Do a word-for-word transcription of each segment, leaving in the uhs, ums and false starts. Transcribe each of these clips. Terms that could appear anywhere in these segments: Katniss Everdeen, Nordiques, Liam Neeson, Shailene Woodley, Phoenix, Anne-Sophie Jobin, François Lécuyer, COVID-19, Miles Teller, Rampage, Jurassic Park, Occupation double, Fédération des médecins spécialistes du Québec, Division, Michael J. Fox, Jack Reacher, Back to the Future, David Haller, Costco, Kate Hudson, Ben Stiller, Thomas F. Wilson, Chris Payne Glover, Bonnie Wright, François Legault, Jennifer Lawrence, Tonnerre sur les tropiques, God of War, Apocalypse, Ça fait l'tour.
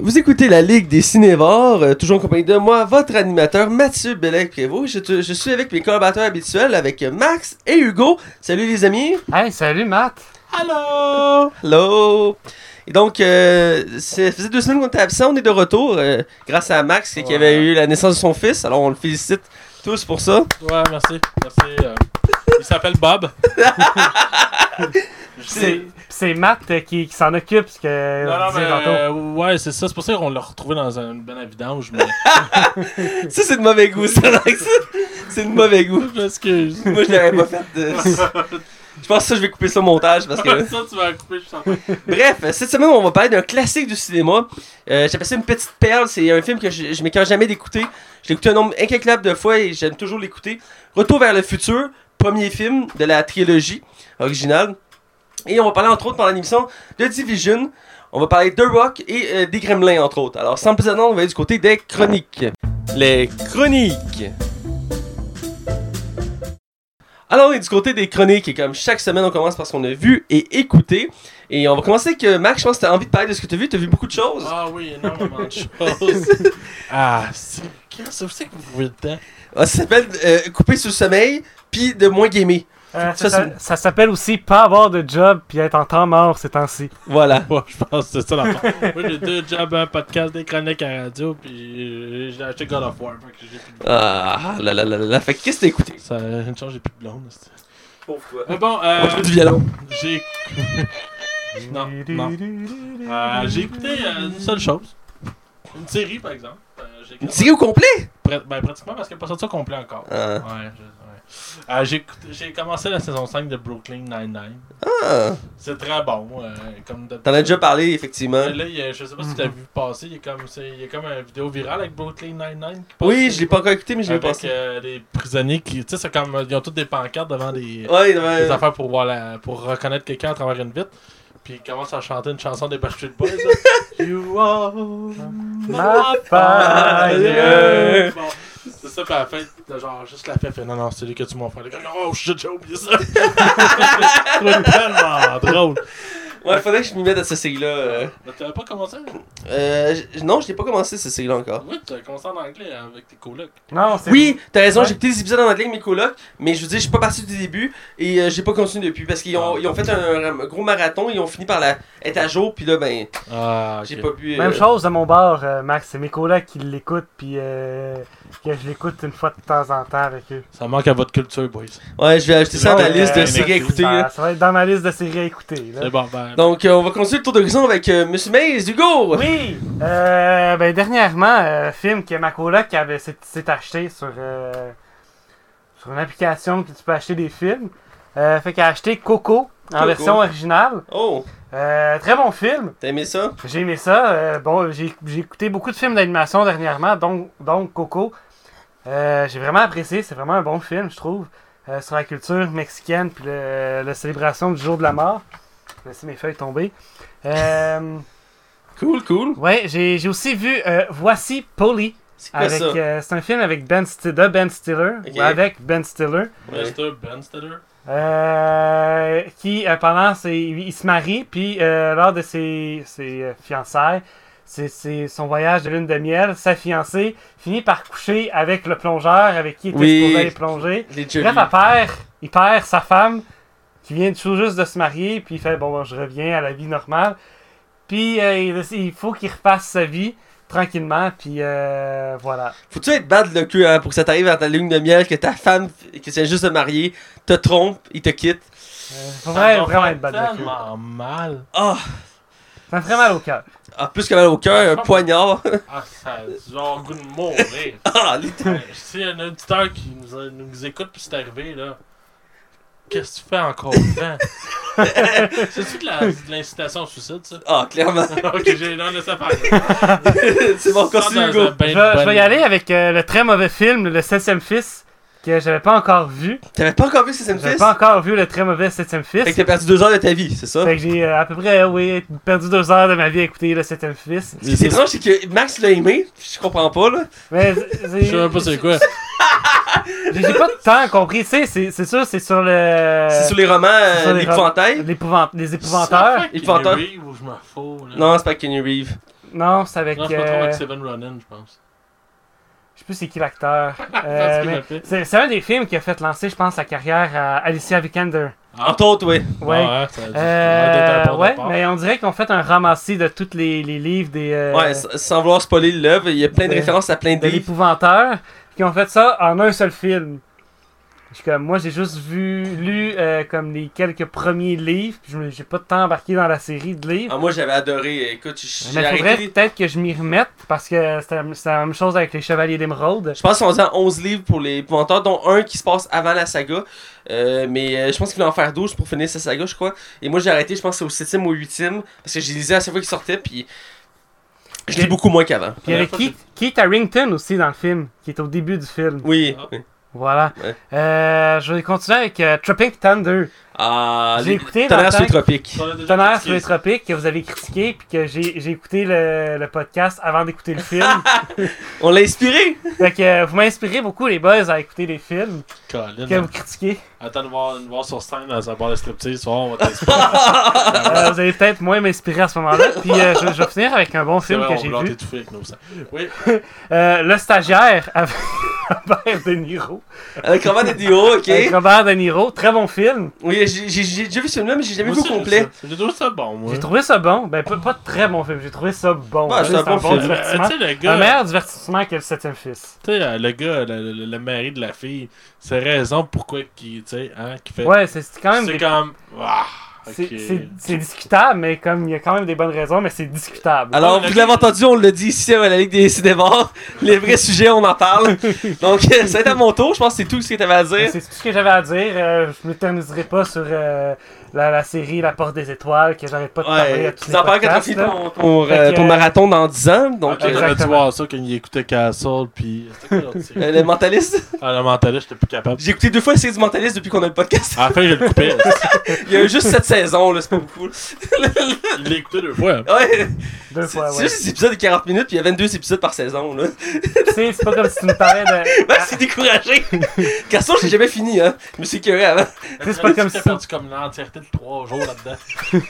Vous écoutez la Ligue des Cinévores, euh, toujours en compagnie de moi, votre animateur Mathieu Bélec-Prévaux. Je, te, je suis avec mes collaborateurs habituels, avec Max et Hugo. Salut les amis! Hey, salut Matt! Allô! Allô! Et donc, euh, ça faisait deux semaines qu'on était absent, on est de retour, euh, grâce à Max ouais. qui avait eu la naissance de son fils, alors on le félicite tous pour ça. Ouais, merci, merci. Euh, il s'appelle Bob. C'est, c'est Matt qui, qui s'en occupe, parce que. Non, non, mais, euh, ouais, c'est ça. C'est pour ça qu'on l'a retrouvé dans une bonne vidange. Mais... ça, c'est de mauvais goût, ça, Max. C'est de mauvais goût. Je m'excuse. Moi, je l'aurais pas fait. De... je pense que ça, je vais couper ça au montage. Parce que... ça, tu vas couper, je sens. Bref, cette semaine, on va parler d'un classique du cinéma. Euh, J'appelle ça une petite perle. C'est un film que je, je m'écarte jamais d'écouter. Je l'ai écouté un nombre incalculable de fois et j'aime toujours l'écouter. Retour vers le futur, premier film de la trilogie originale. Et on va parler, entre autres, pendant l'émission de Division. On va parler de Rock et euh, des Gremlins, entre autres. Alors, sans plus attendre, on va aller du côté des chroniques. Les chroniques. Alors, on est du côté des chroniques. Et comme chaque semaine, on commence par ce qu'on a vu et écouté. Et on va commencer avec euh, Max. Je pense que tu as envie de parler de ce que tu as vu. Tu as vu beaucoup de choses. Ah oui, énormément de choses. Ah, c'est... Qu'est-ce que c'est que vous pouvez dedans? Ça s'appelle euh, couper sur le sommeil, puis de moins gamer. Euh, ça, ça, ça s'appelle aussi pas avoir de job puis être en temps mort ces temps-ci. Voilà. Ouais, je pense que c'est ça la part. Moi j'ai deux jobs, un podcast, des chroniques à radio, puis j'ai acheté God of War. Fait que j'ai plus de ah là là là là. Fait que qu'est-ce que t'as écouté? Ça une chance, j'ai plus de blonde. C'est... Pourquoi? Mais bon, euh. Moi, je fais du violon. J'ai. non, non. Euh, j'ai écouté euh, une seule chose. Une série par exemple. Euh, j'ai écouté... Une série au complet? Pr- ben pratiquement parce qu'elle n'est pas sortie au complet encore. Ah. Ouais. Je... Euh, j'ai, j'ai commencé la saison cinq de Brooklyn Nine-Nine. Ah. C'est très bon. Euh, comme de... T'en as déjà parlé, effectivement. Euh, là, il y a, je sais pas si tu as vu passer, il y a comme, c'est, il y a comme une vidéo virale avec Brooklyn Nine-Nine. Oui, je l'ai pas encore écouté, mais je l'ai passé. Avec euh, des prisonniers qui, tu sais, c'est comme, ils ont toutes des pancartes devant des, ouais, euh, ouais. des affaires pour, voir la, pour reconnaître quelqu'un à travers une vitre. Puis ils commencent à chanter une chanson des Backstreet Boys. You are my fire. Bon. C'est ça, puis à la fin, genre, juste la fête, fait non, non, c'est lui que tu m'en fais. Les gars, non, j'ai déjà oublié ça. C'est tellement drôle. Ouais, faudrait que je m'y mette à cette série-là. Euh... Mais t'avais pas commencé? Euh, j- non, je l'ai pas commencé, cette série-là encore. Oui, t'as commencé en anglais avec tes colocs. Non, c'est... Oui, t'as raison, ouais. J'ai écouté des épisodes en anglais avec mes colocs, mais je veux dire, je suis pas parti du début et euh, j'ai pas continué depuis parce qu'ils ont, ah, ils ont fait un, un gros marathon, ils ont fini par la... être à jour, puis là, ben. Ah, okay. J'ai pas pu. Euh... Même chose à mon bar, euh, Max, c'est mes colocs qui l'écoutent, puis euh, que je l'écoute une fois de temps en temps avec eux. Ça manque à votre culture, boys. Ouais, je vais ajouter ça dans ma liste de séries à écouter. Ça va être dans ma liste de séries à écouter. C'est bon, ben. Donc, euh, on va continuer le tour d'horizon avec euh, monsieur Maze, Hugo! Oui! Euh, ben, dernièrement, un euh, film que ma coloc avait, s'est, s'est acheté sur, euh, sur une application que tu peux acheter des films. Euh, fait qu'elle a acheté Coco, en Coco. version originale. Oh! Euh, très bon film. T'as aimé ça? J'ai aimé ça. Euh, bon, j'ai, j'ai écouté beaucoup de films d'animation dernièrement, donc, donc Coco. Euh, j'ai vraiment apprécié. C'est vraiment un bon film, je trouve, euh, sur la culture mexicaine puis le, la célébration du jour de la mort. Laissez mes feuilles tomber. Euh... Cool, cool. Ouais, j'ai, j'ai aussi vu euh, Voici Polly. C'est quoi avec, ça? Euh, c'est un film avec Ben Stiller. Ben Stiller okay. Avec Ben Stiller. Ben Stiller. Ben Stiller. Euh, qui, euh, pendant ses, il se marie, puis euh, lors de ses, ses euh, fiançailles, c'est, c'est son voyage de lune de miel, sa fiancée finit par coucher avec le plongeur avec qui il était oui. supposé plonger. Bref, elle perd, il perd sa femme. Qui vient tout juste de se marier, puis il fait bon, je reviens à la vie normale. Puis euh, il faut qu'il refasse sa vie tranquillement, puis euh, voilà. Faut-tu être bad le cul hein, pour que ça t'arrive à ta lune de miel, que ta femme, qui vient juste de marier, te trompe, il te quitte? Euh, faut vraiment, vraiment être bad le cul. Ça me fait mal. Oh. Ça me fait mal au cœur. Ah, plus que mal au cœur, un poignard. Ah, ça a genre goût de mourir. Ah, littéralement. Si un auditeur qui nous, nous écoute, puis c'est arrivé, là. Qu'est-ce que tu fais encore dedans? C'est-tu de, la, de l'incitation au suicide, ça? Ah, clairement. Ok, j'ai l'air de ça faire. C'est bon, continue, Hugo. Je, je vais y aller avec euh, le très mauvais film, Le septième Fils, que j'avais pas encore vu. T'avais pas encore vu Le septième Fils? J'avais pas encore vu le très mauvais septième Fils. Fait que t'as perdu deux heures de ta vie, c'est ça? Fait que j'ai euh, à peu près, euh, oui, perdu deux heures de ma vie à écouter Le septième Fils. Ce qui est étrange, c'est que Max l'a aimé, je comprends pas, là. Mais je sais même pas c'est quoi. J'ai pas tant compris, tu sais, c'est, c'est sûr, c'est sur le. C'est sur les romans euh, L'épouvantail. L'épouvant... Les épouvanteurs. C'est pas Kenny Reeves ou je m'en fous. Non, c'est pas Kenny Reeves. Non, c'est avec... Non, c'est pas trop avec Seven Ronin, je pense. Je sais plus c'est qui l'acteur. euh, c'est, c'est, c'est un des films qui a fait lancer, je pense, la carrière à Alicia Vikander. Entre autres, oui. Ouais. Ah ouais, ça a euh, un ouais mais on dirait qu'on fait un ramassis de tous les, les livres des... Euh, ouais, sans vouloir spoiler l'œuvre, il y a plein de, de références à plein de, de livres. De l'épouvanteur, qui ont fait ça en un seul film. Je, comme, moi, j'ai juste vu lu euh, comme les quelques premiers livres, puis je j'ai pas tant embarqué dans la série de livres. Ah, moi, j'avais adoré. Écoute, j'ai arrêté... faudrait peut-être que je m'y remette, parce que c'est la, c'est la même chose avec les Chevaliers d'Émeraude. Je pense qu'on faisait onze livres pour les Pointeurs, dont un qui se passe avant la saga. Euh, mais euh, je pense qu'il voulait en faire douze pour finir sa saga, je crois. Et moi, j'ai arrêté, je pense que c'est au septième ou au huitième, parce que je lisais à chaque fois qu'il sortait, puis... Je l'ai beaucoup moins qu'avant. Puis il y avait Keith, Keith Harrington aussi dans le film, qui est au début du film. Oui, ah. oui. Voilà. Ouais. Euh, je vais continuer avec euh, Tropic Thunder. Ah, j'ai écouté Tonnerre sur les tropiques. Tonnerre sur les tropiques que vous avez critiqué puis que j'ai, j'ai écouté le, le podcast avant d'écouter le film. On l'a inspiré. Fait que euh, vous m'inspirez beaucoup les boys à écouter des films Colin, que vous critiquez. Attends de voir, de voir sur scène dans un bar de striptease, on va t'inspirer. euh, vous allez peut-être moins m'inspirer à ce moment-là. Puis euh, je, je vais finir avec un bon film vrai, que j'ai vu. Avec nos... oui. euh, le stagiaire avec Robert De Niro. Avec Robert De Niro, ok. Avec Robert De Niro, très bon film. Oui. J'ai, j'ai, j'ai déjà vu ce film-là, mais j'ai jamais vu au complet. J'ai trouvé ça bon, moi. J'ai trouvé ça bon. Ben, pas, pas de très bon film. J'ai trouvé ça bon. Ah, c'est un, un bon film. divertissement. Le gars, un meilleur divertissement que Le Septième Fils. Tu sais, le gars, le, le, le mari de la fille, c'est raison pourquoi qui, hein, qui fait... Ouais, c'est, c'est quand même... C'est des... comme... Ah, okay. c'est, c'est, c'est discutable, mais comme il y a quand même des bonnes raisons, mais c'est discutable. Alors, vous l'avez entendu, on le dit ici à la Ligue des Cinévores. Les vrais sujets, on en parle. Donc, ça a été à mon tour. Je pense que c'est tout ce que tu avais à dire. C'est tout ce que j'avais à dire. Euh, je ne m'éterniserai pas sur euh, la, la série La Porte des Étoiles, que j'arrête pas de parler à tous les podcasts. Tu en parles quand tu as pour euh, ton euh... marathon dans dix ans. Donc, ah, j'avais dû voir ça quand il écoutait Castle, puis... euh, le Mentaliste. Ah, le Mentaliste, j'étais plus capable. J'ai écouté deux fois la série du Mentaliste depuis qu'on a le podcast. À la fin, je le coupais. Il y a eu juste cette saison, là, c'est pas beaucoup. Je l'ai écouté deux fois. Ouais. Deux c'est, fois, ouais. C'est juste des épisodes de quarante minutes, puis il y a vingt-deux épisodes par saison, là. Tu sais, c'est pas comme si tu me parlais de... Ouais, c'est découragé. Castle, j'ai jamais fini, hein. Je me suis curé avant. C'est, c'est pas comme si... perdu comme l'entièreté de trois jours là-dedans. Tu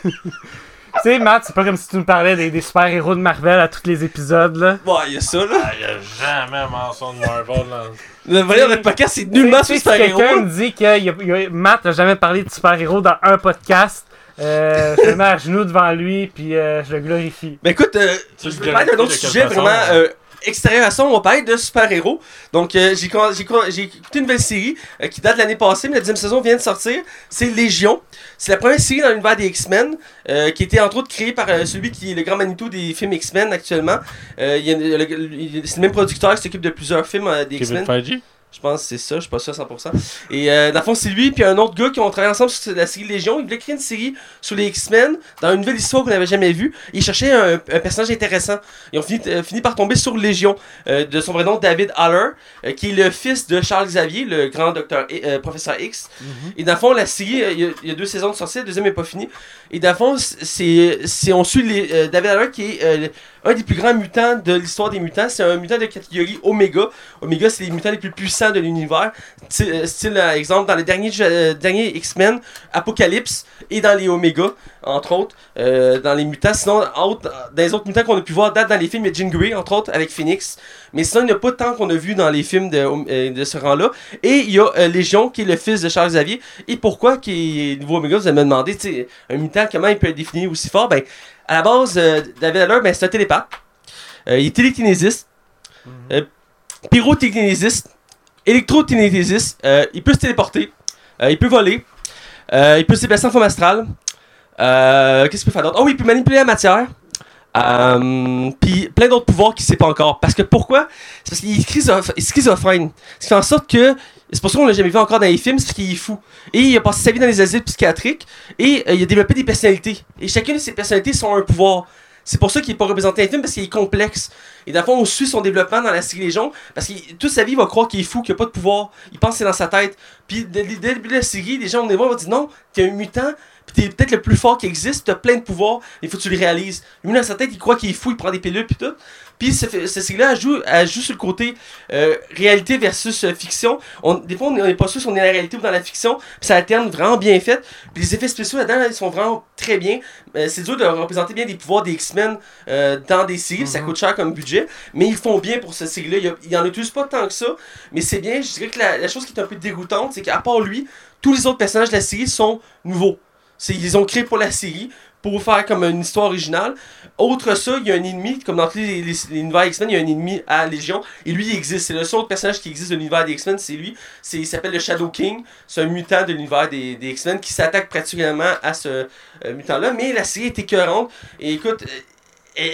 sais, Matt, c'est pas comme si tu nous parlais des, des super-héros de Marvel à tous les épisodes, là. Ouais, il y a ça, là. Ah, il y a jamais mention de Marvel, là. Le vrai notre podcast, c'est nullement sur super-héros. Si quelqu'un me dit que y a, y a, Matt n'a jamais parlé de super-héros dans un podcast, euh, je me mets à genoux devant lui, puis euh, je le glorifie. Ben écoute, euh, je vais parler d'un autre sujet façon, vraiment... Ouais. Euh, extérieur à ça, on va parler de super-héros. Donc, euh, j'ai, j'ai, j'ai écouté une nouvelle série euh, qui date de l'année passée, mais la deuxième saison vient de sortir. C'est Légion. C'est la première série dans l'univers des X-Men, euh, qui était entre autres créée par euh, celui qui est le grand Manitou des films X-Men actuellement. Euh, y a, le, le, c'est le même producteur qui s'occupe de plusieurs films euh, des Kevin X-Men. Feige? Je pense que c'est ça, je suis pas sûr à cent pour cent. Et euh, dans le fond, c'est lui et un autre gars qui ont travaillé ensemble sur la série Légion. Ils voulaient créer une série sur les X-Men dans une nouvelle histoire qu'on n'avait jamais vue. Ils cherchaient un, un personnage intéressant. Ils ont fini, euh, fini par tomber sur Légion, euh, de son vrai nom David Haller, euh, qui est le fils de Charles Xavier, le grand docteur euh, professeur X. Mm-hmm. Et dans le fond, la série, il euh, y, y a deux saisons de sortie, la deuxième n'est pas finie. Et dans le fond, c'est, c'est, on suit les, euh, David Haller qui est... Euh, un des plus grands mutants de l'histoire des mutants. C'est un mutant de catégorie Oméga. Oméga, c'est les mutants les plus puissants de l'univers. Style, style exemple, dans les derniers, euh, derniers X-Men, Apocalypse, et dans les Oméga, entre autres, euh, dans les mutants. Sinon, autre, dans les autres mutants qu'on a pu voir, date dans les films, il y a Jean Grey, entre autres, avec Phoenix. Mais sinon, il n'y a pas tant qu'on a vu dans les films de, euh, de ce rang-là. Et il y a euh, Légion, qui est le fils de Charles Xavier. Et pourquoi, qui est nouveau Oméga, vous allez me demander, tu sais, un mutant, comment il peut être défini aussi fort? Ben, à la base, euh, David Haller, ben, c'est un télépathe. Euh, il est télékinésiste, mm-hmm. euh, pyrotékinésiste, électrotékinésiste. Euh, il peut se téléporter, euh, il peut voler, euh, il peut se déplacer en forme astrale. Euh, qu'est-ce qu'il peut faire d'autre? Oh oui, il peut manipuler la matière. Euh, Puis plein d'autres pouvoirs qu'il ne sait pas encore. Parce que pourquoi? C'est parce qu'il est schizophrène. Ce qui fait en sorte que... C'est pour ça qu'on l'a jamais vu encore dans les films, c'est parce qu'il est fou. Et il a passé sa vie dans les asiles psychiatriques, et euh, il a développé des personnalités. Et chacune de ces personnalités sont un pouvoir. C'est pour ça qu'il n'est pas représenté dans les films, parce qu'il est complexe. Et dans le fond, on suit son développement dans la série Légion, parce que toute sa vie, il va croire qu'il est fou, qu'il n'a pas de pouvoir. Il pense que c'est dans sa tête. Puis dès, dès le début de la série, les gens, on les voit, on va dire non, t'es un mutant, Puis t'es peut-être le plus fort qui existe, t'as plein de pouvoirs, il faut que tu les réalises. Lui, dans sa tête, il croit qu'il est fou, il prend des pilules, puis tout. Puis cette série-là, elle joue, elle joue sur le côté euh, réalité versus euh, fiction. On, des fois, on n'est pas sûr si on est dans la réalité ou dans la fiction. Puis ça alterne vraiment bien fait. Puis les effets spéciaux là-dedans, là, ils sont vraiment très bien. Euh, c'est dur de représenter bien des pouvoirs des X-Men euh, dans des séries. Mm-hmm. Ça coûte cher comme budget. Mais ils font bien pour cette série-là. Ils n'en utilisent pas tant que ça. Mais c'est bien. Je dirais que la, la chose qui est un peu dégoûtante, c'est qu'à part lui, tous les autres personnages de la série sont nouveaux. C'est, ils les ont créés pour la série, pour faire comme une histoire originale. Autre ça, il y a un ennemi, comme dans tous les, les, les univers X-Men, il y a un ennemi à Légion, et lui il existe. C'est le seul autre personnage qui existe de l'univers des X-Men, c'est lui. C'est, il s'appelle le Shadow King, c'est un mutant de l'univers des, des X-Men qui s'attaque pratiquement à ce euh, mutant-là. Mais la série est écœurante, et écoute... Euh,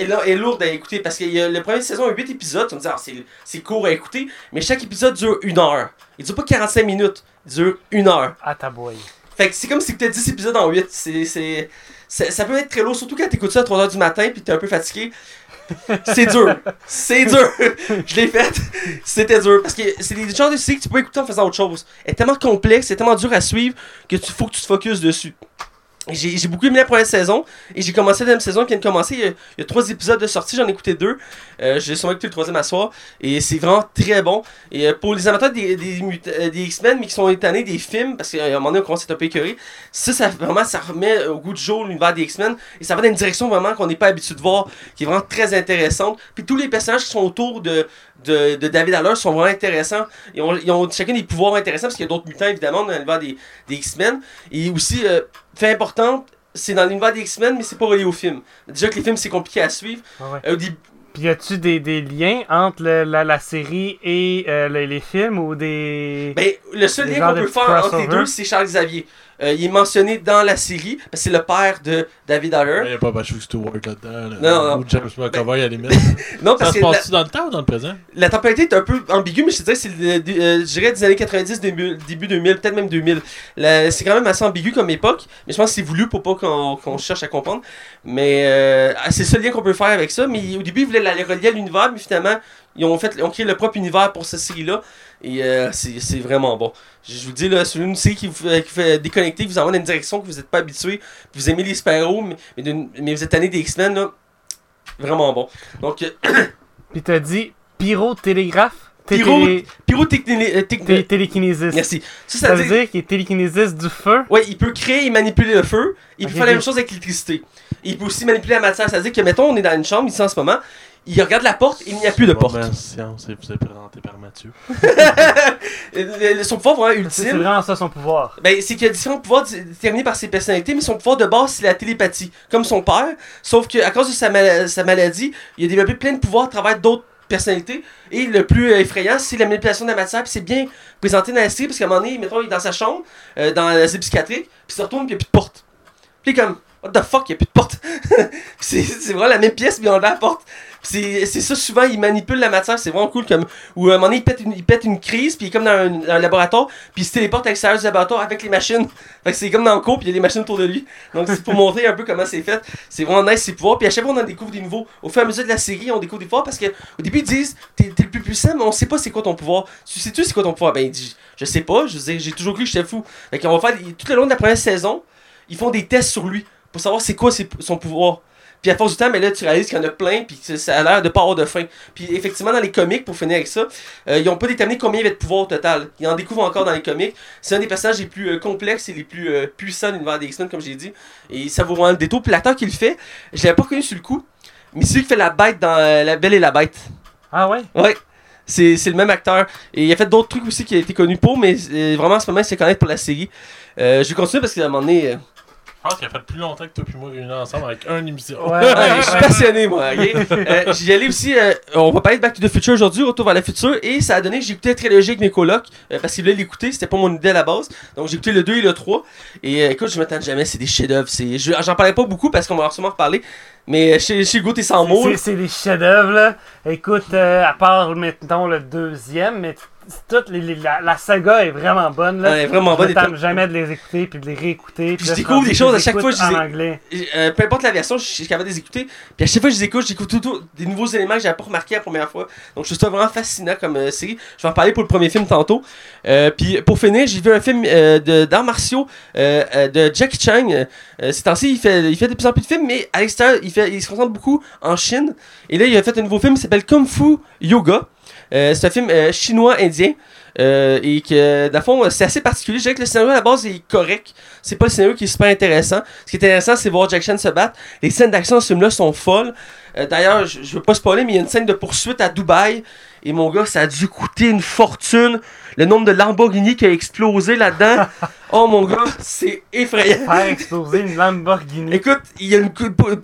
Elle est lourde à écouter parce que le premier saison a huit épisodes. Tu me dis, ah, c'est, c'est court à écouter, mais chaque épisode dure une heure. Il dure pas quarante-cinq minutes, il dure une heure. Ah, ta boy. Fait que c'est comme si tu écoutais dix épisodes en huit. C'est, c'est, c'est, ça peut être très lourd, surtout quand tu écoutes ça à trois heures du matin puis tu es un peu fatigué. C'est dur. C'est dur. Je l'ai fait. C'était dur. Parce que c'est des genres de séries que tu peux écouter en faisant autre chose. Elle est tellement complexe, elle est tellement dure à suivre que tu faut que tu te focuses dessus. J'ai, j'ai beaucoup aimé la première saison et j'ai commencé la deuxième saison qui vient de commencer. Il y a, il y a trois épisodes de sortie, j'en ai écouté deux. Euh, j'ai sûrement écouté le troisième à soir et c'est vraiment très bon. Et pour les amateurs des, des, des, des X-Men mais qui sont étonnés des films, parce qu'à un moment donné on commence à être un peu écœuré, ça, ça vraiment ça remet au goût du jour l'univers des X-Men et ça va dans une direction vraiment qu'on n'est pas habitué de voir, qui est vraiment très intéressante. Puis tous les personnages qui sont autour de, de, de David Haller sont vraiment intéressants. Ils ont, ils ont chacun des pouvoirs intéressants parce qu'il y a d'autres mutants évidemment dans l'univers des, des X-Men. Et aussi... Euh, fait importante, c'est dans l'univers des X-Men, mais c'est pas relié au film. Déjà que les films, c'est compliqué à suivre. Ouais. Euh, des... Puis y a-tu des, des liens entre le, la, la série et euh, les, les films ou des... Ben, le seul lien qu'on peut faire entre les deux, c'est Charles Xavier. Euh, il est mentionné dans la série, parce que c'est le père de David Haller. Il n'y a pas Patrick Stewart là-dedans, là, non, non, ou James McAvoy à la limite. Non, parce ça se passe-tu la... dans le temps ou dans le présent? La temporalité est un peu ambiguë, mais je te dirais que c'est le, euh, je dirais des années quatre-vingt-dix, début, début deux mille, peut-être même deux mille. La, c'est quand même assez ambigu comme époque, mais je pense que c'est voulu pour pas qu'on, qu'on cherche à comprendre. Mais euh, c'est le seul lien qu'on peut faire avec ça. Mais au début, ils voulaient la relier à l'univers, mais finalement... Ils ont, fait, ils ont créé le propre univers pour cette série-là. Et euh, c'est, c'est vraiment bon. Je vous dis, là, c'est une série qui vous, qui vous fait déconnecter, qui vous envoie dans une direction que vous n'êtes pas habitué. Vous aimez les super-héros, mais, mais, mais vous êtes tanné des X-Men. Là. Vraiment bon. Donc, euh... Puis t'as dit pyro-télégraphe? Pyro-télékinésiste. Merci. Ça veut dire qu'il est télékinésiste du feu? Oui, il peut créer et manipuler le feu. Il peut faire la même chose avec l'électricité. Il peut aussi manipuler la matière. Ça veut dire que, mettons, on est dans une chambre ici en ce moment... Il regarde la porte et il n'y a plus de porte. La science est présentée par Mathieu. Son pouvoir vraiment ultime. C'est vraiment ça son pouvoir. Ben, c'est qu'il y a différents pouvoirs déterminés par ses personnalités, mais son pouvoir de base, c'est la télépathie, comme son père. Sauf qu'à cause de sa, mal- sa maladie, il a développé plein de pouvoirs à travers d'autres personnalités. Et le plus effrayant, c'est la manipulation de la matière. Puis c'est bien présenté dans la série, parce qu'à un moment donné, mettons, il est dans sa chambre, euh, dans la série psychiatrique, puis il se retourne, puis il n'y a plus de porte. Puis il est comme. What the fuck, y'a plus de porte. c'est, c'est vraiment la même pièce, mais on a la porte. C'est, c'est ça, souvent, ils manipulent la matière, c'est vraiment cool. Comme, ou à un moment donné, ils pètent une, ils pètent une crise, puis il est comme dans un, dans un laboratoire, puis il se téléporte à l'extérieur du laboratoire avec les machines. Fait que c'est comme dans le cours, puis il y a les machines autour de lui. Donc, c'est pour montrer un peu comment c'est fait. C'est vraiment nice, ses pouvoirs. Puis à chaque fois, on en découvre des nouveaux. Au fur et à mesure de la série, on découvre des pouvoirs, parce qu'au début, ils disent, t'es, t'es le plus puissant, mais on sait pas c'est quoi ton pouvoir. Tu sais-tu c'est quoi ton pouvoir? Ben, il dit, je sais pas, je sais, j'ai toujours cru que j'étais fou. Fait qu'on va faire, tout le long de la première saison, ils font des tests sur lui. Pour savoir c'est quoi c'est son pouvoir. Puis à force du temps, mais là, tu réalises qu'il y en a plein, puis ça a l'air de pas avoir de fin. Puis effectivement, dans les comics, pour finir avec ça, euh, ils n'ont pas déterminé combien il y avait de pouvoir au total. Ils en découvrent encore dans les comics. C'est un des personnages les plus euh, complexes et les plus euh, puissants de l'univers des X-Men, comme j'ai dit. Et ça vaut vraiment le détour. Puis l'acteur qui le fait, je l'avais pas reconnu sur le coup, mais c'est lui qui fait la bête dans euh, La Belle et la Bête. Ah ouais? Ouais. C'est, c'est le même acteur. Et il a fait d'autres trucs aussi qui a été connu pour, mais euh, vraiment, en ce moment, il se connaît pour la série. Euh, je vais continuer parce qu'à un moment donné... Euh, Je pense qu'il a fait plus longtemps que toi et moi réunis ensemble avec un émission. Ouais, ouais, ouais, je suis passionné, moi. Okay? Euh, j'y allais aussi. Euh, on va parler de Back to the Future aujourd'hui, Retour vers le futur. Et ça a donné que j'écoutais très logique mes colocs euh, parce qu'ils voulaient l'écouter. C'était pas mon idée à la base. Donc j'ai écouté le deux et le trois. Et euh, écoute, je m'attends jamais. C'est des chefs-d'œuvre. C'est... Je, j'en parlais pas beaucoup parce qu'on va sûrement reparler. Mais chez, chez Hugo, t'es sans mots. C'est, c'est des chefs-d'œuvre, là. Écoute, euh, à part, mettons, le deuxième, mais toute les, les, la, la saga est vraiment bonne. Là. Elle est vraiment bonne. Je ne tente jamais de les écouter puis de les réécouter. Puis je découvre des choses à chaque fois. Je les... euh, peu importe la version, je suis capable de les écouter. Puis à chaque fois que je les écoute, j'écoute tout, tout, des nouveaux éléments que je n'avais pas remarqués la première fois. Donc je trouve ça vraiment fascinant comme euh, série. Je vais en parler pour le premier film tantôt. Euh, puis pour finir, j'ai vu un film euh, de, d'arts martiaux euh, euh, de Jackie Chan. Euh, ces temps-ci, il fait, il fait de plus en plus de films, mais à l'extérieur, il, fait, il se concentre beaucoup en Chine. Et là, il a fait un nouveau film qui s'appelle Kung Fu Yoga. Euh, c'est un film euh, chinois-indien euh, et que, dans le fond, c'est assez particulier. Je dirais que le scénario à la base est correct. C'est pas le scénario qui est super intéressant. Ce qui est intéressant, c'est voir Jackie Chan se battre. Les scènes d'action dans ce film-là sont folles. Euh, d'ailleurs, je, je veux pas spoiler, mais il y a une scène de poursuite à Dubaï. Et mon gars, ça a dû coûter une fortune. Le nombre de Lamborghini qui a explosé là-dedans. Oh mon gars, c'est effrayant. Faire exploser une Lamborghini. Écoute, il y a une.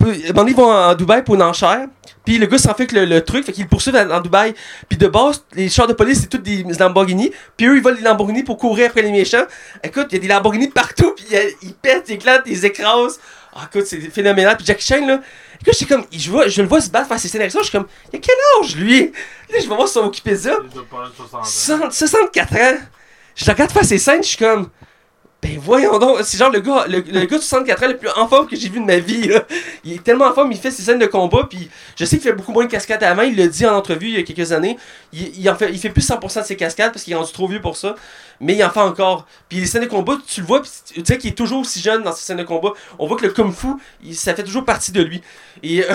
Ils vont en Dubail pour une enchère. Puis le gars s'en fait que le, le truc, fait qu'il le poursuit en Dubaï. Puis de base, les chars de police, c'est toutes des Lamborghini. Puis eux, ils volent des Lamborghini pour courir après les méchants. Écoute, il y a des Lamborghini partout. Puis ils pètent, ils éclatent, ils écrasent. Ah, écoute, c'est phénoménal. Puis Jackie Chan, là, écoute, j'étais comme, je, vois, je le vois se battre, faire ses scènes d'action, je suis comme, il a quel âge, lui? Là, je vais voir sur Wikipédia. soixante-quatre ans. Je le regarde faire ses scènes, je suis comme, ben voyons donc, c'est genre le gars, le, le gars de soixante-quatre ans le plus en forme que j'ai vu de ma vie, là. Il est tellement en forme, il fait ses scènes de combat, puis je sais qu'il fait beaucoup moins de cascades avant, il l'a dit en entrevue il y a quelques années, il, il, en fait, il fait plus cent pour cent de ses cascades parce qu'il est rendu trop vieux pour ça, mais il en fait encore. Puis les scènes de combat, tu le vois, puis tu sais qu'il est toujours aussi jeune dans ses scènes de combat, on voit que le Kung Fu, il, ça fait toujours partie de lui. Et euh,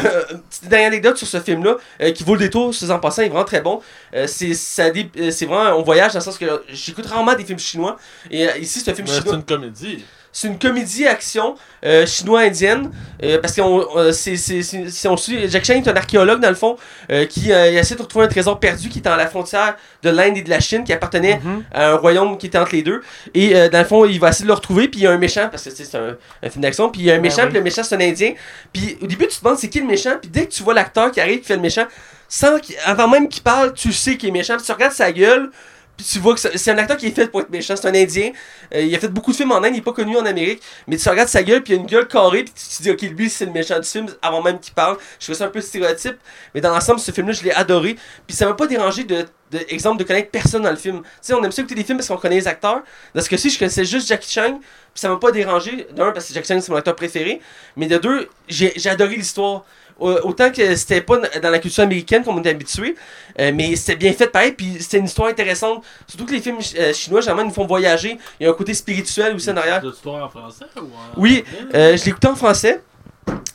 petite dernière anecdote sur ce film-là, euh, qui vaut le détour, ce en passant, il est vraiment très bon, euh, c'est, ça, c'est vraiment, on voyage dans le sens que j'écoute rarement des films chinois, et euh, ici c'est un film chinois. Une comédie. C'est une comédie action euh, chinois-indienne euh, parce que euh, c'est, c'est, c'est, c'est, on suit Jackie Chan est un archéologue dans le fond euh, qui euh, essaie de retrouver un trésor perdu qui est dans la frontière de l'Inde et de la Chine qui appartenait mm-hmm. à un royaume qui était entre les deux et euh, dans le fond il va essayer de le retrouver puis il y a un méchant parce que c'est un, un film d'action puis il y a un méchant ah, oui. Puis le méchant c'est un Indien puis au début tu te demandes c'est qui le méchant puis dès que tu vois l'acteur qui arrive qui fait le méchant sans avant même qu'il parle tu sais qu'il est méchant puis tu regardes sa gueule. Puis tu vois que c'est un acteur qui est fait pour être méchant, c'est un Indien, euh, il a fait beaucoup de films en Inde, il est pas connu en Amérique, mais tu regardes sa gueule, puis il a une gueule carrée, puis tu te dis, ok, lui c'est le méchant du film, avant même qu'il parle, je trouve ça un peu stéréotype, mais dans l'ensemble, ce film-là, je l'ai adoré, puis ça m'a pas dérangé de... De, exemple de connaître personne dans le film. Tu sais, on aime ça écouter des films parce qu'on connaît les acteurs. Dans ce cas-ci, je connaissais juste Jackie Chan, puis ça m'a pas dérangé. D'un, parce que Jackie Chan, c'est mon acteur préféré. Mais de deux, j'ai, j'ai adoré l'histoire. Euh, autant que c'était pas dans la culture américaine comme on est habitué, euh, mais c'était bien fait pareil, puis c'était une histoire intéressante. Surtout que les films euh, chinois, généralement, ils nous font voyager. Il y a un côté spirituel aussi en arrière. L'histoire en français ou en... Oui, euh, je l'écoutais en français.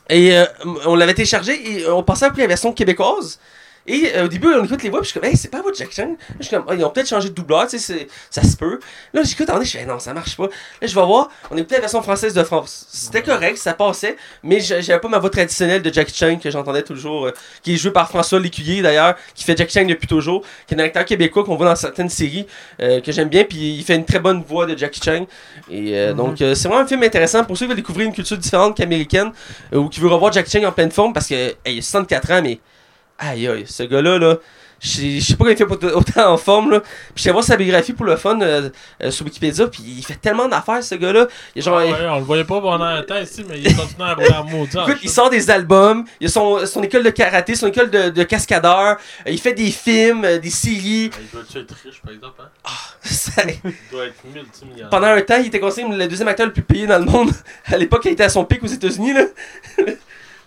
Et euh, on l'avait téléchargé et on passait après la version québécoise. Et euh, au début, on écoute les voix, puis je suis comme, hey, c'est pas votre Jackie Chan. Je suis comme, oh, ils ont peut-être changé de doubleur, tu sais, c'est, ça se peut. Là, j'écoute, attendez, je fais, non, ça marche pas. Là, je vais voir, on écoutait la version française de France. C'était correct, ça passait, mais j'avais pas ma voix traditionnelle de Jackie Chan que j'entendais toujours, euh, qui est jouée par François Lécuyer d'ailleurs, qui fait Jackie Chan depuis toujours, qui est un acteur québécois qu'on voit dans certaines séries, euh, que j'aime bien, puis il fait une très bonne voix de Jackie Chan. Et euh, mm-hmm. donc, euh, c'est vraiment un film intéressant pour ceux qui veulent découvrir une culture différente qu'américaine, euh, ou qui veulent revoir Jackie Chan en pleine forme, parce que, hey, il a soixante-quatre ans, mais. Aïe aïe, ce gars-là, là, je sais pas comment il fait t- autant en forme, là. Puis je vais voir sa biographie pour le fun euh, euh, sur Wikipédia, puis il fait tellement d'affaires, ce gars-là. Il genre, ah ouais, il... On le voyait pas pendant un temps ici, mais il est continué à avoir un mot. Écoute, il sort des albums, il a son, son école de karaté, son école de, de cascadeur, euh, il fait des films, euh, des séries. Il doit-tu être riche, par exemple, hein? Ah, ça... Il doit être multimillionnaire. Pendant un temps, il était considéré le deuxième acteur le plus payé dans le monde. À l'époque, il était à son pic aux États-Unis, là.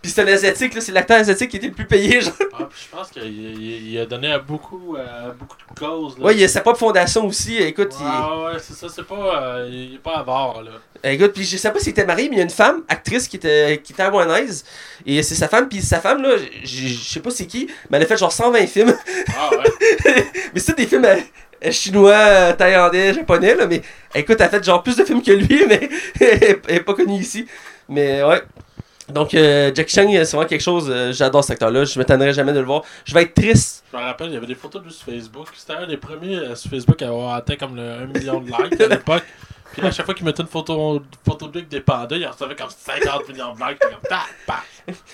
Puis c'est un asiatique, là, c'est l'acteur asiatique qui était le plus payé, genre. Ah, puis je pense qu'il il, il a donné à beaucoup, à beaucoup de causes. Là. Ouais, il a sa propre fondation aussi, écoute. Ah ouais, il... ouais, c'est ça, c'est pas, euh, il est pas avare, là. Écoute, puis je sais pas s'il était marié, mais il y a une femme, actrice, qui était qui taïwanaise, et c'est sa femme, puis sa femme, là, je sais pas c'est qui, mais elle a fait genre cent vingt films. Ah ouais. Mais c'est des films... À... Chinois, thaïlandais, japonais, là, mais écoute, elle a fait genre plus de films que lui, mais elle n'est pas connue ici. Mais ouais. Donc, euh, Jackie Chan, c'est vraiment quelque chose. Euh, j'adore cet acteur-là. Je ne m'étonnerai jamais de le voir. Je vais être triste. Je me rappelle, il y avait des photos de lui sur Facebook. C'était un des premiers euh, sur Facebook à avoir atteint comme le un million de likes à l'époque. Puis à chaque fois qu'il mettait une photo, photo de Luc des pandas, il recevait comme cinquante millions de likes. Comme ta, pa.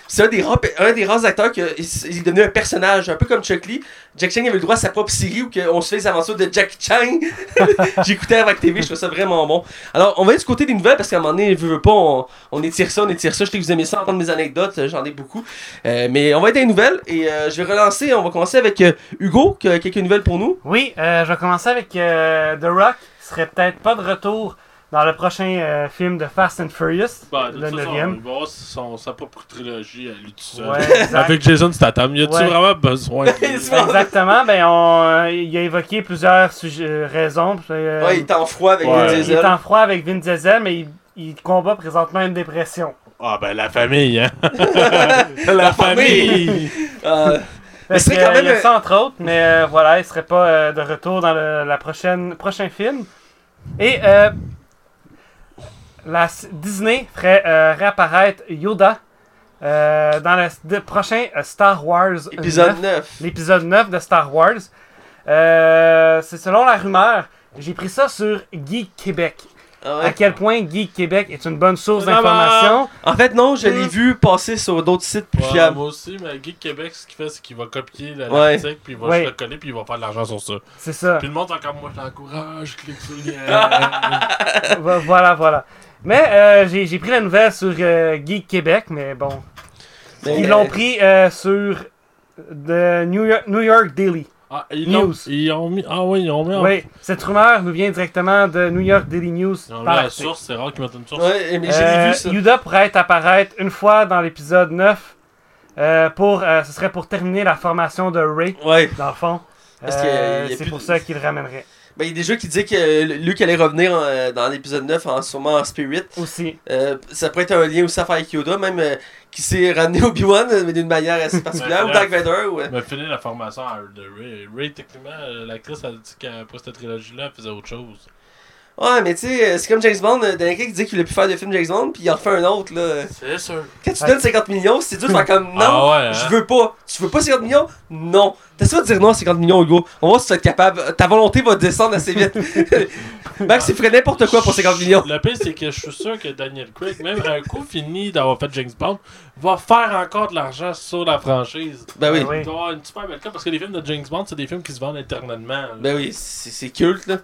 C'est un des, rares, un des rares acteurs qui est devenu un personnage, un peu comme Chuck Lee. Jack Chan avait le droit à sa propre série où on se fait les aventures de Jackie Chan. J'écoutais avec T V, je trouvais ça vraiment bon. Alors, on va aller du côté des nouvelles parce qu'à un moment donné, je veux pas, on, on étire ça, on étire ça. Je sais que vous aimez ça, entendre mes anecdotes, j'en ai beaucoup. Euh, mais on va être dans les nouvelles et euh, je vais relancer. On va commencer avec euh, Hugo, qui a quelques nouvelles pour nous. Oui, euh, je vais commencer avec euh, The Rock. Serait peut-être pas de retour dans le prochain euh, film de Fast and Furious, ben, le neuvième. On va voir son, sa propre trilogie à lui tout seul. Ouais, avec Jason Statham, y a-t-il ouais. vraiment besoin de... Exactement, ben on, euh, il a évoqué plusieurs sujets, raisons. Euh, ouais, il est en froid avec ouais. Vin Diesel. Il est en froid avec Vin Diesel, mais il, il combat présentement une dépression. Ah ben la famille, hein. la, la famille. famille. euh... Mais c'est quand même... Il y a ça entre autres, mais euh, voilà, il serait pas euh, de retour dans le la prochaine, prochain film. Et euh, la Disney ferait euh, réapparaître Yoda euh, dans le de, prochain Star Wars épisode neuf. L'épisode neuf de Star Wars. Euh, c'est selon la rumeur, j'ai pris ça sur Geek Québec. Ah ouais. À quel point Geek Québec est une bonne source d'information. En fait, non, je l'ai vu passer sur d'autres sites plus ouais, fiables. Moi aussi, mais Geek Québec, ce qu'il fait, c'est qu'il va copier la ouais. critique, puis il va ouais. se le coller, puis il va faire de l'argent sur ça. C'est ça. Puis le monde, encore moi, je l'encourage, clique sur le lien. Voilà, voilà. Mais euh, j'ai, j'ai pris la nouvelle sur euh, Geek Québec, mais bon. Mais ils euh... l'ont pris euh, sur The New York, New York Daily. Ah, ils News. Ont, ils ont mis, ah oui, ils ont mis... En... Oui, cette rumeur nous vient directement de New York Daily News. Ils ont mis la source, c'est rare qu'ils mettent une source. Ouais, mais j'ai euh, vu ça. Yoda pourrait être apparaître une fois dans l'épisode neuf. Euh, pour, euh, ce serait pour terminer la formation de Rey, ouais. dans le fond. Parce euh, qu'il y a, il y a c'est pour de... ça qu'il le ramènerait. Ben, il y a des gens qui disaient que Luke allait revenir en, dans l'épisode neuf, en, sûrement en Spirit. Aussi. Euh, ça pourrait être un lien aussi à faire avec Yoda, même... Euh, qui s'est ramené Obi-Wan, mais d'une manière assez particulière, ou Dark Vader, ou... Il m'a fini la formation à de Rey. Rey, techniquement, l'actrice a dit qu'après cette trilogie-là, elle faisait autre chose. Ouais, mais tu sais, c'est comme James Bond, Daniel Craig dit qu'il voulait plus faire de film James Bond, puis il en refait un autre, là. C'est sûr. Quand tu ouais. donnes cinquante millions, c'est dur de faire comme, non, ah ouais, hein? je veux pas. Tu veux pas cinquante millions? Non. T'as sûr de dire non à cinquante millions, Hugo. On va voir si tu vas être capable. Ta volonté va descendre assez vite. Max, il ferait n'importe quoi pour cinquante millions. Le pire, c'est que je suis sûr que Daniel Craig, même un coup fini d'avoir fait James Bond, va faire encore de l'argent sur la franchise. Ben oui. Il va avoir une super belle cas, parce que les films de James Bond, c'est des films qui se vendent éternellement. Ben oui, c'est, c'est culte, là.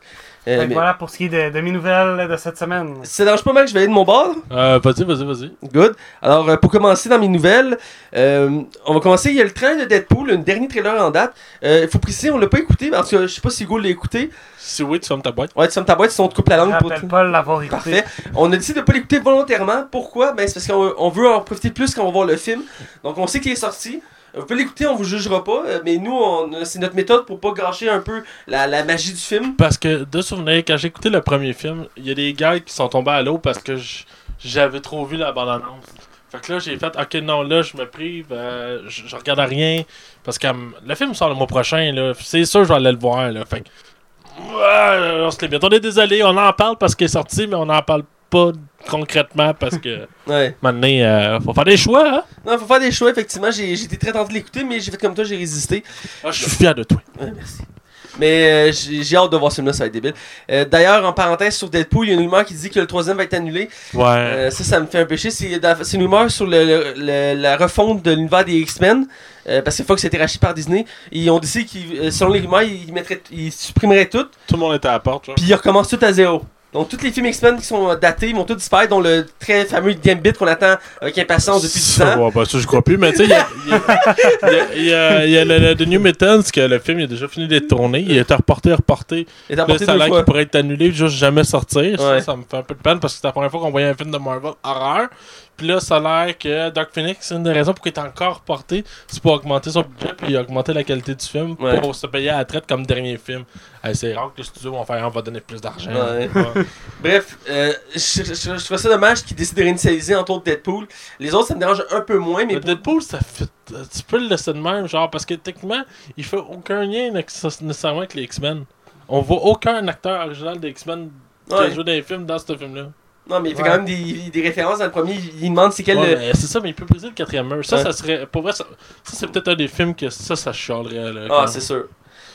Euh, Donc mais... voilà pour ce qui est de, de mes nouvelles de cette semaine. Ça dérange pas mal que je vais aller de mon bord? Euh, vas-y, vas-y, vas-y. Good. Alors, euh, pour commencer dans mes nouvelles, euh, on va commencer. Il y a le trailer de Deadpool, le dernier trailer en date. Il euh, faut préciser, on l'a pas écouté, parce que je sais pas si Hugo l'a écouté. Si oui, tu fermes ta boîte. Ouais, tu fermes ta boîte, sinon on te coupe la langue. Je pour te... pas l'avoir écouté. Parfait. On a décidé de pas l'écouter volontairement. Pourquoi? Ben, c'est parce qu'on on veut en profiter plus quand on va voir le film. Donc, on sait qu'il est sorti. Vous pouvez l'écouter, on vous jugera pas, mais nous, on, c'est notre méthode pour pas gâcher un peu la, la magie du film. Parce que, de souvenir, quand j'ai écouté le premier film, il y a des gars qui sont tombés à l'eau parce que j'avais trop vu la bande-annonce. Fait que là, j'ai fait, ok, non, là, je me prive, euh, je, je regarde à rien. Parce que le film sort le mois prochain, là, c'est sûr je vais aller le voir. Là, fait que, ouais, on se l'est bien. On est désolé, on en parle parce qu'il est sorti, mais on en parle pas. Pas concrètement parce que ouais. maintenant euh, faut faire des choix, hein? Non, faut faire des choix, effectivement. J'ai, j'ai été très tenté de l'écouter, mais j'ai fait comme toi, j'ai résisté. Ah, je suis fier de toi. Ouais, merci. Mais euh, j'ai, j'ai hâte de voir ce film-là, ça va être débile. Euh, d'ailleurs, en parenthèse, sur Deadpool, il y a une rumeur qui dit que le troisième va être annulé. Ouais. Euh, ça, ça me fait un péché. C'est, c'est une rumeur sur le, le, le, la refonte de l'univers des X-Men. Euh, parce que Fox a été racheté par Disney. Ils ont décidé qu'ils, selon les rumeurs, ils, mettraient, ils supprimeraient tout. Tout le monde était à la porte. Puis ils recommencent tout à zéro. Donc, tous les films X-Men qui sont datés vont tous disparaître, dont le très fameux Gambit qu'on attend avec impatience depuis dix ans. Ouais, bah ça, je crois plus, mais tu sais, il y a, y a, y a, y a, y a le, le The New Mutants, que le film il a déjà fini d'être tourné, il a été reporté, reporté. Il le salaire qui pourrait être annulé, juste jamais sortir. Ouais. Ça, ça me fait un peu de peine parce que c'est la première fois qu'on voyait un film de Marvel horreur. Puis là, ça a l'air que Dark Phoenix, c'est une des raisons pour qu'il est encore porté, c'est pour augmenter son budget puis augmenter la qualité du film ouais. pour se payer à la traite comme dernier film. Hey, c'est rare que les studios vont faire, on va donner plus d'argent. Ouais. Ouais. Bref, euh, je, je, je, je trouve ça dommage qu'ils décident de réinitialiser entre autres Deadpool. Les autres, ça me dérange un peu moins, mais. mais pour... Deadpool, ça fit. Tu peux le laisser de même, genre, parce que techniquement, il fait aucun lien nécessairement avec les X-Men. On voit aucun acteur original des X-Men ouais. qui a joué dans les films dans ce film-là. Non, mais il fait ouais. quand même des, des références dans le premier. Il demande c'est quel. Ouais, le... mais c'est ça, mais il peut briser le quatrième mur. Ça, ouais. ça serait. Pour vrai, ça, ça c'est peut-être un des films que ça, ça chialerait. Là, ah, c'est sûr.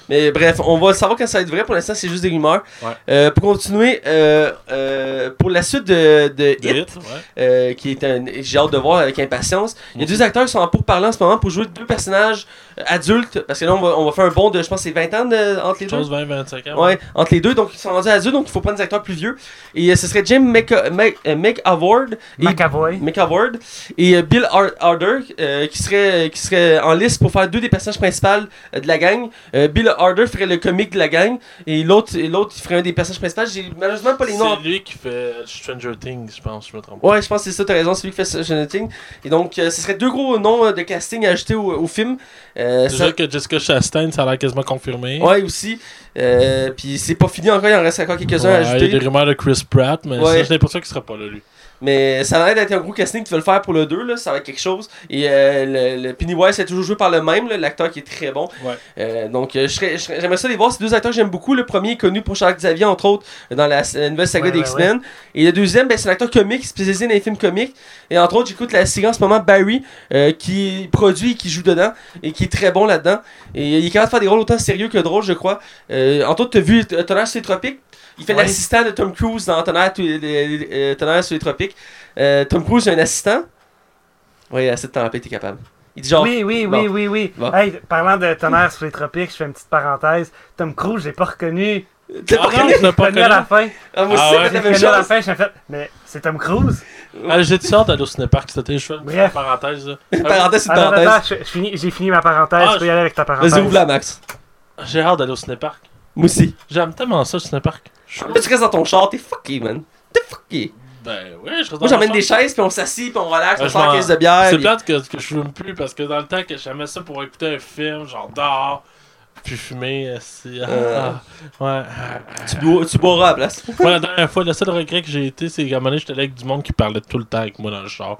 Mais bref, on va savoir quand ça va être vrai. Pour l'instant, c'est juste des rumeurs. Ouais. Euh, pour continuer, euh, euh, pour la suite de, de, de Hit, Hit ouais. euh, qui est un, j'ai hâte de voir avec impatience. Il y a deux acteurs qui sont en pourparlers en ce moment pour jouer deux personnages adultes. Parce que là, on va, on va faire un bond de, je pense, c'est vingt ans de, entre les deux. vingt, vingt-cinq ans. Ouais. ouais, entre les deux. Donc, ils sont rendus adultes, donc il faut prendre des acteurs plus vieux. Et euh, ce serait James McAvoy McAvoy. McAvoy. Et euh, Bill Harder, euh, qui, serait, qui serait en liste pour faire deux des personnages principaux euh, de la gang. Euh, Bill Harder ferait le comique de la gang et l'autre, et l'autre il ferait un des personnages principaux. J'ai malheureusement pas les noms. C'est lui qui fait Stranger Things, je pense, je me trompe. Ouais, je pense que c'est ça, t'as raison, c'est lui qui fait Stranger Things. Et donc, euh, ce serait deux gros noms de casting à ajouter au, au film. Euh, Déjà ça... que Jessica Chastain, ça a l'air quasiment confirmé. Ouais, aussi. Euh, Puis c'est pas fini encore, il en reste encore quelques-uns ouais, à ajouter. Il y a des rumeurs de Chris Pratt, mais ouais. ça, j'ai l'impression qu'il sera pas là, lui. Mais ça a l'air d'être un gros casting qu'ils veulent faire pour le deux, là, ça va être quelque chose. Et euh, le, le Pennywise est toujours joué par le même, là, l'acteur qui est très bon. Ouais. Euh, donc euh, je serais, je serais, j'aimerais ça les voir, ces deux acteurs que j'aime beaucoup. Le premier est connu pour Charles Xavier, entre autres, dans la, la nouvelle saga ouais, des ouais, X-Men. Ouais. Et le deuxième, ben, c'est un acteur comique, spécialisé dans les films comiques. Et entre autres, j'écoute la série en ce moment, Barry, euh, qui produit et qui joue dedans, et qui est très bon là-dedans. Et il est capable de faire des rôles autant sérieux que drôles, je crois. Euh, entre autres, tu as vu Tonnerre sur les tropiques. Il fait ouais. l'assistant de Tom Cruise dans Tonnerre sur les tropiques. Euh, Tom Cruise est un assistant. Oui, assez de temps après, t'es capable. Il dit genre... Oui, oui, bon. oui, oui, oui. Bon. Hey, parlant de Tonnerre sur les tropiques, je fais une petite parenthèse. Tom Cruise, j'ai pas reconnu. T'as ah pas reconnu? Je l'ai pas reconnu à la fin. Ah, moi aussi, ah ouais. j'ai reconnu à la fin, j'ai fait... Mais c'est Tom Cruise? Ah, j'ai dit ça d'aller au cinépark, c'était juste une parenthèse. Là. Une parenthèse, une parenthèse. Attends, je, je finis, j'ai fini ma parenthèse, ah, je peux y aller avec ta parenthèse. Vas-y, ouvre-la, Max. J'ai hâte d'aller au cinépark. Moi aussi. J'aime tellement ça, le cinépark. Je... Tu restes dans ton char, t'es fucké, man. T'es fucké. Ben oui, je reste dans Moi, j'emmène des chaises, puis on s'assit, puis on relaxe, ben, on sort la caisse de bière. C'est pis... plate que, que je fume plus, parce que dans le temps que j'aimais ça pour écouter un film, genre dehors, puis fumer, assis. Euh... Ouais. Tu, bo- tu boiras à la place. Ouais, la dernière fois, le seul regret que j'ai été, c'est qu'à un moment donné, j'étais allé avec du monde qui parlait tout le temps avec moi dans le char.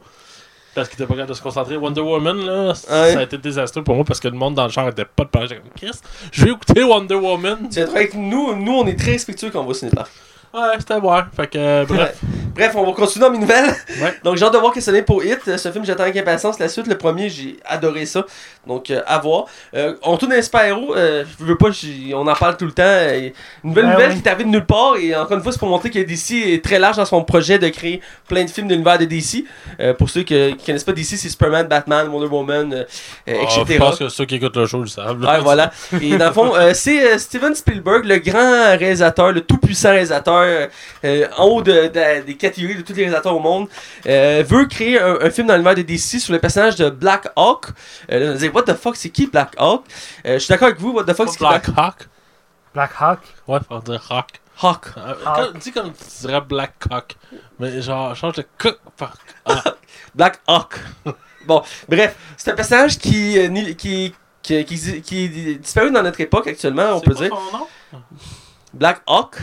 Parce qu'il était pas capable de se concentrer. Wonder Woman, là, ouais. ça a été désastreux pour moi parce que le monde dans le genre était pas de parler. J'étais comme, qu'est-ce? Je vais écouter Wonder Woman. Tu vas être avec nous, nous on est très respectueux quand on va au cinéma. Ouais, c'était à voir. Fait que, euh, bref. bref, on va continuer dans mes nouvelles. Ouais. Donc, j'ai hâte de voir que ça n'est pour Hit. Ce film, j'attends avec impatience. La suite, le premier, j'ai adoré ça. Donc, euh, à voir. Euh, on tourne un super-héros. Euh, je veux pas, on en parle tout le temps. Euh, une nouvelle ouais, nouvelle ouais. qui est arrivée de nulle part. Et encore une fois, c'est pour montrer que D C est très large dans son projet de créer plein de films de l'univers de D C. Euh, pour ceux que, qui connaissent pas D C, c'est Superman, Batman, Wonder Woman, euh, euh, oh, et cetera. Je pense que ceux qui écoutent le show le savent. Ouais, voilà. Et dans le fond, euh, c'est euh, Steven Spielberg, le grand réalisateur, le tout-puissant réalisateur. Euh, en haut de, de, des catégories de tous les réalisateurs au monde, euh, veut créer un, un film dans l'univers de D C sur le personnage de Black Hawk. Euh, on disait, what the fuck, c'est qui Black Hawk? Euh, je suis d'accord avec vous, what the fuck, c'est qui Black Hawk? Black Hawk? Ouais, faut dire Hawk. Hawk. Euh, Hawk. Dis comme tu dirais Black Hawk, mais genre, change de cook. Ah. Black Hawk. Bon, bref, c'est un personnage qui, euh, qui, qui, qui, qui est disparu dans notre époque actuellement, on c'est peut dire. Son nom? Black Hawk.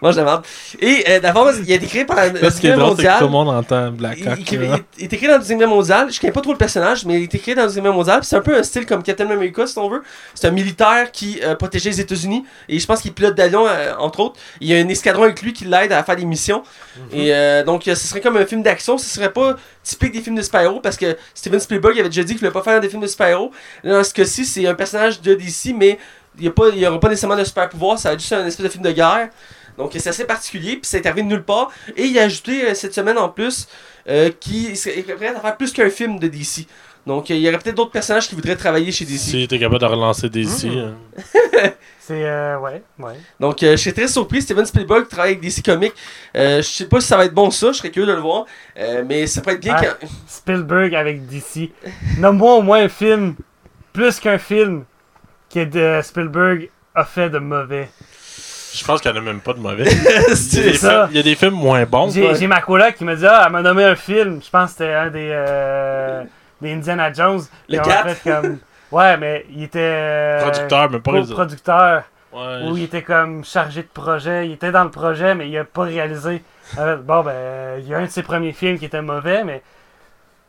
Moi, je demande. Et euh, d'abord, il a été créé par la Deuxième Guerre mondiale. Tout le monde entend Black Hawk. Il, il, il était créé dans la Deuxième Guerre mondiale. Je connais pas trop le personnage, mais il était créé dans la Deuxième Guerre mondiale. C'est un peu un style comme Captain America, si on veut. C'est un militaire qui euh, protégeait les États-Unis. Et je pense qu'il est pilote d'avion, euh, entre autres. Il y a un escadron avec lui qui l'aide à faire des missions. Mm-hmm. Et euh, donc, ce serait comme un film d'action. Ce serait pas typique des films de super-héros parce que Steven Spielberg avait déjà dit qu'il voulait pas faire des films de super-héros. Dans ce cas-ci, c'est un personnage de D C, mais il n'y aura pas nécessairement de super-pouvoir. Ça va être juste un espèce de film de guerre. Donc c'est assez particulier, puis ça est arrivé de nulle part. Et il a ajouté euh, cette semaine en plus euh, qu'il serait prêt à faire plus qu'un film de D C. Donc euh, il y aurait peut-être d'autres personnages qui voudraient travailler chez D C. Si t'es capable de relancer D C. Mmh. Hein. c'est euh, ouais, ouais. Donc euh, je serais très surpris. Steven Spielberg travaille avec D C Comics. Euh, je sais pas si ça va être bon ça, je serais curieux de le voir. Euh, mais ça pourrait être bien ah, quand... Spielberg avec D C. Nomme-moi au moins un film, plus qu'un film, que de Spielberg a fait de mauvais. Je pense qu'il n'y en a même pas de mauvais. C'est il, y films, il y a des films moins bons. J'ai, j'ai ma coloc qui me dit ah, elle m'a nommé un film. Je pense que c'était un des, euh, des Indiana Jones. Le quatre comme... Ouais, mais il était. Euh, producteur, mais pas réalisé. Producteur. Ouais, où je... il était comme chargé de projet. Il était dans le projet, mais il n'a pas réalisé. Alors, bon, ben, il y a un de ses premiers films qui était mauvais, mais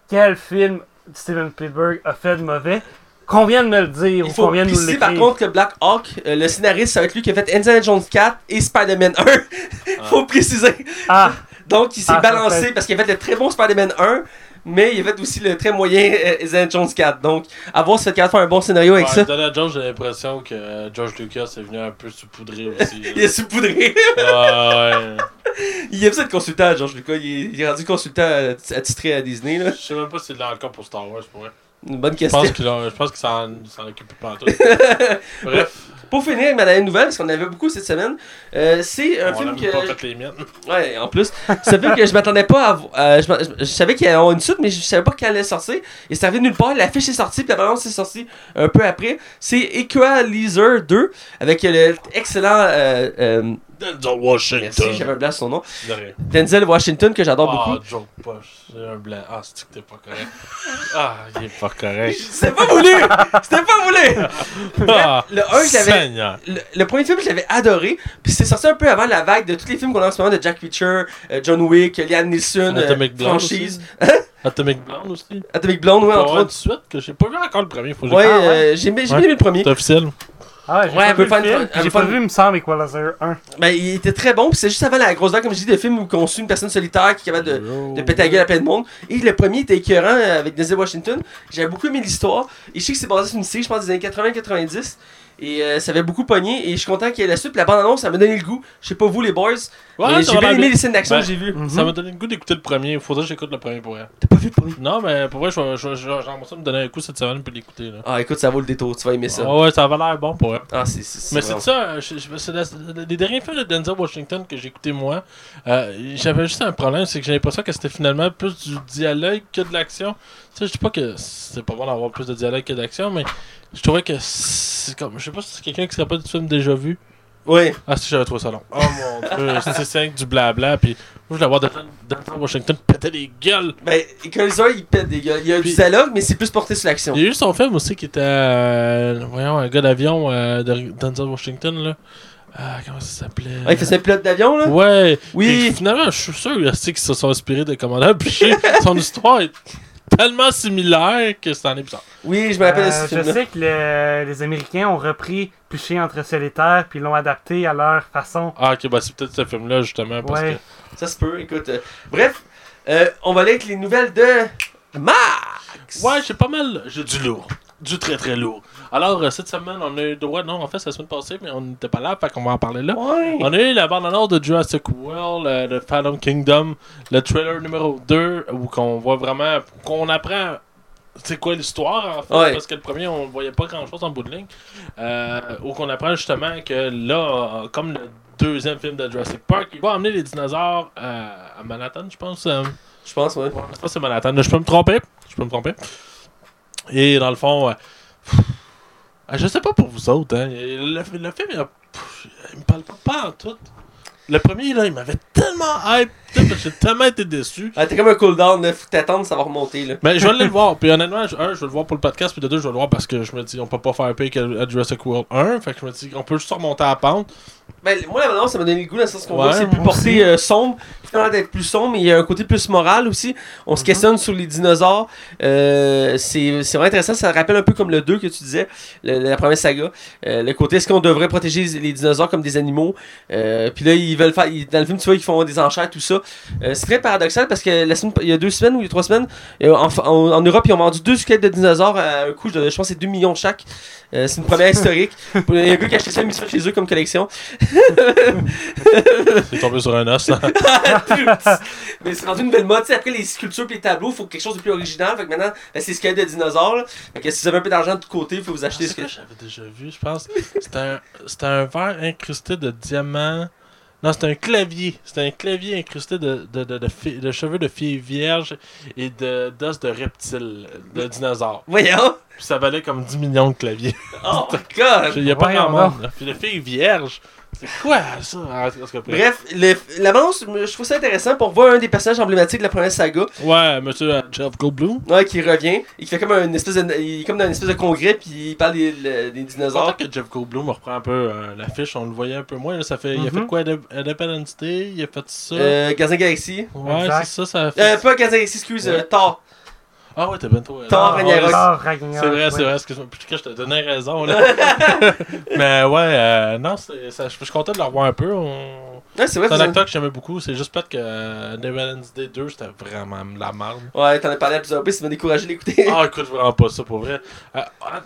quel film Steven Spielberg a fait de mauvais? Qu'on vient de me le dire, ou qu'on vient de nous l'écrire. Par contre que Black Hawk, euh, le scénariste, ça va être lui qui a fait Indiana Jones quatre et Spider-Man un. Faut ah. préciser. Ah. Donc il s'est ah, balancé parce qu'il a fait le très bon Spider-Man un, mais il a fait aussi le très moyen Indiana euh, Jones quatre. Donc, avoir cette carte faire un bon scénario avec ouais, ça. Indiana Jones, j'ai l'impression que euh, George Lucas est venu un peu saupoudrer aussi. Il est saupoudré. Ouais, ouais. Il aime ça de consultant à George Lucas. Il est, il est rendu consultant attitré à, à, à Disney. Là. Je sais même pas s'il si l'a encore pour Star Wars, pour vrai. Une bonne question. Je pense que ça s'en occupe pas en tout. Bref. Pour finir, ma dernière nouvelle, parce qu'on en avait beaucoup cette semaine, euh, c'est un on film que... On pas les miennes. Ouais, en plus. C'est un film que je m'attendais pas à... Vo- euh, je, je, je savais qu'il y avait une suite, mais je savais pas qu'elle allait sortir. Et ça arrivait nulle part. L'affiche est sortie, puis la balance est sortie un peu après. C'est Equalizer deux, avec le excellent... Euh, euh, Denzel Washington. Merci, j'avais un blanc sur son nom. De rien. Denzel Washington, que j'adore oh, beaucoup. Ah, joke pas. J'ai un blanc. Ah, c'est que t'es pas correct. Ah, il est pas correct. C'était pas voulu. C'était pas voulu. Ah, le, un, j'avais, le, le premier film, j'avais adoré. Puis c'est sorti un peu avant la vague de tous les films qu'on a en ce moment de Jack Reacher, euh, John Wick, Liam Neeson, Atomic euh, Blonde franchise. Aussi. Hein? Atomic Blonde aussi. Atomic Blonde, ouais, entre autres. De suite que j'ai pas vu encore le premier. Faut que ouais, euh, j'ai mis ouais. le premier. C'est officiel. Ah ouais, j'ai ouais, pas, vu pas, film, une... j'ai pas vu, il me semble, Equalizer un. Ben, il était très bon, pis c'est juste avant la grosse vague, comme je dis, de films où on suit une personne solitaire qui est capable de, de péter la gueule à plein de monde. Et le premier était écœurant avec Denzel Washington. J'avais beaucoup aimé l'histoire. Et je sais que c'est basé sur une série, je pense, des années quatre-vingts quatre-vingt-dix. Et euh, ça avait beaucoup pogné. Et je suis content qu'il y ait la suite. La bande-annonce, ça m'a donné le goût. Je sais pas vous, les boys. Ouais, j'ai bien aimé les scènes d'action ben, que j'ai vues. Mm-hmm. Ça m'a donné le goût d'écouter le premier. Faudrait que j'écoute le premier pour rien. T'as pas vu le premier? Non, mais pour vrai, j'ai envie de me donner un coup cette semaine pour l'écouter. Là. Ah, écoute, ça vaut le détour. Tu vas aimer ça. Ah, ouais, ça va l'air bon pour vrai. Ah, c'est, c'est, c'est mais vraiment. C'est ça. Je, je, c'est la, les derniers films de Denzel Washington que j'ai écouté moi, euh, j'avais juste un problème. C'est que j'ai l'impression que c'était finalement plus du dialogue que de l'action. Tu sais, je dis pas que c'est pas bon d'avoir plus de dialogue que d'action, mais. Je trouvais que c'est comme. Je sais pas si c'est quelqu'un qui serait pas du film déjà vu. Oui. Ah, si j'avais trouvé ça long. Oh mon dieu, c'est cinq du blabla. Puis moi, je voulais voir Denzel Washington péter des gueules. Ben, Equalizer, il pète des gueules. Il y a pis, du dialogue, mais c'est plus porté sur l'action. Il y a eu son film aussi qui était. Euh, voyons, un gars d'avion euh, de Denzel Washington, là. Ah, comment ça s'appelait? Ah, il faisait un pilote d'avion, là? Ouais. Oui. Et finalement, je suis sûr qu'ils se sont inspirés de Commandant Piché. Son histoire est. Tellement similaire que c'en est bizarre. Oui, je me rappelle de ce film. Je sais que le, les Américains ont repris Piché entre solitaires puis l'ont adapté à leur façon. Ah, ok, bah c'est peut-être ce film-là, justement. Parce ouais. que... Ça se peut, écoute. Euh, bref, euh, on va aller avec les nouvelles de Max. Ouais, j'ai pas mal. J'ai du lourd. Du très très lourd. Alors, euh, cette semaine, on a eu droit. Non, en fait, c'est la semaine passée, mais on n'était pas là, fait qu'on va en parler là. Ouais. On a eu la bande-annonce de Jurassic World, euh, de Phantom Kingdom, le trailer numéro deux, où qu'on voit vraiment. Qu'on apprend. C'est quoi l'histoire en fait? Ouais. Parce que le premier, on voyait pas grand-chose en bout de ligne. Euh, où qu'on apprend justement que là, comme le deuxième film de Jurassic Park, il va emmener les dinosaures euh, à Manhattan, je pense. Euh, je pense, ouais. Je pense que c'est Manhattan. Je peux me tromper. Je peux me tromper. Et dans le fond, euh, je sais pas pour vous autres, hein, le, le film, il, a, pff, il me parle pas, pas en tout. Le premier, là, il m'avait tellement hype, j'ai tellement été déçu. Ah, t'es comme un cooldown, là, faut t'attendre, ça va remonter, là. Mais je vais aller le voir, puis honnêtement, un, je vais le voir pour le podcast, puis de deux, je vais le voir parce que je me dis, on peut pas faire pire qu'à Jurassic World un, fait que je me dis, on peut juste remonter à la pente. Ben, moi, la balance, ça m'a donné le goût dans le sens qu'on ouais, voit, c'est plus porté euh, sombre, finalement d'être plus sombre, mais il y a un côté plus moral aussi. On mm-hmm. se questionne sur les dinosaures. Euh, c'est, c'est vraiment intéressant, ça rappelle un peu comme le deux que tu disais, le, la première saga. Euh, le côté, est-ce qu'on devrait protéger les dinosaures comme des animaux? Euh, puis là, ils veulent faire. Ils, dans le film, tu vois, ils font des enchères, tout ça. Euh, c'est très paradoxal parce que la semaine, il y a deux semaines ou il y a trois semaines, en, en, en Europe, ils ont vendu deux squelettes de dinosaures à un coût, je, je pense que c'est deux millions chaque. Euh, c'est une première historique. Il y a un gars qui a acheté ça, mis ça chez eux comme collection. C'est tombé sur un os, hein? Mais c'est rendu une belle mode. T'sais, après les sculptures et les tableaux, il faut quelque chose de plus original. Fait que maintenant, ben, c'est squelette de dinosaures. Là. Fait que si vous avez un peu d'argent de côté, il faut vous acheter ah, ce que j'avais déjà vu, je pense. C'était un, c'était un verre incrusté de diamants. Non, c'était un clavier. C'était un clavier incrusté de, de, de, de, fi- de cheveux de filles vierges et de, d'os de reptiles, de dinosaures. Voyons! Puis ça valait comme dix millions de claviers. Oh my god! Il n'y a pas grand monde. Puis de filles vierges. C'est quoi ça? Ah, c'est bref, le, l'avance, je trouve ça intéressant pour voir un des personnages emblématiques de la première saga. Ouais, monsieur Jeff Goldblum. Ouais, qui revient et qui fait comme une espèce de, il est comme dans une espèce de congrès puis il parle des, des dinosaures. C'est que Jeff Goldblum reprend un peu euh, l'affiche, on le voyait un peu moins. Là, ça fait, mm-hmm. Il a fait quoi? Independence Day? Il a fait ça? Euh, Gazin Galaxy. Ouais, exact. C'est ça, ça a fait... Euh, pas Gazin Galaxy, excuse, ouais. euh, Thor. Ah ouais, t'as bien trop raison. Thor Ragnarok. Thor Ragnarok. C'est vrai, c'est vrai. Excuse-moi, je te donnais raison là. Mais ouais, euh, non, c'est, ça, je, je suis content de le revoir un peu. On... Ouais, c'est vrai, c'est un acteur que j'aimais beaucoup. C'est juste peut-être que Independence Day deux, c'était vraiment la merde. Ouais, t'en as parlé à plusieurs fois, ça m'a découragé d'écouter. Ah, écoute, vraiment pas ça pour vrai. Euh,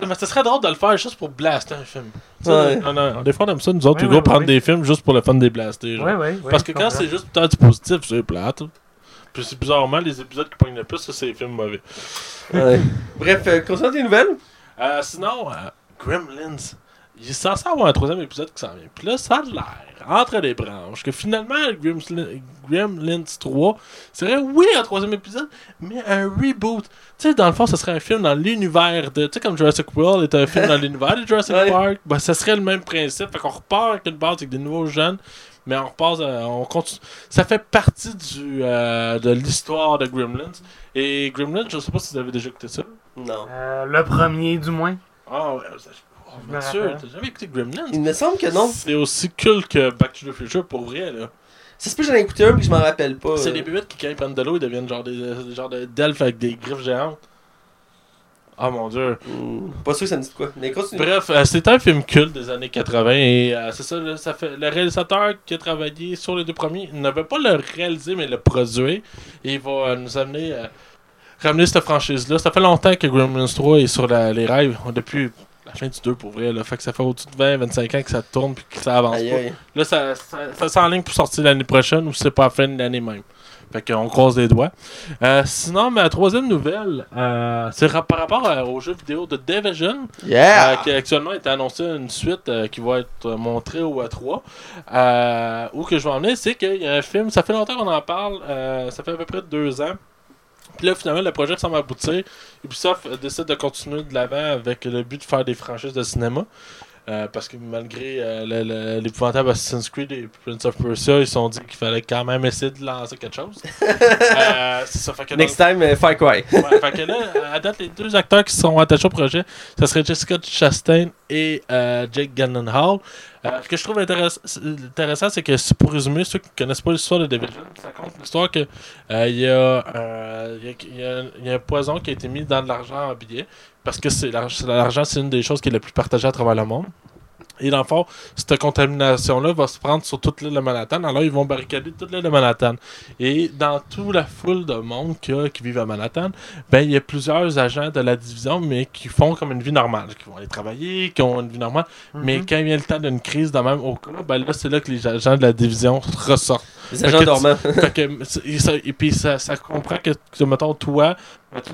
mais ce serait drôle de le faire juste pour blaster un film. Ouais. On, on, on, des fois, on aime ça, nous autres, ouais, Hugo, ouais, prendre ouais. des films juste pour le fun des blaster. Ouais, ouais, ouais, parce que quand c'est juste peut-être du positif, c'est plate. Puis c'est bizarrement, les épisodes qui pognent le plus, ça, c'est les films mauvais. Ouais. Bref, euh, concernant tes nouvelles? Euh, sinon, euh, Gremlins. Il est censé avoir un troisième épisode qui s'en vient. Puis là, ça a l'air, entre les branches, que finalement, Gremlins, Gremlins trois serait, oui, un troisième épisode, mais un reboot. Tu sais, dans le fond, ce serait un film dans l'univers de... Tu sais, comme Jurassic World est un film dans l'univers de Jurassic ouais. Park, ben, ça serait le même principe. Fait qu'on repart avec une base avec des nouveaux jeunes. Mais on repasse, on continue. Ça fait partie du euh, de l'histoire de Gremlins. Et Gremlins, je sais pas si vous avez déjà écouté ça. Non. Euh, le premier, du moins. Ah, ouais. Oh, Mathieu, t'as jamais écouté Gremlins? Il me semble que non. C'est aussi cool que Back to the Future pour vrai, là. Ça se peut que j'en ai écouté un, puis je m'en rappelle pas. C'est euh... les bébites qui, quand ils prennent de l'eau, ils deviennent genre des, des genre de delphes avec des griffes géantes. Ah oh, mon dieu. Mmh. Pas sûr que ça me dit quoi. Mais continue. Bref, euh, c'est un film culte des années quatre-vingts et euh, c'est ça, le, ça fait, le réalisateur qui a travaillé sur les deux premiers, il ne veut pas le réaliser mais le produire. Et il va euh, nous amener euh, ramener cette franchise-là. Ça fait longtemps que Gremlins trois est sur la, les rails depuis la fin du deux pour vrai. Là. Fait que ça fait au-dessus de vingt à vingt-cinq ans que ça tourne puis que ça avance aïe, pas. Aïe. Là, ça, ça, ça s'enligne pour sortir l'année prochaine ou c'est pas à la fin de l'année même. Fait qu'on croise les doigts. Euh, sinon, ma troisième nouvelle, euh, c'est ra- par rapport euh, au jeu vidéo de Division, yeah! euh, qui actuellement est annoncé une suite euh, qui va être montrée au E trois. Euh, où que je vais en venir, c'est qu'il y a un film, ça fait longtemps qu'on en parle, euh, ça fait à peu près deux ans. Puis là, finalement, le projet semble aboutir. Ubisoft décide de continuer de l'avant avec le but de faire des franchises de cinéma. Euh, parce que malgré euh, le, le, l'épouvantable Assassin's Creed et Prince of Persia, ils se sont dit qu'il fallait quand même essayer de lancer quelque chose. euh, c'est ça, fait que Next dans... time, uh, Far Cry. Ouais, fait que là, à date, les deux acteurs qui sont attachés au projet, ce serait Jessica Chastain et euh, Jake Gyllenhaal. Euh, ce que je trouve intéress- intéressant, c'est que si pour résumer, ceux qui ne connaissent pas l'histoire de Division, ça compte l'histoire que euh, y, euh, y, a, y, a, y a un poison qui a été mis dans de l'argent en billets, parce que c'est l'argent, l'argent, c'est une des choses qui est la plus partagée à travers le monde. Et dans le fond, cette contamination-là va se prendre sur toute l'île de Manhattan. Alors, ils vont barricader toute l'île de Manhattan. Et dans toute la foule de monde qu'il y a, qui vivent à Manhattan, ben il y a plusieurs agents de la division, mais qui font comme une vie normale. Qui vont aller travailler, qui ont une vie normale. Mm-hmm. Mais quand il vient le temps d'une crise, dans même au cas, ben là, c'est là que les agents de la division ressortent. Les agents dormants. Et puis, ça, ça comprend que, que mettons, toi...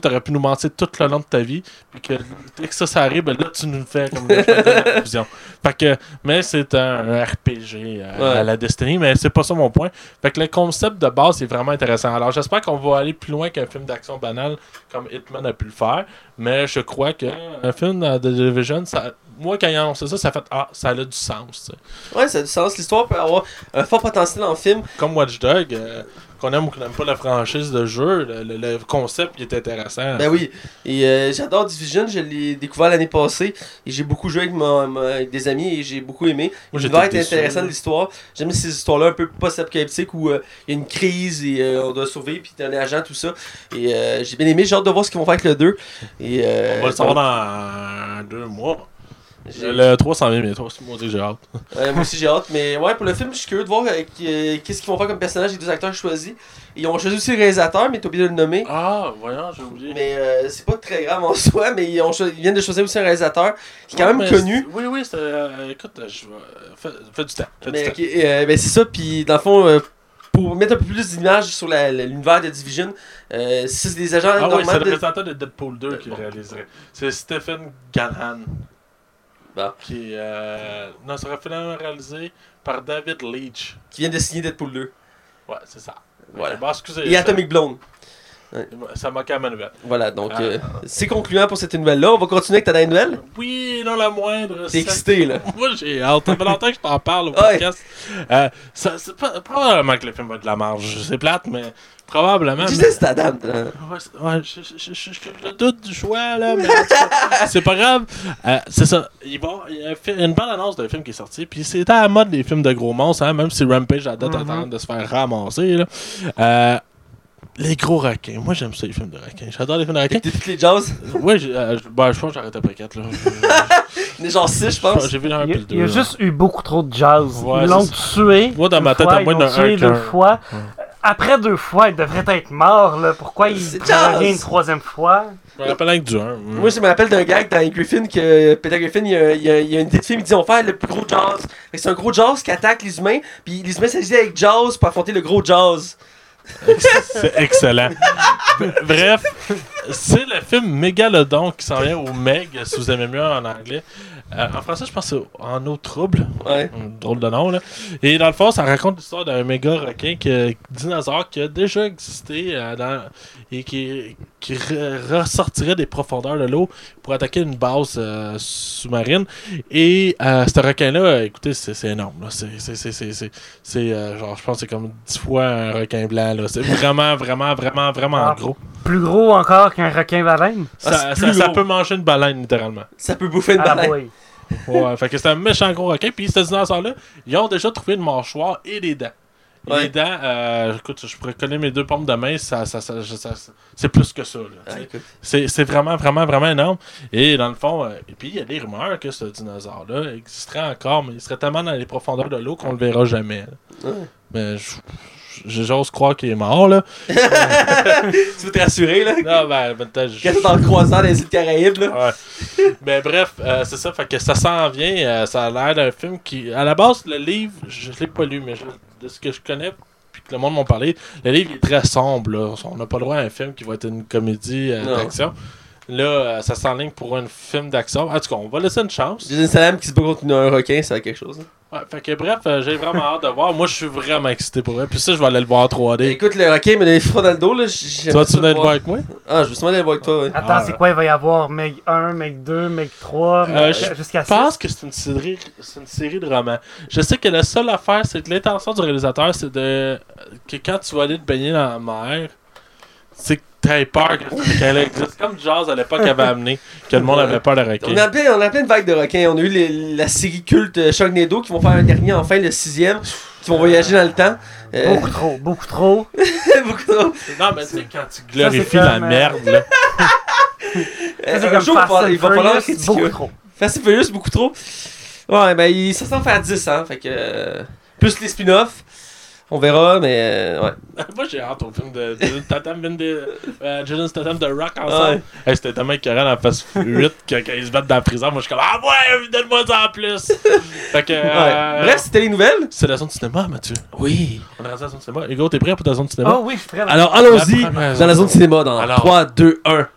Tu aurais pu nous mentir tout le long de ta vie. Puis que dès que ça, ça arrive, ben là, tu nous le fais comme le fait de la vision. Fait que, mais c'est un R P G à, ouais. à la Destiny, mais c'est pas ça mon point. Fait que le concept de base est vraiment intéressant. Alors, j'espère qu'on va aller plus loin qu'un film d'action banal comme Hitman a pu le faire. Mais je crois qu'un film de Division, ça, moi, quand il a annoncé ça, ça fait ah, ça a du sens. T'sais. Ouais, ça a du sens. L'histoire peut avoir un fort potentiel en film. Comme Watch Dogs. Euh, qu'on aime ou qu'on n'aime pas la franchise de jeu, le, le, le concept il est intéressant. Ben oui, et euh, j'adore Division, je l'ai découvert l'année passée, et j'ai beaucoup joué avec, ma, ma, avec des amis, et j'ai beaucoup aimé. Moi, l'univers était intéressant de l'histoire, j'aime ces histoires-là un peu post-apocalyptiques où il euh, y a une crise, et euh, on doit sauver, puis t'es un agent, tout ça, et euh, j'ai bien aimé, j'ai hâte de voir ce qu'ils vont faire avec le deux. Et, euh, on va le savoir donc... dans deux mois. J'ai... Le trois s'en vient bientôt, moi aussi j'ai hâte. Ouais, moi aussi j'ai hâte, mais ouais, pour le film, je suis curieux de voir euh, qu'est-ce qu'ils vont faire comme personnage, les deux acteurs choisis. Ils ont choisi aussi le réalisateur, mais t'as oublié de le nommer. Ah, voyons, j'ai oublié. Mais euh, c'est pas très grave en soi, mais ils, ont cho- ils viennent de choisir aussi un réalisateur qui est ouais, quand même connu. C'est... Oui, oui, c'est... Euh, écoute, je fais, fais du temps. Fais mais du okay, temps. Euh, ben, c'est ça, puis dans le fond, euh, pour mettre un peu plus d'images sur la, l'univers de Division, euh, c'est des agents... Ah oui, c'est le de... réalisateur de Deadpool deux qui réaliserait. C'est Stephen Ganhan. Bah. Qui euh, non, sera finalement réalisé par David Leitch. Qui vient de signer Deadpool deux. Ouais, c'est ça. Voilà. Bon, excusez, et ça. Atomic Blonde. Ouais. Ça manquait à ma nouvelle. Voilà, donc ah, euh, c'est concluant pour cette nouvelle-là. On va continuer avec ta dernière nouvelle? Oui, non, la moindre. T'es excité, là. Moi, j'ai hâte. Ça fait longtemps que je t'en parle au podcast. Ouais. Euh, ça, c'est pas, probablement que le film va de la marge. C'est plate, mais probablement. Tu sais, mais... c'est ta dame. Là. Ouais, ouais, je, je, je, je, je doute du choix, là, mais c'est pas grave. Euh, c'est ça. Il, va, il y a fi- une bande annonce d'un film qui est sorti, puis c'était à la mode des films de gros monstres, hein, même si Rampage a date mm-hmm. en train de se faire ramasser, là. Euh, Les gros requins. Moi, j'aime ça, les films de requins. J'adore les films de requins. T'as vu les Jaws? Ouais, je, euh, je, ben, je pense que j'arrête après quatre, là. Il est genre six, je pense. J'ai vu un puis deux. Il y a juste eu beaucoup trop de Jaws. Ouais, ils l'ont tué. Moi, dans ma tête, à moins d'un un. Deux fois. Ouais. Après deux fois, il devrait être mort, là. Pourquoi il revient une troisième fois? Je me rappelle avec du un. Hein. Mmh. Moi, je me rappelle d'un gag dans Griffin que Peter Griffin, il y a, il y a une idée de film, il dit on va faire le plus gros Jaws. C'est un gros Jaws qui attaque les humains, puis les humains s'agissent avec Jaws pour affronter le gros Jaws. C'est excellent. Bref, c'est le film Mégalodon qui s'en vient au Meg, si vous aimez mieux en anglais. Euh, en français, je pense que c'est En eau trouble. Ouais. Drôle de nom, là. Et dans le fond, ça raconte l'histoire d'un méga requin, que, dinosaure qui a déjà existé euh, dans, et qui, qui re- ressortirait des profondeurs de l'eau pour attaquer une base euh, sous-marine. Et euh, ce requin-là, euh, écoutez, c'est, c'est énorme. Là. C'est, c'est, c'est, c'est, c'est, c'est euh, genre, je pense que c'est comme dix fois un requin blanc. Là. C'est vraiment, vraiment, vraiment, vraiment ah, gros. Plus gros encore qu'un requin baleine? Ça, ah, ça, ça peut manger une baleine, littéralement. Ça peut bouffer une ah, baleine. Oui. Ouais, fait que c'est un méchant gros requin. Puis ce dinosaure-là, ils ont déjà trouvé une mâchoire et des dents. Ouais. Les dents, euh, écoute, je pourrais connaître mes deux pommes de main, ça, ça, ça, ça, ça, c'est plus que ça. Là, ouais, c'est, c'est vraiment, vraiment, vraiment énorme. Et dans le fond, euh, et puis il y a des rumeurs que ce dinosaure-là existerait encore, mais il serait tellement dans les profondeurs de l'eau qu'on le verra jamais. Ouais. Mais je. J'ose croire qu'il est mort, là. Tu veux te rassurer, là? Non, ben, ben je... Qu'est-ce que t'en croisant des îles Caraïbes, là? Ouais. Mais bref, euh, c'est ça. Fait que ça s'en vient. Euh, ça a l'air d'un film qui... À la base, le livre, je l'ai pas lu, mais je... de ce que je connais, puis que le monde m'en parlait, le livre est très sombre, là. On n'a pas le droit à un film qui va être une comédie euh, d'action. Là, euh, ça s'enligne pour un film d'action. En tout cas, on va laisser une chance. J'ai une salame qui se bat contre un requin, ça a quelque chose, là. Ouais, fait que bref, euh, j'ai vraiment hâte de voir. Moi, je suis vraiment excité pour vrai. Puis ça, je vais aller le voir en trois D. Écoute, le requin me donne les froids dans le dos, là. Tu vas-tu venir le voir avec moi? Ah, je vais sûrement aller le voir avec toi, ouais. Attends, ah, c'est quoi? Il va y avoir Meg un, Meg deux, Meg trois, euh, jusqu'à six. Je pense que c'est une série, c'est une série de romans. Je sais que la seule affaire, c'est que l'intention du réalisateur, c'est de que quand tu vas aller te baigner dans la mer, c'est que t'as peur que requin existe. Comme Jazz à l'époque avait amené, que le monde avait peur de requins. On a plein, on a plein de vagues de requins. On a eu les, la série culte Sharknado qui vont faire un dernier, enfin le sixième, qui vont voyager dans le temps. Euh... Beaucoup trop, beaucoup trop. beaucoup trop. Non, mais tu sais, quand tu glorifies ça, la merde, là. Ça, c'est un jour, il va falloir que tu. Beaucoup trop. Fast and Furious, beaucoup trop. Ouais, ben, il ça s'en fait à dix, hein. Fait que. Euh, plus les spin-offs. On verra, mais euh, ouais. Moi, j'ai hâte au film de Jason Statham, Jason Statham de Rock ensemble. Ouais. Hey, c'était tellement écœurant dans Fast huit que quand ils se battent dans la prison, moi, je suis comme « Ah ouais, donne-moi ça en plus! » Fait que... Ouais. Euh, bref, c'était les nouvelles. C'est la zone de cinéma, Mathieu. Oui. On est rendu à la zone de cinéma. Hugo, t'es prêt pour ta zone de cinéma? Oh oui, je suis prêt. Alors, allons-y dans la zone de cinéma dans Alors. trois, deux, un.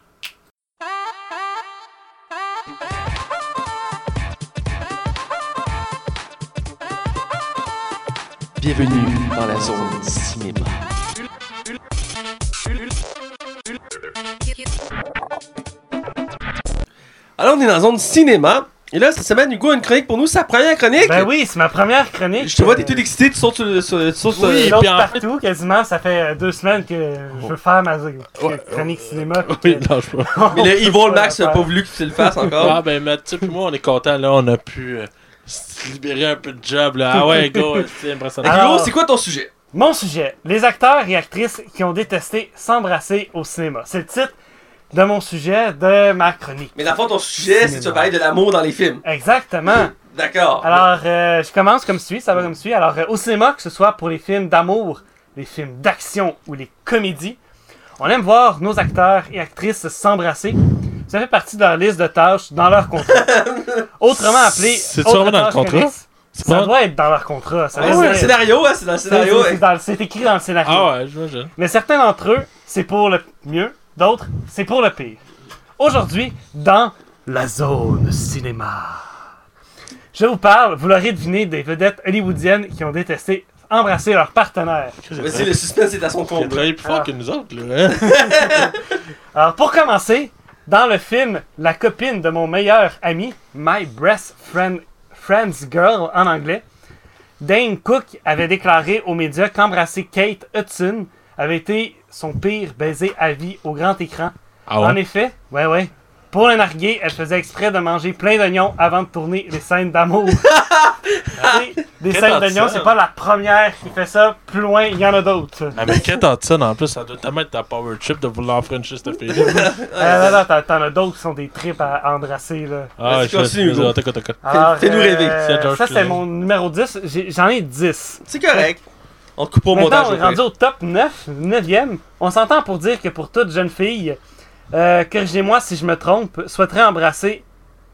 Bienvenue dans la zone cinéma. Alors, on est dans la zone cinéma. Et là, cette semaine, Hugo a une chronique pour nous. C'est sa première chronique. Ben oui, c'est ma première chronique. Je te vois, t'es tout excité. Tu sautes sur le... Tu sautes oui, euh, partout, quasiment. Ça fait deux semaines que je veux faire ma ouais, chronique euh, cinéma. Oui, non, je sais pas. Mais le Evil Max n'a pas voulu que tu le fasses encore. Ah ben, Mathieu et moi, on est contents. Là, on a pu... Euh... libérer un peu de job là. Ah ouais, go, c'est impressionnant. Alors, Hugo, c'est quoi ton sujet? Mon sujet, les acteurs et actrices qui ont détesté s'embrasser au cinéma. C'est le titre de mon sujet, de ma chronique. Mais dans le fond, ton sujet, cinéma. C'est que tu vas parler de l'amour dans les films. Exactement. D'accord. Alors, euh, je commence comme suit, ça va comme suit. Alors, euh, au cinéma, que ce soit pour les films d'amour, les films d'action ou les comédies, on aime voir nos acteurs et actrices s'embrasser. Ça fait partie de leur liste de tâches dans leur contrat. Autrement appelé... C'est sûrement dans le contrat? C'est ça pas... doit être dans leur contrat. Ça ah ouais, le scénario, ouais, c'est dans le scénario. C'est, c'est, c'est, dans, c'est écrit dans le scénario. Ah ouais, je vois, je... Mais certains d'entre eux, c'est pour le mieux. D'autres, c'est pour le pire. Aujourd'hui, dans la zone cinéma. Je vous parle, vous l'aurez deviné, des vedettes hollywoodiennes qui ont détesté embrasser leur partenaire. Mais si le suspense est à son compte. Ils travaillent plus fort alors... que nous autres, là. Hein? Alors, pour commencer... Dans le film La copine de mon meilleur ami, My Best Friend, Friend's Girl en anglais, Dane Cook avait déclaré aux médias qu'embrasser Kate Hudson avait été son pire baiser à vie au grand écran. Ah ouais? En effet, ouais ouais, Pour la narguer, elle faisait exprès de manger plein d'oignons avant de tourner les scènes d'amour. Des scènes d'oignons, c'est pas la première qui fait ça. Plus loin, il y en a d'autres. Ah, mais Kate Hudson, en plus, ça doit tellement être ta power trip de vouloir frencher cette fille. Ah, non, non, t'en as d'autres qui sont des tripes à embrasser. Là. Ah, je continue. Fais-nous rêver. Ça, c'est mon numéro dix. J'en ai dix. C'est correct. On te coupe au montage. On est rendu au top neuf, neuvième. On s'entend pour dire que pour toute jeune fille, euh, corrigez-moi si je me trompe, souhaiterait embrasser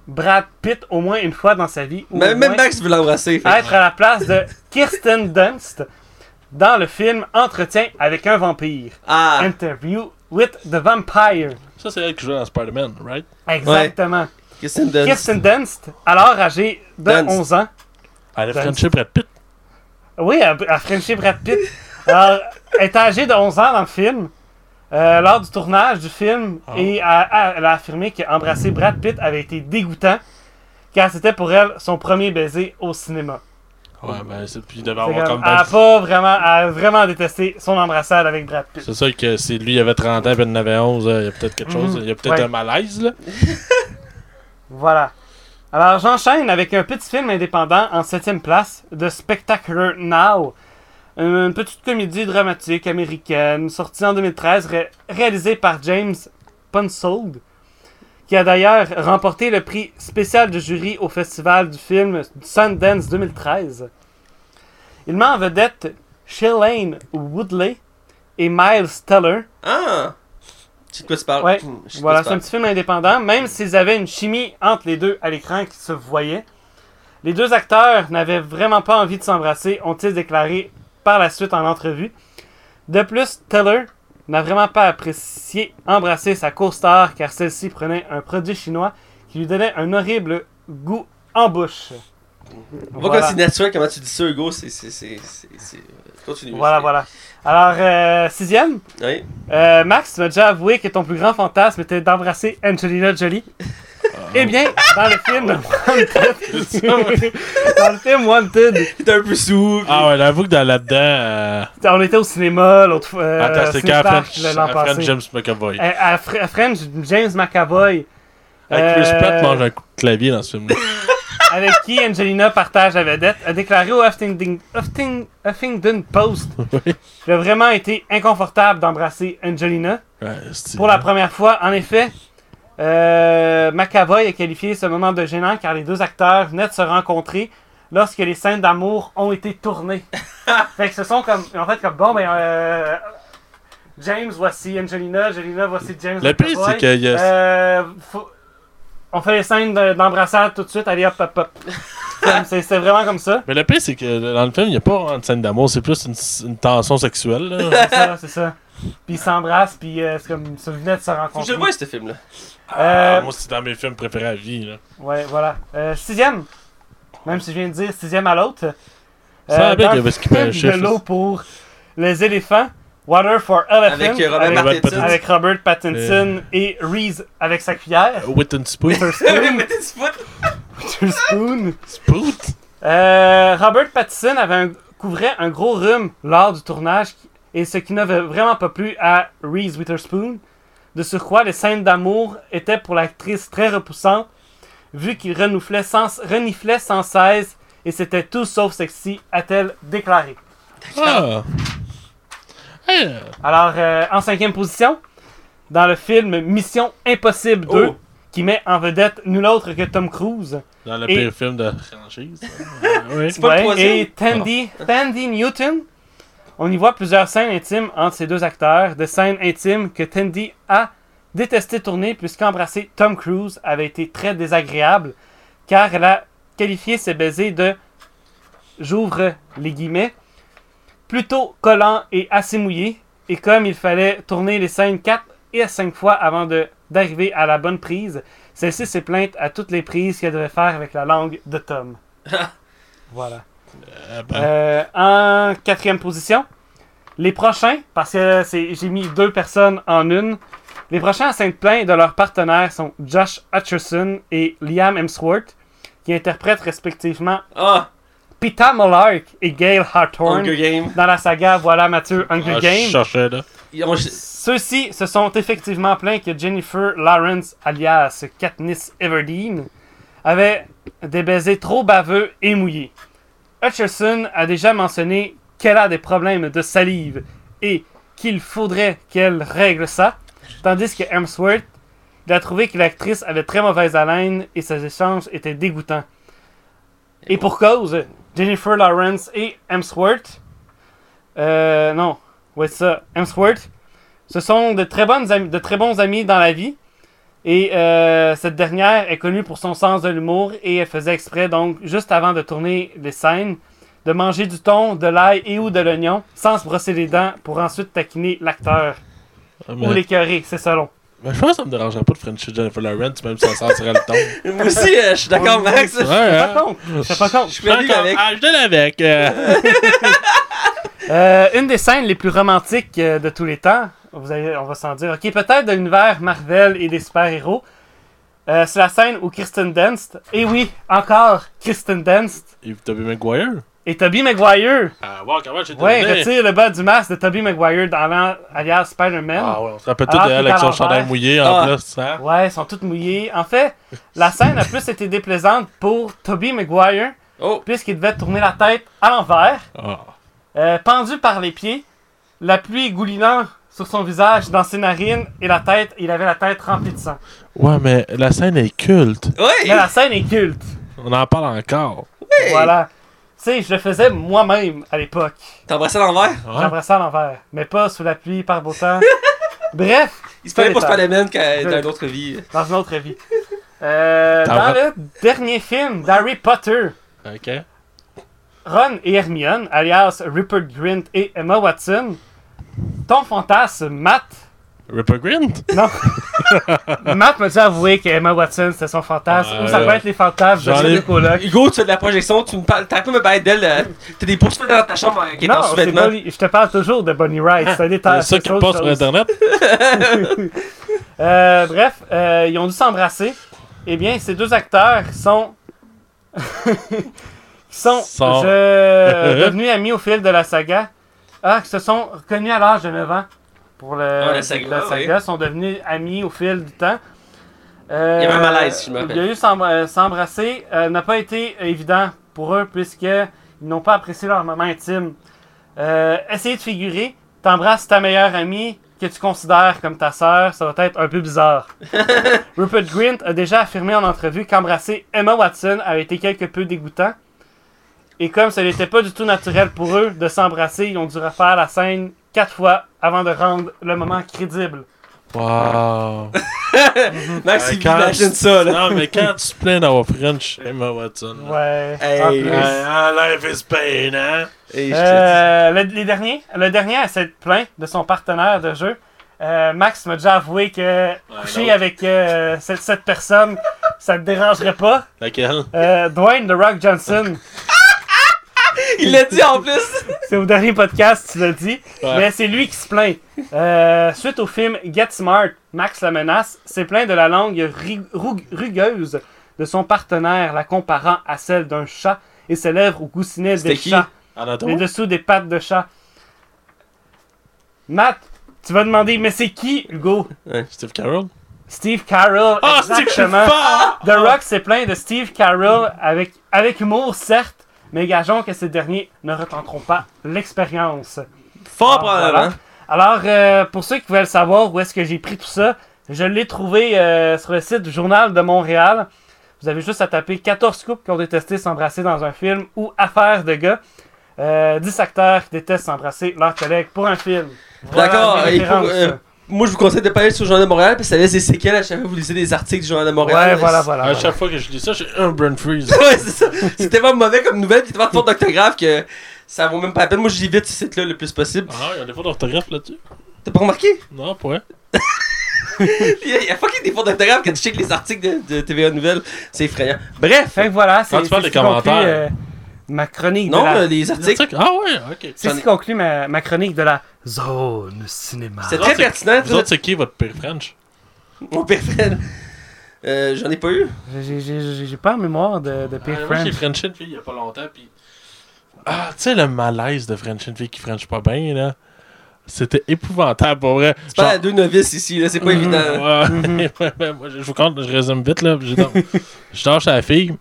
Brad Pitt au moins une fois dans sa vie. Ou même, même Max veut l'embrasser. Être à la place de Kirsten Dunst dans le film Entretien avec un vampire. Ah. Interview with the Vampire. Ça, c'est elle qui joue dans Spider-Man, right? Exactement. Ouais. Kirsten Dunst. Kirsten Dunst, alors âgée de Dunst. onze ans. Elle a friendship Brad Pitt. Oui, à, à Frenchie Brad Pitt. Alors, elle est âgée de onze ans dans le film, euh, lors du tournage du film, oh. et a, a, elle a affirmé qu'embrasser Brad Pitt avait été dégoûtant, car c'était pour elle son premier baiser au cinéma. Ouais, ben, c'est puis d'avoir comme... comme elle a pas vraiment, elle a vraiment détesté son embrassade avec Brad Pitt. C'est sûr que si lui il avait trente ans et elle en avait onze, il y a peut-être quelque chose, mm-hmm. il y a peut-être ouais. un malaise, là. Voilà. Alors, j'enchaîne avec un petit film indépendant en septième place, The Spectacular Now, une petite comédie dramatique américaine sortie en deux mille treize, ré- réalisée par James Punsold, qui a d'ailleurs remporté le prix spécial de jury au festival du film Sundance deux mille treize. Il met en vedette Shailene Woodley et Miles Teller. Ah! C'est quoi tu parles? Ouais. Mmh, voilà, c'est un petit film indépendant. Même s'ils avaient une chimie entre les deux à l'écran qui se voyait, les deux acteurs n'avaient vraiment pas envie de s'embrasser, ont-ils déclaré par la suite en entrevue. De plus, Teller n'a vraiment pas apprécié embrasser sa co-star car celle-ci prenait un produit chinois qui lui donnait un horrible goût en bouche. On voit comme c'est naturel comment tu dis ça, Hugo. C'est, c'est, c'est, c'est, c'est... Continue. Voilà, voilà. Alors, euh, sixième. Oui. Euh, Max, tu m'as déjà avoué que ton plus grand fantasme était d'embrasser Angelina Jolie. Oh. Eh bien, dans le film Wanted. dans le film Wanted. T'es un peu sous. Ah ouais, j'avoue que dans là-dedans. Euh... On était au cinéma l'autre fois. Euh, Attends, c'était quand à French James McAvoy. À, à French James McAvoy. Avec Chris euh... Pratt mange un coup de clavier dans ce film-là. Avec qui Angelina partage la vedette, a déclaré au Huffington, Huffington, Huffington Post oui. « J'ai vraiment été inconfortable d'embrasser Angelina. Ouais, » Pour bien. La première fois, en effet, euh, McAvoy a qualifié ce moment de gênant car les deux acteurs venaient de se rencontrer lorsque les scènes d'amour ont été tournées. Fait que ce sont comme, en fait comme bon, ben... Euh, James, voici Angelina, Angelina, voici James. Le pire, c'est que... Yes. Euh, faut, on fait les scènes d'embrassade tout de suite, allez hop hop hop. c'est, c'est vraiment comme ça. Mais le pire, c'est que dans le film, il n'y a pas de scène d'amour, c'est plus une, une tension sexuelle. Là. c'est ça, c'est ça. Puis ils s'embrassent, puis euh, c'est comme ils se venaient de se rencontrer. Je vois ce film-là. Euh... Ah, moi, c'est dans mes films préférés à vie. Là. Ouais, voilà. Euh, sixième, même si je viens de dire sixième à l'autre. Ça euh, avec le film de l'eau pour les éléphants. Water for Elephant avec Robert, avec, avec, Pattinson. Avec Robert Pattinson euh... et Reese avec sa cuillère. Uh, with a spoon. With a spoon. with a spoon. Spoon. Euh, Robert Pattinson avait un, couvrait un gros rhume lors du tournage et ce qui n'avait vraiment pas plu à Reese Witherspoon. De surcroît, les scènes d'amour étaient pour l'actrice très repoussantes vu qu'il reniflait sans, reniflait sans cesse et c'était tout sauf sexy, a-t-elle déclaré. Ah. Alors, euh, en cinquième position, dans le film Mission Impossible deux, oh. qui met en vedette nul autre que Tom Cruise. Dans le et... pire film de franchise. oui. C'est pas ouais, le troisième. Et Tandy, oh. Tandy Newton. On y voit plusieurs scènes intimes entre ces deux acteurs, des scènes intimes que Tandy a détesté tourner puisqu'embrasser Tom Cruise avait été très désagréable, car elle a qualifié ses baisers de « j'ouvre les guillemets ». Plutôt collant et assez mouillé, et comme il fallait tourner les scènes quatre et cinq fois avant de, d'arriver à la bonne prise, celle-ci s'est plainte à toutes les prises qu'elle devait faire avec la langue de Tom. Voilà. Euh, ben. euh, en quatrième position, les prochains, parce que c'est, j'ai mis deux personnes en une, les prochains à s'être plaints de leurs partenaires sont Josh Hutcherson et Liam Hemsworth, qui interprètent respectivement... Oh. Pita Mullark et Gail Hawthorne dans la saga Voilà Mathieu Hunger ah, Games. Je cherchais, là. ont... Ceux-ci se sont effectivement plaints que Jennifer Lawrence, alias Katniss Everdeen, avait des baisers trop baveux et mouillés. Hutcherson a déjà mentionné qu'elle a des problèmes de salive et qu'il faudrait qu'elle règle ça, tandis que Hemsworth il a trouvé que l'actrice avait très mauvaise haleine et ses échanges étaient dégoûtants. Et pour cause, Jennifer Lawrence et Hemsworth, euh, non, ouais ça, Hemsworth, ce sont de très bonnes amis, de très bons amis dans la vie. Et euh, cette dernière est connue pour son sens de l'humour et elle faisait exprès, donc, juste avant de tourner les scènes, de manger du thon, de l'ail et ou de l'oignon sans se brosser les dents pour ensuite taquiner l'acteur. Ah, mais... Ou l'écœurer, c'est selon. Mais je pense que ça me dérangerait pas de frencher Jennifer Lawrence, même si ça sentirait le ton. Moi aussi, euh, je suis d'accord, Max. Je suis pas contre. Je suis pas contre. Je suis pas avec. Ah, je donne avec. Euh... euh, une des scènes les plus romantiques de tous les temps, vous avez, on va s'en dire, ok, peut-être de l'univers Marvel et des super-héros, euh, c'est la scène où Kristen Dunst, et oui, encore Kristen Dunst. Et Tobey Maguire. Et Tobey Maguire. Ah, wow, comment j'ai ouais, retire le bas du masque de Tobey Maguire dans l'alias Spider-Man. Ah ouais, on se rappelle tous d'elle avec son chandail mouillé en ah. plus. Hein? Ouais, ils sont toutes mouillées. En fait, la scène a plus été déplaisante pour Tobey Maguire, oh. puisqu'il devait tourner la tête à l'envers, oh. euh, pendu par les pieds, la pluie goulinant sur son visage, dans ses narines, et la tête, il avait la tête remplie de sang. Ouais, mais la scène est culte. Oui! Mais la scène est culte. On en parle encore. Oui! Voilà. Tu sais, je le faisais moi-même à l'époque. T'embrassais à l'envers? Ouais. J'embrassais à l'envers. Mais pas sous la pluie, par beau temps. Bref. Il se parlait pour Spider-Man dans une autre vie. Dans une autre vie. Euh, dans le dernier film d'Harry Potter. Ok. Ron et Hermione, alias Rupert Grint et Emma Watson. Ton fantasme, Matt. Rupert Grint? Non. Matt m'a déjà avoué que Emma Watson c'était son fantasme. Euh, Ou ça peut être les fantasmes de les colocs. Hugo, tu fais de la projection, tu me parles. T'as pas me parler d'elle, euh, t'as des poursuites dans ta chambre euh, qui est en sous-vêtement. Non, je te parle toujours de Bonnie Wright. C'est ah, ça qui passe sur Internet. euh, bref, euh, ils ont dû s'embrasser. Eh bien, ces deux acteurs sont. Ils sont. sont... Je... devenus amis au fil de la saga. Ah, qui se sont connus à l'âge de neuf ans. Pour le, ah, la saga, la saga oui. sont devenus amis au fil du temps. Euh, il y avait un malaise, je me rappelle. Il y a eu s'embr- s'embrasser, euh, n'a pas été évident pour eux, puisqu'ils n'ont pas apprécié leur moment intime. Euh, essayer de figurer, t'embrasses ta meilleure amie que tu considères comme ta sœur, ça va être un peu bizarre. Rupert Grint a déjà affirmé en entrevue qu'embrasser Emma Watson avait été quelque peu dégoûtant. Et comme ça n'était pas du tout naturel pour eux de s'embrasser, ils ont dû refaire la scène quatre fois avant de rendre le moment crédible. Wow! Max, il imagine ça, là. Non, mais quand tu te plains d'avoir French Emma Watson. Là. Ouais. Hey, hey, life is pain, hein? Hey, euh, le, les derniers, le dernier à s'être plaint de son partenaire de jeu. Euh, Max m'a déjà avoué que coucher ouais, avec euh, cette, cette personne, ça te dérangerait pas. Laquelle? Euh, Dwayne The Rock Johnson. Il l'a dit en plus! C'est au dernier podcast, tu l'as dit. Ouais. Mais c'est lui qui se plaint. Euh, suite au film Get Smart, Max la menace s'est plaint de la langue rig- rug- rugueuse de son partenaire, la comparant à celle d'un chat et ses lèvres au coussinet des chats. Les dessous des pattes de chat. Matt, tu vas demander, mais c'est qui, Hugo? Hein, Steve Carell? Steve Carell, oh, exactement. The Rock s'est plaint de Steve Carell avec, avec humour, certes, mais gageons que ces derniers ne retenteront pas l'expérience. Fort probablement. Alors, euh, pour ceux qui veulent savoir où est-ce que j'ai pris tout ça, je l'ai trouvé euh, sur le site du Journal de Montréal. Vous avez juste à taper quatorze couples qui ont détesté s'embrasser dans un film ou affaires de gars. Euh, dix acteurs qui détestent s'embrasser leurs collègues pour un film. Voilà. D'accord. Moi, je vous conseille de pas aller sur le Journal de Montréal parce que ça laisse des séquelles à chaque fois que vous lisez des articles du Journal de Montréal. Ouais, voilà, voilà. À chaque voilà. fois que je lis ça, j'ai un brain freeze. Ouais, c'est ça. C'est tellement mauvais comme nouvelle, puis tellement de fautes d'orthographe que ça vaut même pas la peine. Moi, je lis vite ce site-là le plus possible. Ah, il y a des fautes d'orthographe là-dessus. T'as pas remarqué? Non, pas vrai. Il y a fucking des fautes d'orthographe quand tu checkes les articles de, de T V A Nouvelles. C'est effrayant. Bref. Fait que voilà. C'est, quand tu parles des commentaires. Conclu, euh, ma chronique non, de la... Non, les articles. Les ah ouais, ok. C'est ce qui conclut ma, ma chronique de la zone cinéma. C'est très pertinent. Vous autres, c'est qui votre pire French? Mon pire French? Euh, j'en ai pas eu. J'ai, j'ai, j'ai pas en mémoire de, de pire ah, French. Moi, j'ai Frenché une fille il y a pas longtemps, puis... Ah, tu sais, le malaise de Frencher une fille qui French pas bien, là. C'était épouvantable, pour vrai. C'est genre... pas à deux novices ici, là, c'est pas évident. Ouais, ouais, ben, moi, je vous compte, je résume vite, là. Je, je lâche à la fille,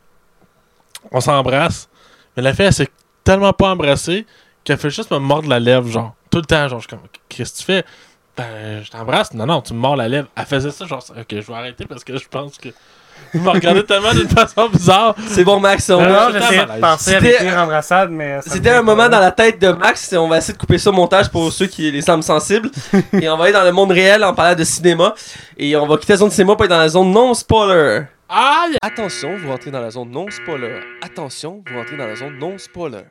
on s'embrasse, mais la fille, elle s'est tellement pas embrassée qu'elle fait juste me mordre la lèvre, genre, tout le temps, genre, je suis comme, qu'est-ce que tu fais? Ben, je t'embrasse. Non, non, tu me mords la lèvre. Elle faisait ça, genre, ok, je vais arrêter parce que je pense que... Vous me regardez tellement d'une façon bizarre. C'est bon, Max. On non, j'essayais de penser à l'écrire embrassade, mais... C'était un moment dans la tête de Max. On va essayer de couper ça au montage pour ceux qui les âmes sensibles. Et on va aller dans le monde réel en parlant de cinéma. Et on va quitter la zone cinéma pour aller dans la zone non-spoiler. Aïe! Attention, vous rentrez dans la zone non-spoiler. Attention, vous rentrez dans la zone non-spoiler.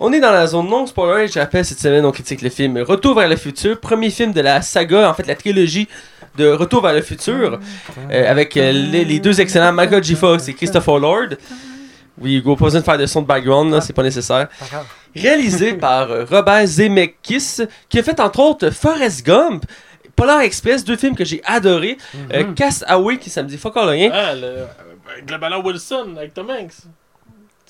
On est dans la zone non-spoiler et je rappelle, cette semaine, on critique le film Retour vers le futur, premier film de la saga, en fait la trilogie de Retour vers le futur, euh, avec euh, les, les deux excellents Michael J. Fox et Christopher Lloyd. Oui, Hugo, pas besoin de faire de son de background, là, c'est pas nécessaire. Réalisé par euh, Robert Zemeckis, qui a fait entre autres Forrest Gump, Polar Express, deux films que j'ai adorés, euh, mm-hmm. Castaway, qui ça me dit fuck all rien. Ah, le, avec le ballon Wilson, avec Tom Hanks.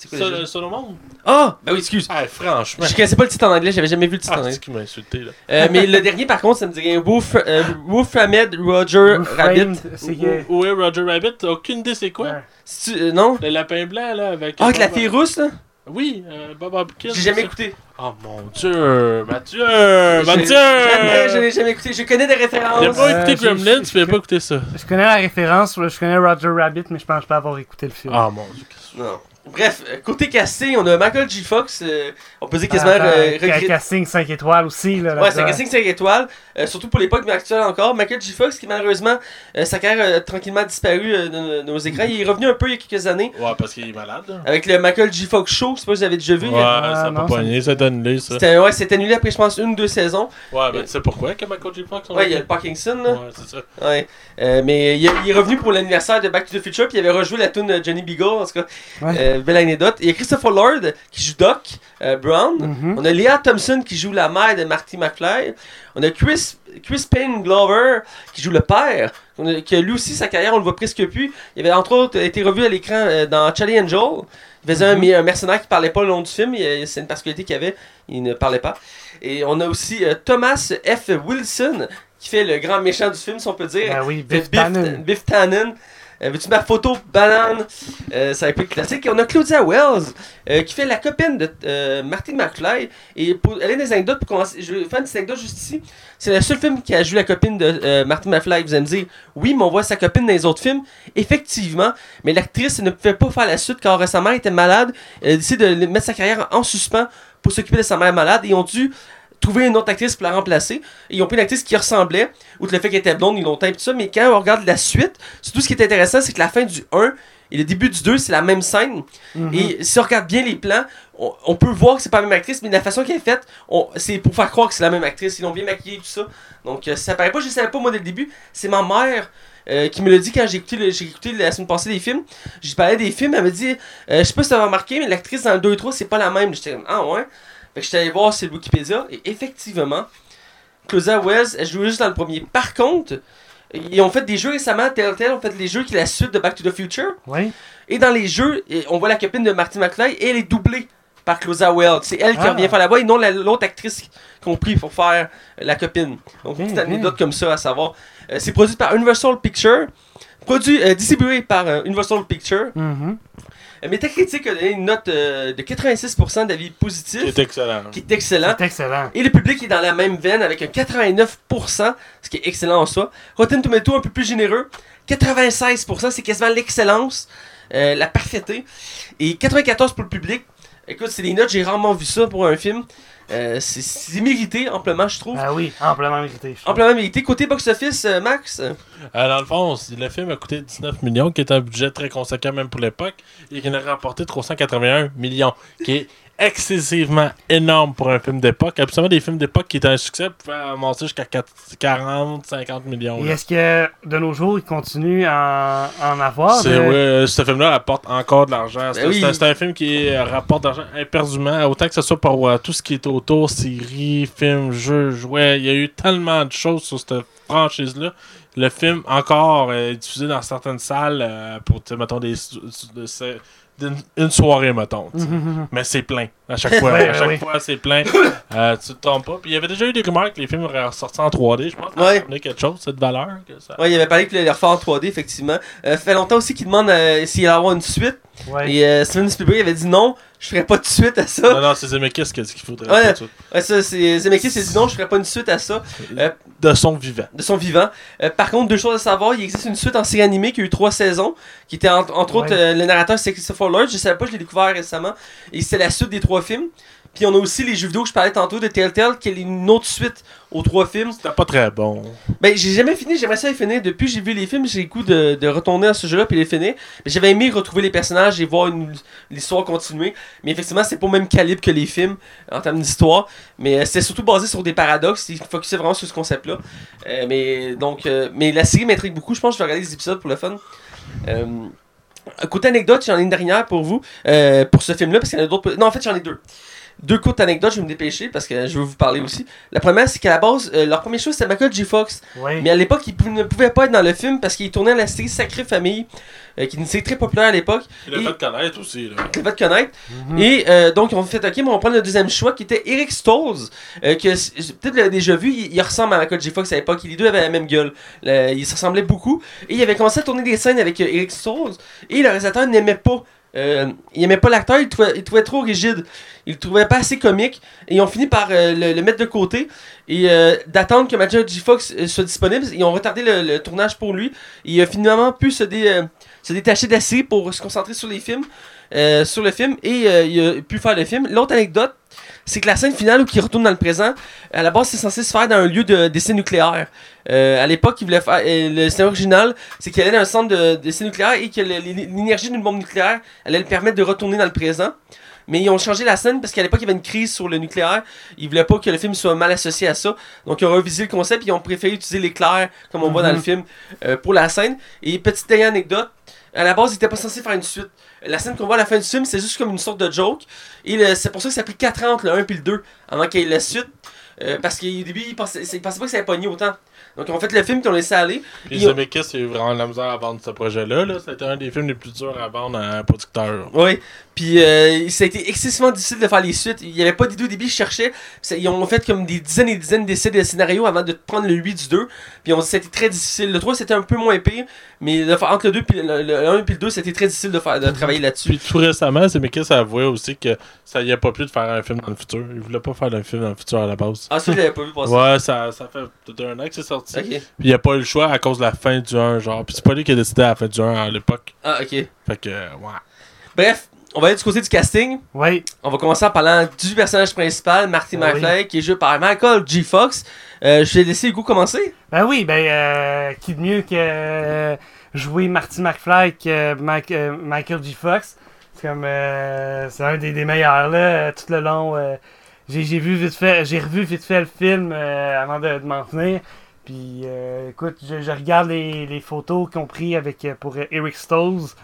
C'est quoi, le, sur le monde? Ah! Oh, ben oui, excuse. Ah, franchement. Je connaissais pas le titre en anglais, j'avais jamais vu le titre ah, en anglais. C'est qui m'a insulté, là. Euh, mais le dernier, par contre, ça me dirait Wolf, euh, Wolf Ahmed Roger Wolf Rabbit. Rabbit. C'est que... Oui, Roger Rabbit, aucune idée c'est quoi. Ouais. C'est, euh, non? Le lapin blanc, là, avec... Ah, avec la fille rousse, là? Oui, euh, Bob Hopkins. J'ai jamais écouté. Oh mon Dieu, Mathieu, je, Mathieu. Jamais, je l'ai jamais écouté. Je connais des références. T'as pas écouté euh, Gremlins, tu n'as pas écouté ça. Je connais la référence, je connais Roger Rabbit, mais je pense pas avoir écouté le film. Ah mon Dieu, non. Bref, côté casting, on a Michael J. Fox, euh, on peut dire quasiment... Ah, euh, regret... Casting cinq étoiles aussi. Là, là ouais, c'est un casting cinq étoiles, euh, surtout pour l'époque actuelle encore. Michael J. Fox, qui malheureusement, euh, sa carrière a tranquillement disparu euh, de, de nos écrans. Il est revenu un peu il y a quelques années. Ouais, parce qu'il est malade. Là. Avec le Michael J. Fox Show, je sais pas si vous avez déjà vu. Ouais, euh, ça m'a poigné, ça a annulé, ça. C'était, ouais, c'était annulé après, je pense, une ou deux saisons. Ouais, mais euh, tu sais pourquoi que Michael J. Fox... Ouais, il y a le Parkinson, là. Ouais, c'est ça. Ouais, euh, mais il, il est revenu pour l'anniversaire de Back to the Future, puis il avait rejoué la tune Johnny Beagle, en tout cas. Ouais. Euh, belle anecdote. Il y a Christopher Lloyd qui joue Doc euh, Brown. Mm-hmm. On a Leah Thompson qui joue la mère de Marty McFly. On a Chris, Chris Payne Glover qui joue le père. On a, que lui aussi, sa carrière, on le voit presque plus. Il avait entre autres été revu à l'écran euh, dans Charlie and Joel. Il faisait mm-hmm. un, un mercenaire qui ne parlait pas le long du film. Il, c'est une particularité qu'il avait. Il ne parlait pas. Et on a aussi euh, Thomas F. Wilson qui fait le grand méchant du film, si on peut dire. Ben oui, Biff Tannen. Biff Tannen. Euh, veux-tu ma photo banane? Euh, ça a été classique. Et on a Claudia Wells euh, qui fait la copine de euh, Marty McFly. Et pour aller dans les anecdotes, pour commencer, je vais faire une petite anecdote juste ici. C'est le seul film qui a joué la copine de euh, Marty McFly. Vous allez me dire, oui, mais on voit sa copine dans les autres films. Effectivement, mais l'actrice ne pouvait pas faire la suite car récemment elle était malade. Elle a décidé de mettre sa carrière en suspens pour s'occuper de sa mère malade. Et ont dû trouver une autre actrice pour la remplacer. Ils ont pris une actrice qui ressemblait, outre le fait qu'elle était blonde, ils l'ont teint et tout ça, mais quand on regarde la suite, surtout ce qui est intéressant, c'est que la fin du un et le début du deux, c'est la même scène. Mm-hmm. Et si on regarde bien les plans, on, on peut voir que c'est pas la même actrice, mais de la façon qu'elle est faite, on, c'est pour faire croire que c'est la même actrice. Ils l'ont bien maquillée et tout ça. Donc euh, ça paraît pas, je le savais pas moi dès le début, c'est ma mère euh, qui me l'a dit quand j'ai écouté, le, j'ai écouté la semaine passée des films. J'y parlais des films, elle me dit, euh, je sais pas si t'as remarqué, mais l'actrice dans le deux et trois, c'est pas la même. J'étais comme, ah ouais? Fait que j'étais allé voir sur Wikipédia et effectivement, Claudia Wells, elle jouait juste dans le premier. Par contre, ils ont fait des jeux récemment, Telltale ont fait les jeux qui est la suite de Back to the Future. Oui. Et dans les jeux, on voit la copine de Marty McFly et elle est doublée par Claudia Wells. C'est elle ah. qui revient faire la voix et non la, l'autre actrice qu'on prie pour faire la copine. Donc, okay, petite anecdote okay. comme ça à savoir. Euh, c'est produit par Universal Pictures, produit, euh, distribué par euh, Universal Pictures. Mm-hmm. Metacritic a donné une note euh, de quatre-vingt-six pour cent d'avis positifs. C'est excellent. Qui est excellent. C'est excellent. Et le public est dans la même veine avec un quatre-vingt-neuf pour cent, ce qui est excellent en soi. Rotten Tomatoes un peu plus généreux, quatre-vingt-seize pour cent, c'est quasiment l'excellence, euh, la parfaité. Et quatre-vingt-quatorze pour cent pour le public. Écoute, c'est des notes, j'ai rarement vu ça pour un film. Euh, c'est, c'est mérité, amplement, je trouve. Ah oui, amplement mérité. Amplement mérité. Côté box-office, euh, Max euh, Dans le fond, le film a coûté dix-neuf millions, qui est un budget très conséquent même pour l'époque, et qui en a rapporté trois cent quatre-vingt-un millions, qui est excessivement énorme pour un film d'époque. Absolument, des films d'époque qui étaient un succès pouvaient amasser jusqu'à quarante à cinquante millions. Et là. Est-ce que, de nos jours, ils continuent à en avoir? C'est, mais... Oui, ce film-là rapporte encore de l'argent. C'est, ben oui. c'est, c'est un film qui rapporte d'argent éperdument, autant que ce soit pour euh, tout ce qui est au autour, séries, films, jeux, jouets. Il y a eu tellement de choses sur cette franchise-là. le film encore euh, diffusé dans certaines salles euh, pour, mettons, des, des, des Une, une soirée, mettons. Mm-hmm. Mais c'est plein. À chaque fois, à chaque oui. fois c'est plein. Euh, tu te trompes pas. Puis il y avait déjà eu des rumeurs que les films auraient ressorti en trois D. Je pense que ça ouais. donnait quelque chose, cette valeur. Ça... Oui, il avait parlé qu'il allait refaire en trois D, effectivement. Euh, ça fait longtemps aussi qu'il demande euh, s'il allait avoir une suite. Ouais. Et euh, Steven Spielberg avait dit non, je ferais pas de suite à ça. Non, non, c'est Zemeckis qui a dit qu'il faudrait ouais, pas de suite. Ouais, ça, c'est Zemeckis qui a dit non, je ferais pas une suite à ça. Euh, de son vivant. De son vivant. Euh, par contre, deux choses à savoir, il existe une suite en série animée qui a eu trois saisons, qui était en, entre ouais. autres euh, le narrateur c'est Christopher Lloyd, je savais pas, je l'ai découvert récemment, et c'est la suite des trois films. Puis on a aussi les jeux vidéo que je parlais tantôt de Telltale, qui est une autre suite aux trois films. C'était pas très bon. Ben, j'ai jamais fini, j'aimerais ça les finir. Depuis que j'ai vu les films, j'ai le goût de, de retourner à ce jeu-là et les finir. Mais j'avais aimé retrouver les personnages et voir une, l'histoire continuer. Mais effectivement, c'est pas au même calibre que les films en termes d'histoire. Mais euh, c'était surtout basé sur des paradoxes. Ils focusaient vraiment sur ce concept-là. Euh, mais donc, euh, mais la série m'intrigue beaucoup. Je pense que je vais regarder les épisodes pour le fun. Euh, côté anecdote, j'en ai une dernière pour vous, euh, pour ce film-là, parce qu'il y en a d'autres. Non, en fait, j'en ai deux. Deux courtes anecdotes, je vais me dépêcher parce que je veux vous parler aussi. La première, c'est qu'à la base, euh, leur premier choix, c'était Michael J. Fox. Oui. Mais à l'époque, il p- ne pouvait pas être dans le film parce qu'il tournait à la série Sacrée Famille, euh, qui est une série très populaire à l'époque. Il l'a fait connaître aussi. Il l'a fait connaître. Mm-hmm. Et euh, donc, on fait OK, mais on prend le deuxième choix qui était Eric Stoltz, euh, que j'ai peut-être déjà vu. Il, il ressemble à Michael J. Fox à l'époque. Les deux avaient la même gueule. Le, ils se ressemblaient beaucoup. Et il avait commencé à tourner des scènes avec euh, Eric Stoltz. Et le réalisateur n'aimait pas. Euh, il aimait pas l'acteur, il le trouvait, il trouvait trop rigide, il le trouvait pas assez comique et ils ont fini par euh, le, le mettre de côté et euh, d'attendre que Mathieu J. Fox euh, soit disponible. Ils ont retardé le, le tournage pour lui et il a finalement pu se, dé, euh, se détacher de la série pour se concentrer sur les films euh, sur le film et euh, il a pu faire le film. L'autre anecdote, c'est que la scène finale où il retourne dans le présent, à la base c'est censé se faire dans un lieu de, d'essai nucléaire. Euh, à l'époque, il voulait faire euh, le scénario original, c'est qu'il allait dans un centre de, d'essai nucléaire et que le, l'énergie d'une bombe nucléaire allait le permettre de retourner dans le présent. Mais ils ont changé la scène parce qu'à l'époque, il y avait une crise sur le nucléaire. Ils voulaient pas que le film soit mal associé à ça. Donc, ils ont revisé le concept et ils ont préféré utiliser l'éclair, comme on mm-hmm. voit dans le film, euh, pour la scène. Et petite dernière anecdote, à la base, ils n'étaient pas censés faire une suite. La scène qu'on voit à la fin du film, c'est juste comme une sorte de joke. Et le, c'est pour ça que ça a pris quatre ans entre le un et le deux avant qu'il y ait la suite. Euh, parce qu'au début, ils ne pensaient, ils pensaient pas que ça allait pogner autant. Donc, ils ont fait le film qu'ils ont laissé aller. Puis Zemeckis, il a eu vraiment de la misère à vendre ce projet-là. Là. C'était un des films les plus durs à vendre à un producteur. Oui. Puis, euh, ça a été excessivement difficile de faire les suites. Il n'y avait pas d'idée au début, je cherchais. Ils ont fait comme des dizaines et dizaines d'essais de scénarios avant de prendre le huit du deux. Puis, on, ça a été très difficile. Le trois, c'était un peu moins pire. Mais le, entre le, deux, puis le, le un et le deux, c'était très difficile de, faire, de travailler là-dessus. Puis, tout récemment, Zemeckis avouait aussi que ça n'y a pas plu de faire un film dans le futur. Il voulait pas faire un film dans le futur à la base. Ah, ça, je l'avais pas vu passer. Ouais, ça, ça fait peut-être un an que c'est sorti. Okay. Puis il a pas eu le choix à cause de la fin du un, genre. Puis c'est pas lui qui a décidé à la fin du un à l'époque. Ah, ok. Fait que, ouais. Bref, on va aller du côté du casting. Oui. On va commencer en parlant du personnage principal, Marty oui. McFly, qui est joué par Michael J. Fox. Euh, je vais laisser Hugo commencer. Ben oui, ben, euh, qui de mieux que euh, jouer Marty McFly que Mike, euh, Michael J. Fox. C'est comme, euh, c'est un des, des meilleurs, là, tout le long. Euh, j'ai, j'ai vu vite fait, j'ai revu vite fait le film euh, avant de, de m'en venir. Puis, euh, écoute, je, je regarde les, les photos qu'ils ont prises avec, pour euh, Eric Stoltz.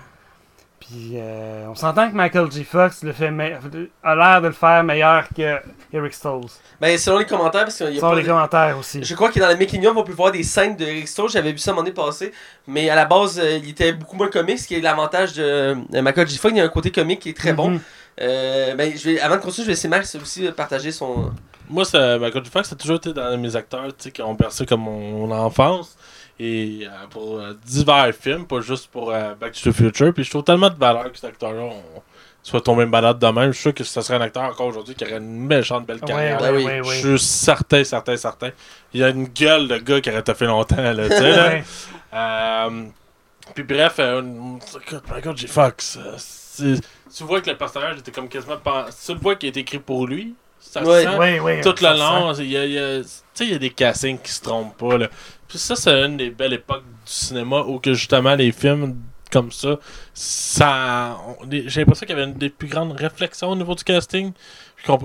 Puis, euh, on s'entend que Michael J. Fox le fait me- a l'air de le faire meilleur que Eric Stoltz. Ben, selon les commentaires, parce qu'il y a Selon les de... commentaires aussi. Je crois que dans le making of, on peut voir des scènes de Eric Stoltz. J'avais vu ça à un moment donné passé. Mais à la base, euh, il était beaucoup moins comique, ce qui est l'avantage de euh, Michael J. Fox. Il y a un côté comique qui est très mm-hmm. bon. Euh, ben, je vais, avant de continuer, je vais laisser Max aussi partager son... Moi, ça, Michael J. Fox, ça a toujours été dans mes acteurs qui ont percé comme mon, mon enfance. Et euh, pour euh, divers films, pas juste pour euh, Back to the Future. Puis je trouve tellement de valeur que cet acteur-là on... soit tombé malade de même. Je suis sûr que ce serait un acteur encore aujourd'hui qui aurait une méchante belle carrière. Ouais, ouais, ouais, je suis ouais. certain, certain, certain. Il a une gueule de gars qui aurait taffé longtemps. Là, là. euh, puis bref, euh, Michael J. Fox, euh, tu vois que le personnage était comme quasiment... Pan... Tu le vois qu'il est écrit pour lui. Ça ouais, sent ouais, ouais, tout le long. Il y a, y a, il y a des castings qui se trompent pas. Là. Puis ça, c'est une des belles époques du cinéma où que justement les films comme ça, ça on, j'ai l'impression qu'il y avait une des plus grandes réflexions au niveau du casting.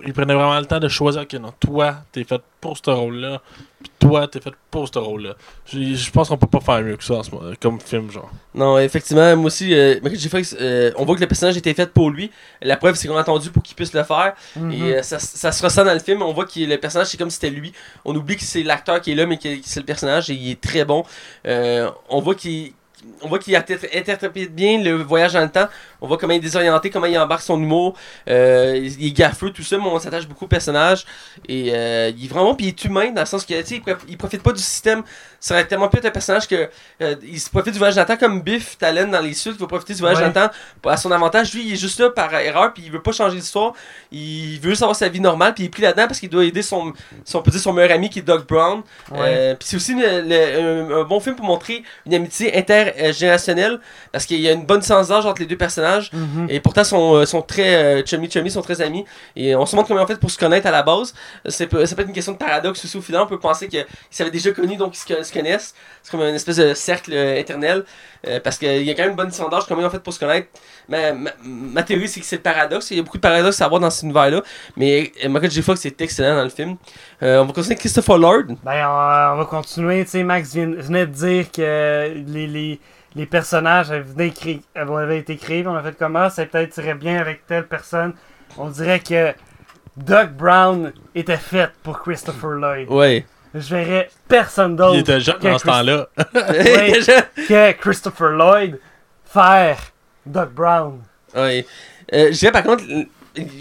Ils prenaient vraiment le temps de choisir que non, toi, t'es fait pour ce rôle-là, puis toi, t'es fait pour ce rôle-là. Je, je pense qu'on peut pas faire mieux que ça en ce moment, comme film, genre. Non, effectivement, moi aussi, euh, j'ai fait, euh, on voit que le personnage était fait pour lui. La preuve, c'est qu'on a attendu pour qu'il puisse le faire. Mm-hmm. Et euh, ça, ça se ressent dans le film. On voit que le personnage, c'est comme si c'était lui. On oublie que c'est l'acteur qui est là, mais que, que c'est le personnage, et il est très bon. Euh, on voit qu'il... On voit qu'il interprète bien le voyage dans le temps. On voit comment il est désorienté, comment il embarque son humour. Euh, il est gaffeux, tout ça, mais on s'attache beaucoup au personnage. Et euh, il est vraiment, puis il est humain, dans le sens que, tu sais, il profite pas du système. Ça aurait tellement pu être un personnage que euh, il se profite du voyage dans le temps comme Biff Tannen dans les Sultes, il va profiter du voyage ouais. dans le temps à son avantage. Lui, il est juste là par erreur, puis il veut pas changer l'histoire. Il veut juste avoir sa vie normale, puis il est pris là-dedans parce qu'il doit aider son, son, on peut dire son meilleur ami qui est Doc Brown. Ouais. Euh, puis c'est aussi une, le, un, un bon film pour montrer une amitié inter générationnel parce qu'il y a une bonne sens d'âge entre les deux personnages mm-hmm. et pourtant sont sont très euh, chummy chummy sont très amis et on se montre comment en fait pour se connaître à la base c'est ça peut être une question de paradoxe aussi au final on peut penser qu'ils s'avaient déjà connus donc ils se connaissent c'est comme une espèce de cercle euh, éternel euh, parce qu'il y a quand même une bonne sens d'âge comment en fait pour se connaître mais ma, ma théorie c'est que c'est le paradoxe il y a beaucoup de paradoxes à avoir dans cet univers là mais Michael J. Fox c'est excellent dans le film euh, on va continuer avec Christopher Lloyd ben on, on va continuer tu sais Max venait de dire que les, les... les personnages avaient, créé, avaient été créés, on a fait comme ah, ça peut-être irait bien avec telle personne. On dirait que Doc Brown était fait pour Christopher Lloyd. Oui. Je verrais personne d'autre. Il était jeune dans Christ... ce temps-là. Oui, que Christopher Lloyd faire Doc Brown. Oui. Euh, je dirais par contre.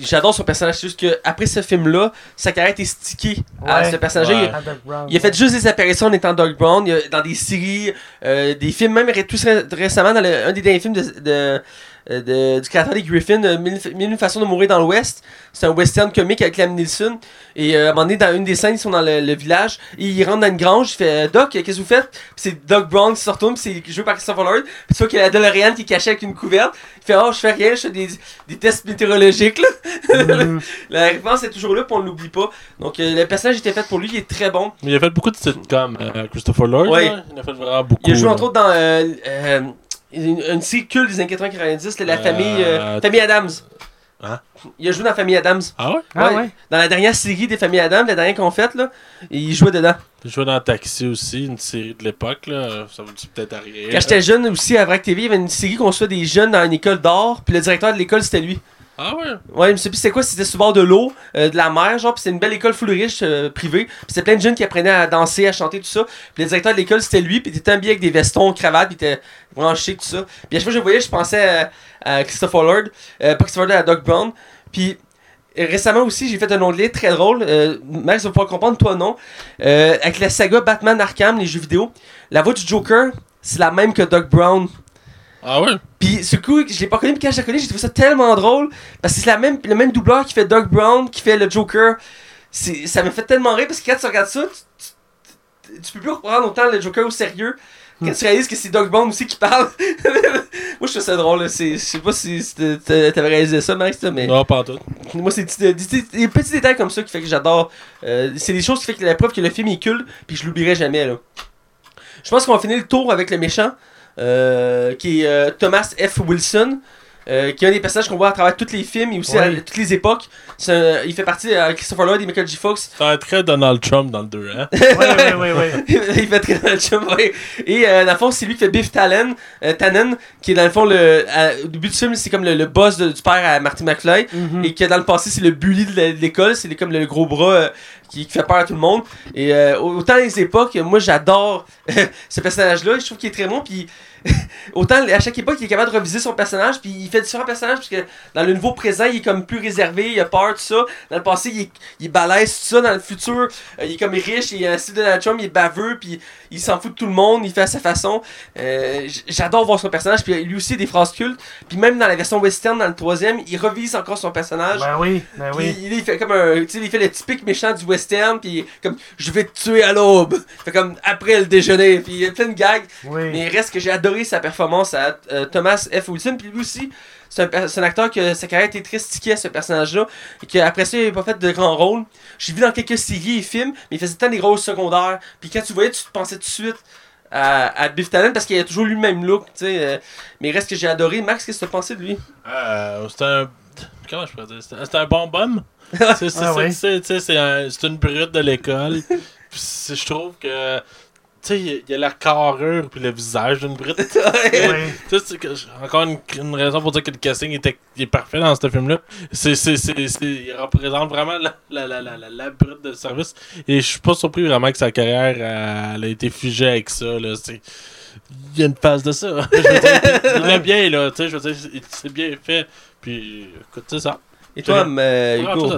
J'adore son personnage, c'est juste qu'après ce film-là, sa carrière était stickée à ouais, ce personnage-là. Ouais. Il, a, il a fait juste des apparitions en étant Doc Brown, il a, dans des séries, euh, des films, même tout ré- récemment, dans le, un des derniers films de... de De, du créateur des Griffins, euh, mille, mille façons de mourir dans l'Ouest. C'est un western comique avec Liam Neeson. Et euh, à un moment donné, dans une des scènes, ils sont dans le, le village. Et ils rentrent dans une grange. Il fait Doc, qu'est-ce que vous faites? Puis c'est Doc Brown qui se retourne. Puis c'est joué par Christopher Lloyd. Puis tu vois qu'il y a la DeLorean qui est cachée avec une couverte. Il fait oh, je fais rien, je fais des, des tests météorologiques. Là. Mm-hmm. La réponse est toujours là, puis on l'oublie pas. Donc euh, le personnage était fait pour lui, il est très bon. Il a fait beaucoup de sitcoms, euh, Christopher Lloyd. Ouais. Hein? Il a fait vraiment beaucoup. Il a joué là. Entre autres dans. Euh, euh, Une, une série culte des années quatre-vingt quatre-vingt-dix, la euh, famille, euh, famille Adams. Hein? Il a joué dans la famille Adams. Ah ouais? Ouais, ah ouais? Dans la dernière série des familles Adams, la dernière qu'on fait, là, il jouait dedans. Il jouait dans Taxi aussi, une série de l'époque, là. Ça vous dit peut-être à rien. Quand j'étais jeune aussi à Vrac T V, il y avait une série qu'on suivait des jeunes dans une école d'art, puis le directeur de l'école c'était lui. Ah ouais? Ouais, mais c'est quoi? C'était sur le bord de l'eau, euh, de la mer, genre, pis c'était une belle école full riche, euh, privée, pis c'était plein de jeunes qui apprenaient à danser, à chanter, tout ça. Pis le directeur de l'école, c'était lui, pis il était habillé avec des vestons, cravates, pis il était branché, tout ça. Pis à chaque fois que je le voyais, je pensais à, à Christopher Lloyd, euh, pas Christopher Lloyd, à Doc Brown. Pis récemment aussi, j'ai fait un onglet très drôle, euh, Max va pouvoir comprendre, toi non, euh, avec la saga Batman Arkham, les jeux vidéo. La voix du Joker, c'est la même que Doc Brown. Ah ouais? Pis ce coup, je l'ai pas connu, pis quand je l'ai connu, j'ai trouvé ça tellement drôle. Parce que c'est la même, le même doubleur qui fait Doc Brown, qui fait le Joker. C'est, ça me fait tellement rire parce que quand tu regardes ça, tu, tu, tu peux plus reprendre autant le Joker au sérieux. Quand tu réalises que c'est Doc Brown aussi qui parle. Moi, je trouve ça drôle. Je sais pas si t'avais réalisé ça, Max, mais... Non, pas en tout. Moi, c'est des, des, des petits détails comme ça qui fait que j'adore. Euh, c'est des choses qui fait que la preuve que le film est cool, pis je l'oublierai jamais, là. Je pense qu'on va finir le tour avec le méchant. Euh, qui est euh, Thomas F. Wilson, euh, qui est un des personnages qu'on voit à travers tous les films et aussi ouais. à, à toutes les époques. C'est un, il fait partie de Christopher Lloyd et Michael J. Fox. C'est un très Donald Trump dans le deux, hein? Oui, oui, oui. Il fait très Donald Trump, oui. Et euh, dans le fond, c'est lui qui fait Biff Tannen, euh, Tannen qui est dans le fond, le, à, au début du film, c'est comme le, le boss de, du père à Marty McFly, mm-hmm. et que dans le passé, c'est le bully de l'école, c'est comme le gros bras... Euh, qui fait peur à tout le monde. Et euh, autant les époques, moi j'adore euh, ce personnage-là, je trouve qu'il est très bon. Puis autant à chaque époque, il est capable de reviser son personnage, puis il fait différents personnages, parce que dans le nouveau présent, il est comme plus réservé, il a peur, tout ça. Dans le passé, il est, il est balèze, tout ça. Dans le futur, euh, il est comme riche, il est un style de Donald Trump, il est baveux, puis il s'en fout de tout le monde, il fait à sa façon. Euh, j'adore voir son personnage, puis lui aussi, il a des phrases cultes. Puis même dans la version western, dans le troisième, il revise encore son personnage. Ben oui, ben oui. Il, il fait comme un, tu sais, il fait le typique méchant du western. Puis comme je vais te tuer à l'aube, fait comme après le déjeuner, puis il y a plein de gags. Oui. Mais il reste que j'ai adoré sa performance à euh, Thomas F. Wilson, puis lui aussi c'est un, per- c'est un acteur que sa carrière était très stickée à ce personnage-là, et qu'après ça il n'avait pas fait de grands rôles. J'ai vu dans quelques séries et films, mais il faisait tant des rôles secondaires, puis quand tu voyais tu te pensais tout de suite à, à Biff Tannen parce qu'il a toujours eu le même look, tu sais. Euh, mais reste que j'ai adoré. Max, qu'est-ce que tu as pensé de lui? Euh, c'était un... Comment je pourrais dire? C'était un, c'était un bonbonne. C'est, c'est, ah, c'est, ouais. c'est, c'est, c'est, un, c'est une brute de l'école. Puis je trouve que... Tu sais, il y a la carrure puis le visage d'une brute. Ouais. Encore une, une raison pour dire que le casting était, est parfait dans ce film-là. C'est, c'est, c'est, c'est, il représente vraiment la, la, la, la, la, la brute de service. Et je suis pas surpris vraiment que sa carrière elle, elle a été figée avec ça. Il y a une phase de ça. Je veux dire, il est bien, là. Je veux dire, c'est bien fait. Puis, écoute, c'est ça. Et toi, mais, Hugo?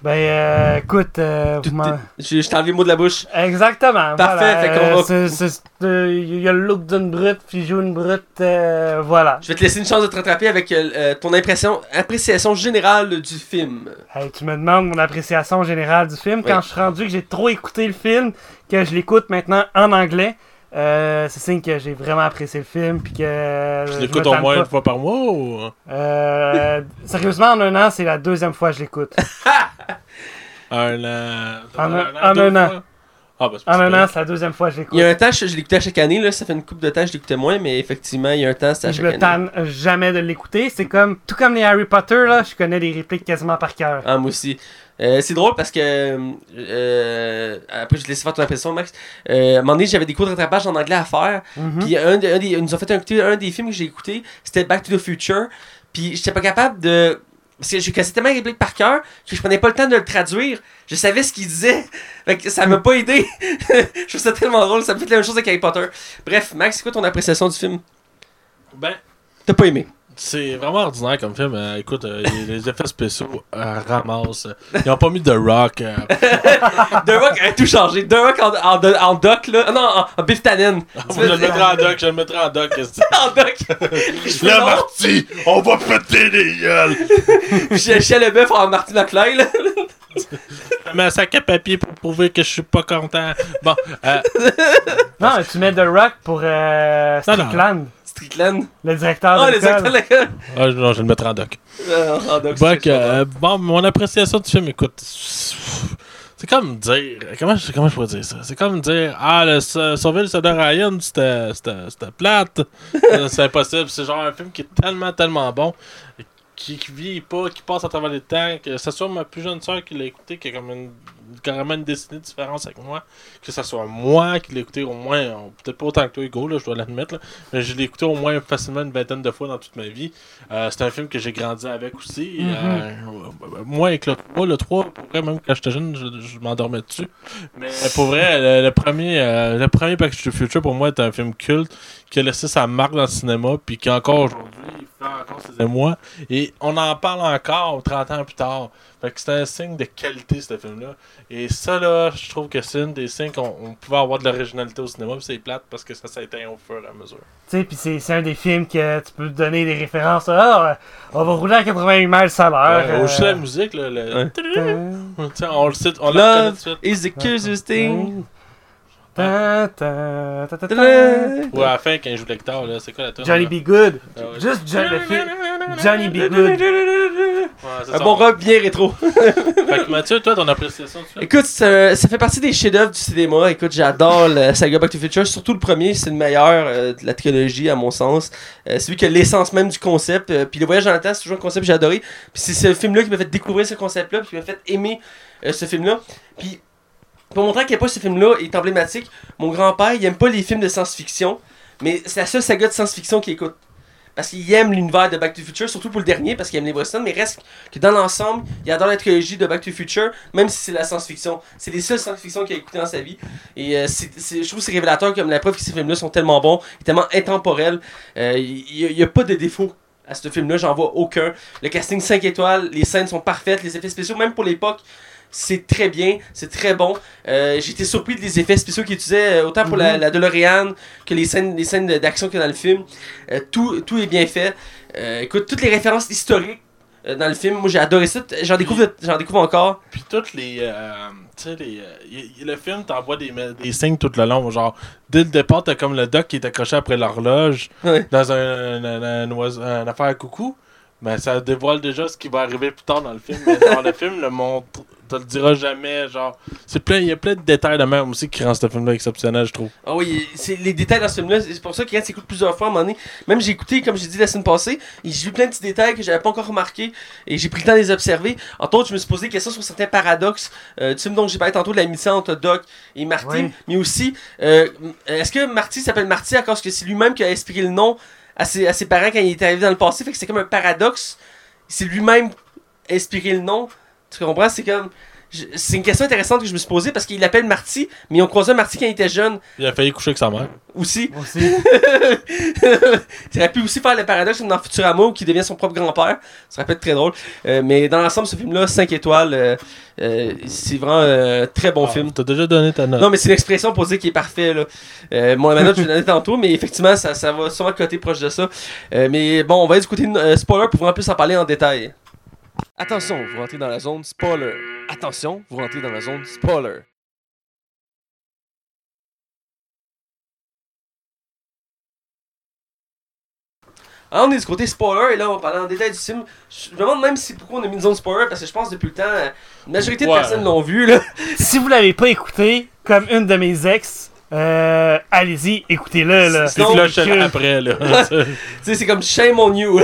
Ben, euh, écoute, euh, vous m'en... je, je t'ai enlevé le mot de la bouche. Exactement. Parfait, voilà. Fait qu'on va... C'est, c'est, c'est, il y a le look d'une brute, puis il joue une brute, euh, voilà. Je vais te laisser une chance de te rattraper avec euh, ton impression, appréciation générale du film. Hey, tu me demandes mon appréciation générale du film. Quand oui. je suis rendu que j'ai trop écouté le film, que je l'écoute maintenant en anglais, euh, c'est signe que j'ai vraiment apprécié le film, puis que... Tu l'écoutes au moins pas. Une fois par mois, ou... Euh, sérieusement, en un an, c'est la deuxième fois que je l'écoute. Un, euh, en un, un, un, un an. Ah, bah, c'est en un an, c'est la deuxième fois que je l'écoute. Il y a un temps, je, je l'écoutais à chaque année. Là, ça fait une couple de temps que je l'écoutais moins, mais effectivement, il y a un temps, c'est à chaque année. Je me tanne jamais de l'écouter. C'est comme, tout comme les Harry Potter, là, je connais les répliques quasiment par cœur. Ah, moi aussi. Euh, c'est drôle parce que. Euh, après, je te laisse faire ton impression, Max. Euh, à un moment donné, j'avais des cours de rattrapage en anglais à faire. Mm-hmm. Puis, un, un des, ils nous ont fait écouter un des films que j'ai écouté. C'était Back to the Future. Puis, j'étais pas capable de. Parce que j'ai cassé tellement les répliques par cœur que je prenais pas le temps de le traduire. Je savais ce qu'il disait. Fait que ça m'a pas aidé. Je trouve ça tellement drôle. Ça me fait la même chose avec Harry Potter. Bref, Max, c'est quoi ton appréciation du film? Ben... T'as pas aimé. C'est vraiment ordinaire comme film. Euh, écoute, euh, les effets spéciaux euh, ramassent. Ils ont pas mis de Rock. Euh... de Rock a tout changé. De Rock en, en, en doc, là. Non, en, en Biff Tannen. Ah, je le mettrai en doc, je le mettrai en doc. en doc. Là, Marty, on va péter les gueules. Chez le bœuf en Marty McFly, là. Je mets un sac à papier pour prouver que je suis pas content. Bon. Euh... Non, tu mets de Rock pour euh, Strickland. Strickland. Le directeur oh, de l'école. Le directeur de l'école. Oh, non, je vais le mettre en doc. Euh, en doc Donc, euh, bon, mon appréciation du film, écoute, c'est comme dire... Comment, comment je pourrais dire ça? C'est comme dire, ah, le, Sauver le Soldat Ryan, c'était, c'était, c'était plate. C'est impossible. C'est genre un film qui est tellement, tellement bon, qui, qui vieillit pas, qui passe à travers le temps, que ce soit ma plus jeune soeur qui l'a écouté, qui a comme une... carrément une décennie de différence avec moi, que ça soit moi qui l'ai écouté au moins, peut-être pas autant que toi Hugo, là, je dois l'admettre, là, mais je l'ai écouté au moins facilement une vingtaine de fois dans toute ma vie. Euh, c'est un film que j'ai grandi avec aussi. Mm-hmm. Euh, moi avec le trois, le trois, pour vrai, même quand j'étais jeune, je, je m'endormais dessus. Mais pour vrai, le, le premier euh, le premier Back to the Future pour moi est un film culte qui a laissé sa marque dans le cinéma, puis qui encore aujourd'hui fait encore ses émois. Et on en parle encore trente ans plus tard. Fait que c'est un signe de qualité, ce film-là. Et ça, là, je trouve que c'est une des signes qu'on on pouvait avoir de l'originalité au cinéma, puis c'est plate parce que ça s'éteint au fur et à mesure. Tu sais, puis c'est, c'est un des films que tu peux donner des références. Ah, on va rouler à quatre-vingt-huit miles à l'heure. Au juste la musique, là. Le... Ouais. On le sait, on le connaît tout de suite. Is the curious thing. Ta, ta, ta, ta, ta. Ou à la fin, quand il joue le lecteur, là, c'est quoi la tune? Johnny Be Good. Ah, ouais. Juste Johnny Be Good. Johnny Be Good. Ouais, un bon rock bien rétro. Fait que Mathieu, toi, ton appréciation tu écoute, ça, ça fait partie des chefs-d'œuvre du cinéma. Écoute, j'adore la saga Back to the Future. Surtout le premier, c'est le meilleur euh, de la trilogie, à mon sens. Euh, celui qui a l'essence même du concept. Euh, puis le voyage dans le temps, c'est toujours un concept que j'ai adoré. Puis c'est ce film-là qui m'a fait découvrir ce concept-là, puis qui m'a fait aimer euh, ce film-là. Puis pour montrer à quel point ce film-là est emblématique, mon grand-père, il aime pas les films de science-fiction, mais c'est la seule saga de science-fiction qu'il écoute. Parce qu'il aime l'univers de Back to the Future, surtout pour le dernier, parce qu'il aime les Western, mais reste que dans l'ensemble, il adore la trilogie de Back to the Future, même si c'est la science-fiction. C'est les seules science-fiction qu'il a écoutées dans sa vie. Et euh, c'est, c'est, je trouve que c'est révélateur, comme la preuve que ces films-là sont tellement bons, tellement intemporels. Euh, il n'y a, a pas de défaut à ce film-là, j'en vois aucun. Le casting cinq étoiles, les scènes sont parfaites, les effets spéciaux, même pour l'époque, c'est très bien, c'est très bon. Euh, j'étais surpris des effets spéciaux qu'ils utilisaient, autant pour mm-hmm. la, la DeLorean que les scènes, les scènes d'action qu'il y a dans le film. Euh, tout, tout est bien fait. Euh, écoute, toutes les références historiques euh, dans le film, moi j'ai adoré ça. J'en découvre, j'en découvre encore. Puis toutes les... Euh... Tu sais, les, euh, le film t'envoie des, des signes tout le long. Genre, dès le départ, t'as comme le doc qui est accroché après l'horloge oui. dans un, un, un, un, un affaire à coucou. Mais ça dévoile déjà ce qui va arriver plus tard dans le film. Mais dans le film, le montre te le dira jamais, genre. C'est plein, il y a plein de détails de même aussi qui rend ce film-là exceptionnel, je trouve. Ah oui, c'est les détails dans ce film-là, c'est pour ça que quand tu écoutes plusieurs fois à un moment donné, même j'ai écouté, comme j'ai dit la semaine passée, et j'ai vu plein de petits détails que j'avais pas encore remarqués, et j'ai pris le temps de les observer. Entre autres, je me suis posé des questions sur certains paradoxes, euh, tu sais, donc j'ai parlé tantôt de l'amitié entre Doc et Marty, oui. mais aussi, euh, est-ce que Marty s'appelle Marty à cause que c'est lui-même qui a expliqué le nom à ses, à ses parents quand il était arrivé dans le passé, fait que c'est comme un paradoxe, c'est lui-même inspiré le nom, tu comprends, c'est comme... Je, c'est une question intéressante que je me suis posée parce qu'il l'appelle Marty, mais ils ont croisé un Marty quand il était jeune. Il a failli coucher avec sa mère. Aussi. Aussi. Ça aurait pu aussi faire le paradoxe dans Futurama où il devient son propre grand-père. Ça aurait pu être très drôle. Euh, mais dans l'ensemble, ce film-là, cinq étoiles, euh, euh, c'est vraiment un euh, très bon ah, film. T'as déjà donné ta note. Non, mais c'est une expression pour dire qu'il est parfait. Là. Euh, bon, ma note, je vais donner tantôt, mais effectivement, ça, ça va sûrement côté proche de ça. Euh, mais bon, on va aller du côté euh, spoiler pour vraiment plus en parler en détail. Attention, vous rentrez dans la zone spoiler. Attention, vous rentrez dans la zone spoiler. Alors, on est du côté spoiler, et là, on va parler en détail du film. Je me demande même si pourquoi on a mis une zone spoiler, parce que je pense depuis le temps, la majorité de ouais. personnes l'ont vu, là. Si vous l'avez pas écouté, comme une de mes ex... Euh, allez-y, écoutez-le là. C'est flushé après là. Tu sais, c'est comme shame on you.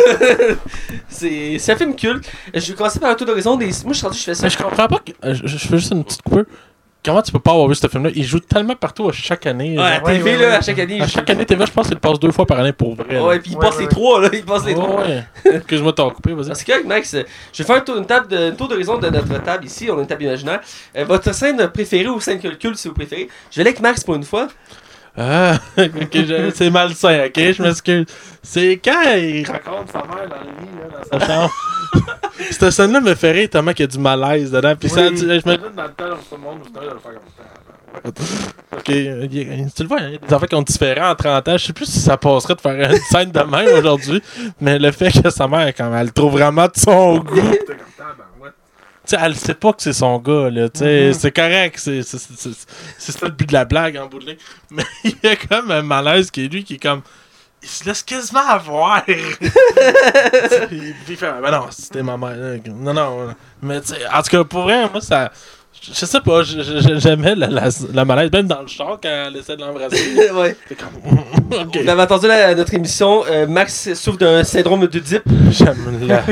c'est, c'est un film culte. Je vais commencer par un tour d'horizon des. Moi, je suis rendu, je fais ça. Mais je comprends pas. Que... Je fais juste une petite coupure. Comment tu peux pas avoir vu ce film-là? Il joue tellement partout à chaque année. Ouais, genre. À T V, ouais, ouais, là, ouais. à chaque année. À chaque année, T V, je pense qu'il passe deux fois par année pour vrai. Ouais, puis il ouais, passe ouais, les ouais. trois, là. Il passe oh, les trois. Ouais. Excuse-moi de t'en couper, vas-y. Parce que, Max, je vais faire un tour, une table de, une tour d'horizon de notre table ici. On a une table imaginaire. Euh, votre scène préférée ou scène culte, si vous préférez. Je vais aller avec Max pour une fois. Ah, okay, je, c'est malsain, ok? Je m'excuse. C'est quand il raconte sa mère dans le lit, là, dans sa chambre. Cette scène-là me fait rire tellement qu'il y a du malaise dedans. Puis oui, ça, je me dis dans le temps, tout le monde, vous devez le faire comme ça. Ok, tu le vois, il y a des enfants qui sont différents en trente ans. Je sais plus si ça passerait de faire une scène de même aujourd'hui, mais le fait que sa mère, quand elle trouve vraiment de son goût. T'sais, elle sait pas que c'est son gars, là, t'sais, mm-hmm. c'est correct, c'est, c'est, c'est, c'est, c'est, c'est le but de la blague, en bout de ligne. Mais il y a comme un malaise qui est lui, qui est comme, il se laisse quasiment avoir. Il fait, ben non, c'était ma mère, non, non, mais t'sais, en tout cas, pour vrai, moi, ça... Je sais pas, je, je, j'aimais la, la, la malaise, même dans le char quand elle essaie de l'embrasser. Ouais. C'est comme... okay. On avait entendu la, notre émission, euh, Max souffre d'un syndrome d'Oedipe. J'aime la...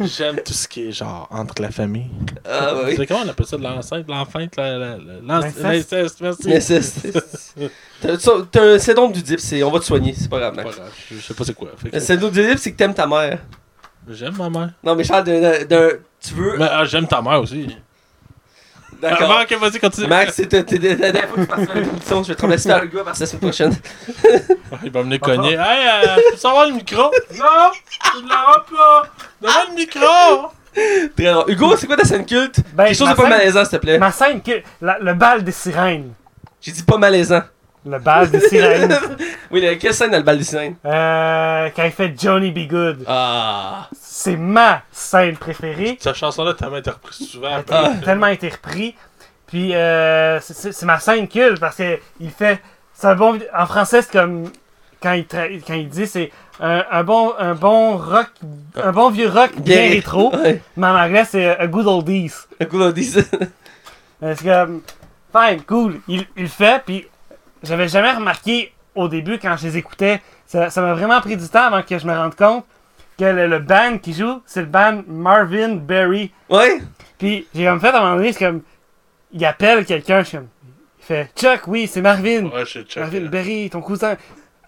J'aime tout ce qui est genre entre la famille. Ah oui. C'est comment on appelle ça, de l'enceinte, l'enfant, la, la, la, l'inceste, merci. L'inceste. T'as, t'as un syndrome d'Oedipe, c'est on va te soigner, c'est pas grave, Max. Pas grave, je sais pas c'est quoi. Le syndrome d'Oedipe, c'est que t'aimes ta mère. J'aime ma mère. Non mais Charles, d'un, d'un, tu veux... Mais, ah, j'aime ta mère aussi. D'accord. Ah, okay, vas-y, continue. Max, c'est la dernière fois que tu passes la émission, je vais te remercier par le gars parce que la semaine prochaine. Il va me les cogner. Hey, euh, je peux savoir le micro? Non, tu ne l'auras pas. Donne-moi le micro. Très drôle. Hugo, c'est quoi ta scène culte? Ben, quelque chose de pas scène... malaisant, s'il te plaît. Ma scène culte, la, le bal des sirènes. J'ai dit pas malaisant. Le bal des sirènes. Oui, le, quelle scène dans le bal des sirènes? Euh, quand il fait Johnny Be Good. Ah. C'est ma scène préférée. Cette chanson-là a tellement été reprise souvent. Elle a tellement été reprise. Puis euh, c'est, c'est, c'est ma scène culte parce que il fait, c'est un bon, en français c'est comme quand il tra- quand il dit c'est un, un bon un bon rock, un bon vieux rock bien, bien rétro. Ouais. Mais en anglais c'est a good old days. A good old days. C'est comme fine, cool. Il il fait puis. J'avais jamais remarqué au début quand je les écoutais. Ça, ça m'a vraiment pris du temps avant que je me rende compte que le, le band qui joue, c'est le band Marvin Berry. Ouais. Puis j'ai comme fait à un moment donné, c'est comme. Il appelle quelqu'un, je suis comme. Il fait Chuck, oui, c'est Marvin. Ouais, c'est Chuck. Marvin là. Berry, ton cousin.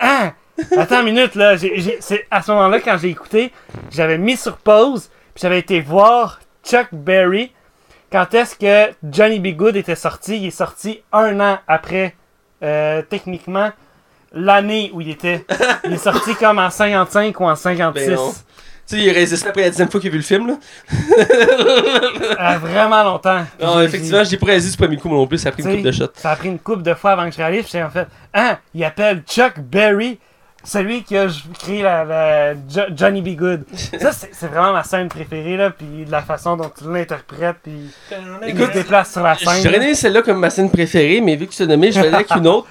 Ah! Attends une minute, là. J'ai, j'ai, c'est à ce moment-là, quand j'ai écouté, j'avais mis sur pause, puis j'avais été voir Chuck Berry. Quand est-ce que Johnny B. Good était sorti? Il est sorti un an après. Euh, techniquement, l'année où il était. Il est sorti comme en cinquante-cinq ou en cinquante-six. Ben tu sais, il résistait après la dixième fois qu'il a vu le film, là. euh, vraiment longtemps. Non, j'ai, effectivement, j'ai pas résisté du premier coup, mais non plus, ça a pris une couple de shots. Ça a pris une couple de fois avant que je réalise, puis j'ai en fait, ah, il appelle Chuck Berry, celui qui a créé la, la jo- Johnny B. Good. Ça, c'est, c'est vraiment ma scène préférée, là, puis la façon dont tu l'interprètes, puis tu te déplaces sur la scène. J'aurais donné celle-là comme ma scène préférée, mais vu que tu l'as nommé, je vais aller avec une autre.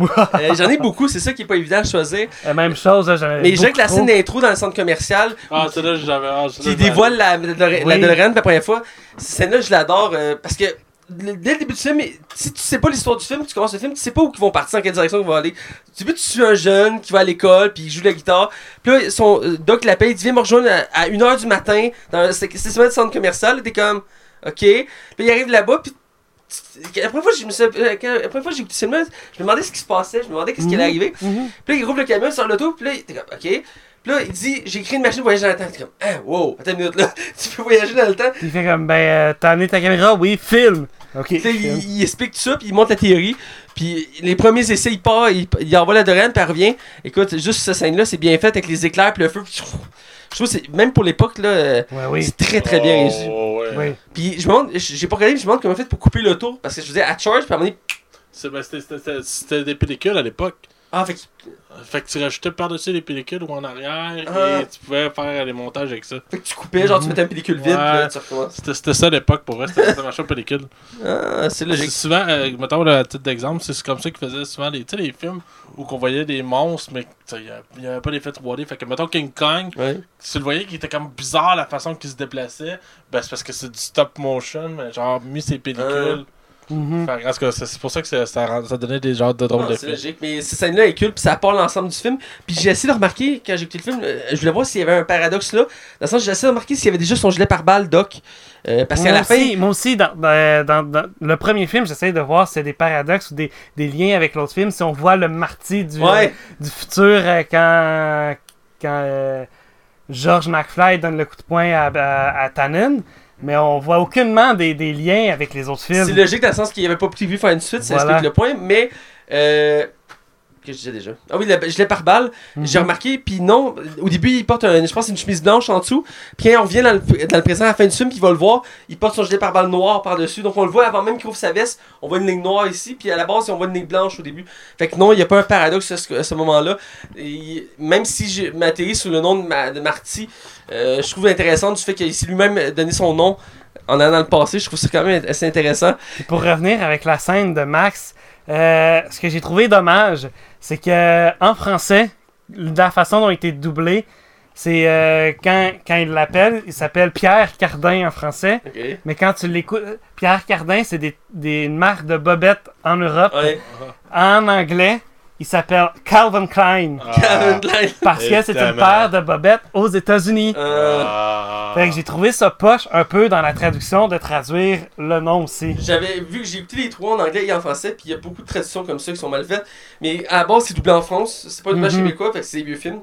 euh, j'en ai beaucoup, c'est ça qui est pas évident à choisir. La même chose, j'en ai. Mais j'ai que la scène d'intro dans le centre commercial. Ah, c'est là j'avais. Ah, qui dévoile la, la, oui. la DeLorean pour la première fois. Cette scène-là, je l'adore euh, parce que. Dès le début du film, si tu sais pas l'histoire du film, tu commences le film, tu sais pas où ils vont partir, en quelle direction ils vont aller. Tu veux, tu suis un jeune qui va à l'école, puis il joue de la guitare. Puis là, son doc l'appelle, il dit viens me rejoindre à une heure du matin, dans cette semaine de centre commercial. T'es comme, ok. Puis il arrive là-bas, puis la première fois que j'ai écouté le film, je me demandais ce qui se passait, je me demandais qu'est-ce qui allait arriver. Puis là, il roule le camion sur l'auto, puis là, t'es comme, ok. Puis là, il dit, j'ai créé une machine pour voyager dans le temps. T'es comme, ah, wow, attends une minute, là, tu peux voyager dans le temps. Il fait comme, ben, euh, t'as amené ta caméra, oui, filme. Ok. Il, il explique tout ça, puis il monte la théorie. Puis les premiers essais, il part, il, il envoie la DeLorean, puis elle revient. Écoute, juste cette scène-là, c'est bien fait avec les éclairs, puis le feu. Puis... Je trouve que c'est, même pour l'époque, là, ouais, oui. c'est très très bien réussi. Oh, ouais. ouais. Puis je me demande, j'ai pas regardé, mais je me demande comment on fait pour couper le tour. Parce que je faisais à charge, puis à un moment donné. C'est, ben, c'était, c'était, c'était des pellicules à l'époque. Ah, fait que... fait que tu rajoutais par-dessus les pellicules ou en arrière ah. et tu pouvais faire les montages avec ça. Fait que tu coupais, genre tu mettais une pellicule vide, ouais. là, tu recommences. C'était, c'était ça l'époque pour vrai, c'était ça marchait en pellicule. Ah, c'est logique. C'est souvent, euh, mettons le titre d'exemple, c'est comme ça qu'ils faisaient souvent les, les films où qu'on voyait des monstres, mais il n'y avait pas d'effet trois D. Fait que, mettons King Kong, ouais. tu le voyais qu'il était comme bizarre la façon qu'il se déplaçait, ben c'est parce que c'est du stop motion, mais genre mis ses pellicules. Ah. Mm-hmm. Enfin, en tout cas, c'est pour ça que ça, ça, ça donnait des genres de drôles de films. Logique, mais cette scène-là est cool, puis ça part l'ensemble du film. Puis j'ai essayé de remarquer, quand j'ai écouté le film, je voulais voir s'il y avait un paradoxe là. Dans le sens, j'ai essayé de remarquer s'il y avait déjà son gilet pare-balles, Doc. Euh, parce moi, qu'à la aussi, fin... moi aussi, dans, dans, dans, dans le premier film, j'essayais de voir s'il y a des paradoxes ou des, des liens avec l'autre film. Si on voit le marty du, ouais. euh, du futur euh, quand, quand euh, George McFly donne le coup de poing à, à, à Tannen. Mais on voit aucunement des, des liens avec les autres films. C'est logique dans le sens qu'il n'y avait pas prévu faire une suite, ça voilà. explique le point, mais... Euh... Qu'est-ce que je disais déjà? Ah oui, je l'ai par balle, mm-hmm. j'ai remarqué, puis non, au début, il porte, un, je pense, une chemise blanche en dessous, puis quand on revient dans le, dans le présent à la fin du film, puis il va le voir, il porte son gilet par balle noir par-dessus, donc on le voit avant même qu'il ouvre sa veste, on voit une ligne noire ici, puis à la base, on voit une ligne blanche au début. Fait que non, il n'y a pas un paradoxe à ce, à ce moment-là, et même si j'ai, ma théorie sous le nom de, ma, de Marty, euh, je trouve intéressante du fait qu'il s'est lui-même donné son nom en allant dans le passé, je trouve ça quand même assez intéressant. Et pour revenir avec la scène de Max, euh, ce que j'ai trouvé dommage, c'est que en français, la façon dont il était doublé, c'est euh, quand, quand il l'appelle, il s'appelle Pierre Cardin en français. Okay. Mais quand tu l'écoutes, Pierre Cardin, c'est des, des marques de bobettes en Europe. Ouais. En anglais, il s'appelle Calvin Klein. Ah. Calvin Klein. Parce que c'est une paire de bobettes aux États-Unis. Ah. Fait que j'ai trouvé ça poche un peu dans la traduction de traduire le nom aussi. J'avais vu que j'ai écouté les trois en anglais et en français, puis il y a beaucoup de traductions comme ça qui sont mal faites. Mais à la base, c'est doublé en France. C'est pas doublé mm-hmm. québécois, fait que c'est des vieux films.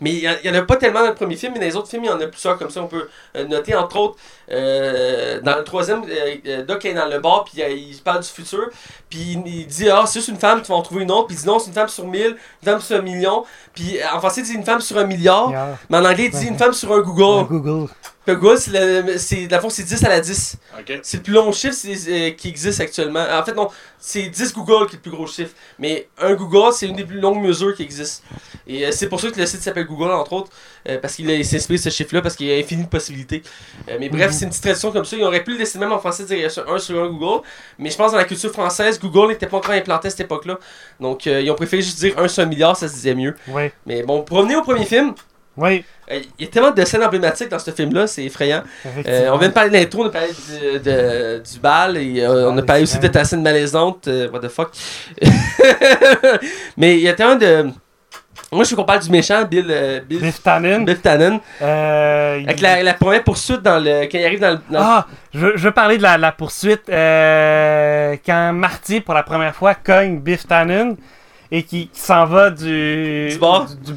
Mais il n'y en a pas tellement dans le premier film, mais dans les autres films, il y en a plusieurs comme ça. On peut noter, entre autres, euh, dans le troisième, euh, Doc est dans le bar, puis il, il parle du futur. Puis il dit, ah, c'est juste une femme, tu vas en trouver une autre. Puis il dit, non, c'est une femme sur mille, une femme sur un million. Puis en français, il dit une femme sur un milliard. Yeah. Mais en anglais, il dit une femme sur un Google. Un Google. Le Google, c'est, le, c'est, dans le fond, c'est dix à la dix. Okay. C'est le plus long chiffre c'est, euh, qui existe actuellement. En fait, non, c'est dix Google qui est le plus gros chiffre. Mais un Google, c'est une des plus longues mesures qui existent. Et euh, c'est pour ça que le site s'appelle Google, entre autres, euh, parce qu'il a, il s'est inspiré de ce chiffre-là, parce qu'il y a infini de possibilités. Euh, mais bref, c'est une petite traduction comme ça. Ils auraient pu le laisser même en français dire un sur un Google. Mais je pense que dans la culture française, Google n'était pas encore implanté à cette époque-là. Donc, euh, ils ont préféré juste dire un sur un milliard, ça se disait mieux. Ouais. Mais bon, pour revenir au premier film... Oui. Euh, il y a tellement de scènes emblématiques dans ce film-là, c'est effrayant. Euh, on vient de parler de l'intro, on a parlé du, de, du bal, et euh, on a parlé aussi de ta scène malaisante. Euh, what the fuck? Mais il y a tellement de. Moi, je veux qu'on parle du méchant, Bill. Euh, Bill Biff Tannen. Biff Tannen. Euh, Avec il... la, la première poursuite dans le... quand il arrive dans le. Dans ah! Le... Je, veux, je veux parler de la, la poursuite euh, quand Marty, pour la première fois, cogne Biff Tannen. Et qui, qui s'en va du... Du bar? Du, du,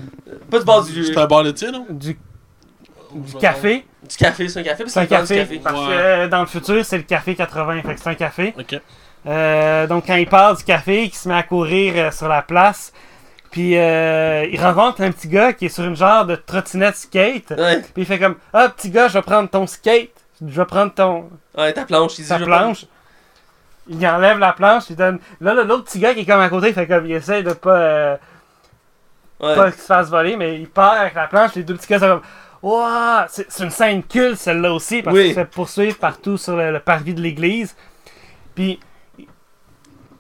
pas du bar, du... C'est un bar laitier, non? Du, du café. Du café, c'est un café? C'est un café, café, parce ouais. que euh, dans le futur, c'est le café quatre-vingts, fait que c'est un café. Okay. Euh, donc, quand il part du café, il se met à courir euh, sur la place, puis euh, il rencontre un petit gars qui est sur une genre de trottinette skate, ouais. puis il fait comme, « Ah, petit gars, je vais prendre ton skate, je vais prendre ton... » Ouais, ta planche, il dit. Ta planche. Il enlève la planche, il donne. Là, là, l'autre petit gars qui est comme à côté, il fait comme il essaie de pas. Euh... Ouais. Pas qu'il se fasse voler, mais il part avec la planche, les deux petits gars sont comme. Wouah! C'est, c'est une scène culte, celle-là aussi, parce oui. qu'il se fait poursuivre partout sur le, le parvis de l'église. Puis, il,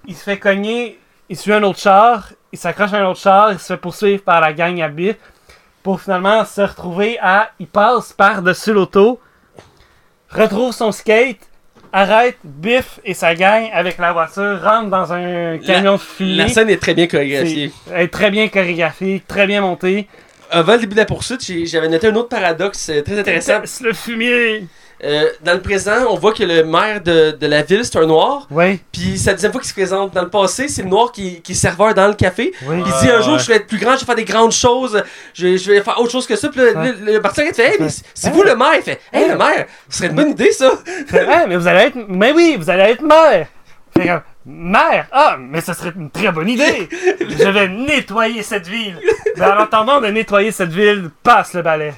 il se fait cogner. il suit un autre char, il s'accroche à un autre char, il se fait poursuivre par la gang à bif pour finalement se retrouver à... Il passe par-dessus l'auto, retrouve son skate, arrête, Biff et sa gang avec la voiture rentre dans un camion filé. La scène est très bien chorégraphiée. C'est, elle est très bien chorégraphiée, très bien montée. Avant le début de la poursuite, j'avais noté un autre paradoxe très intéressant. C'est le fumier! Euh, dans le présent, on voit que le maire de, de la ville, c'est un noir. Oui. Puis c'est la deuxième fois qu'il se présente. Dans le passé, c'est le noir qui, qui est serveur dans le café. Oui. Il dit un jour, je vais être plus grand, je vais faire des grandes choses, je, je vais faire autre chose que ça. Puis le, ah. le, le partenaire il fait, hey, mais c'est ah. vous le maire. Il fait, hey, ah. le maire, ce serait une bonne idée ça. Ah, mais vous allez être, mais oui, vous allez être maire. Fait comme, maire, ah, mais ça serait une très bonne idée. Je vais nettoyer cette ville. Mais en attendant de nettoyer cette ville, passe le balai.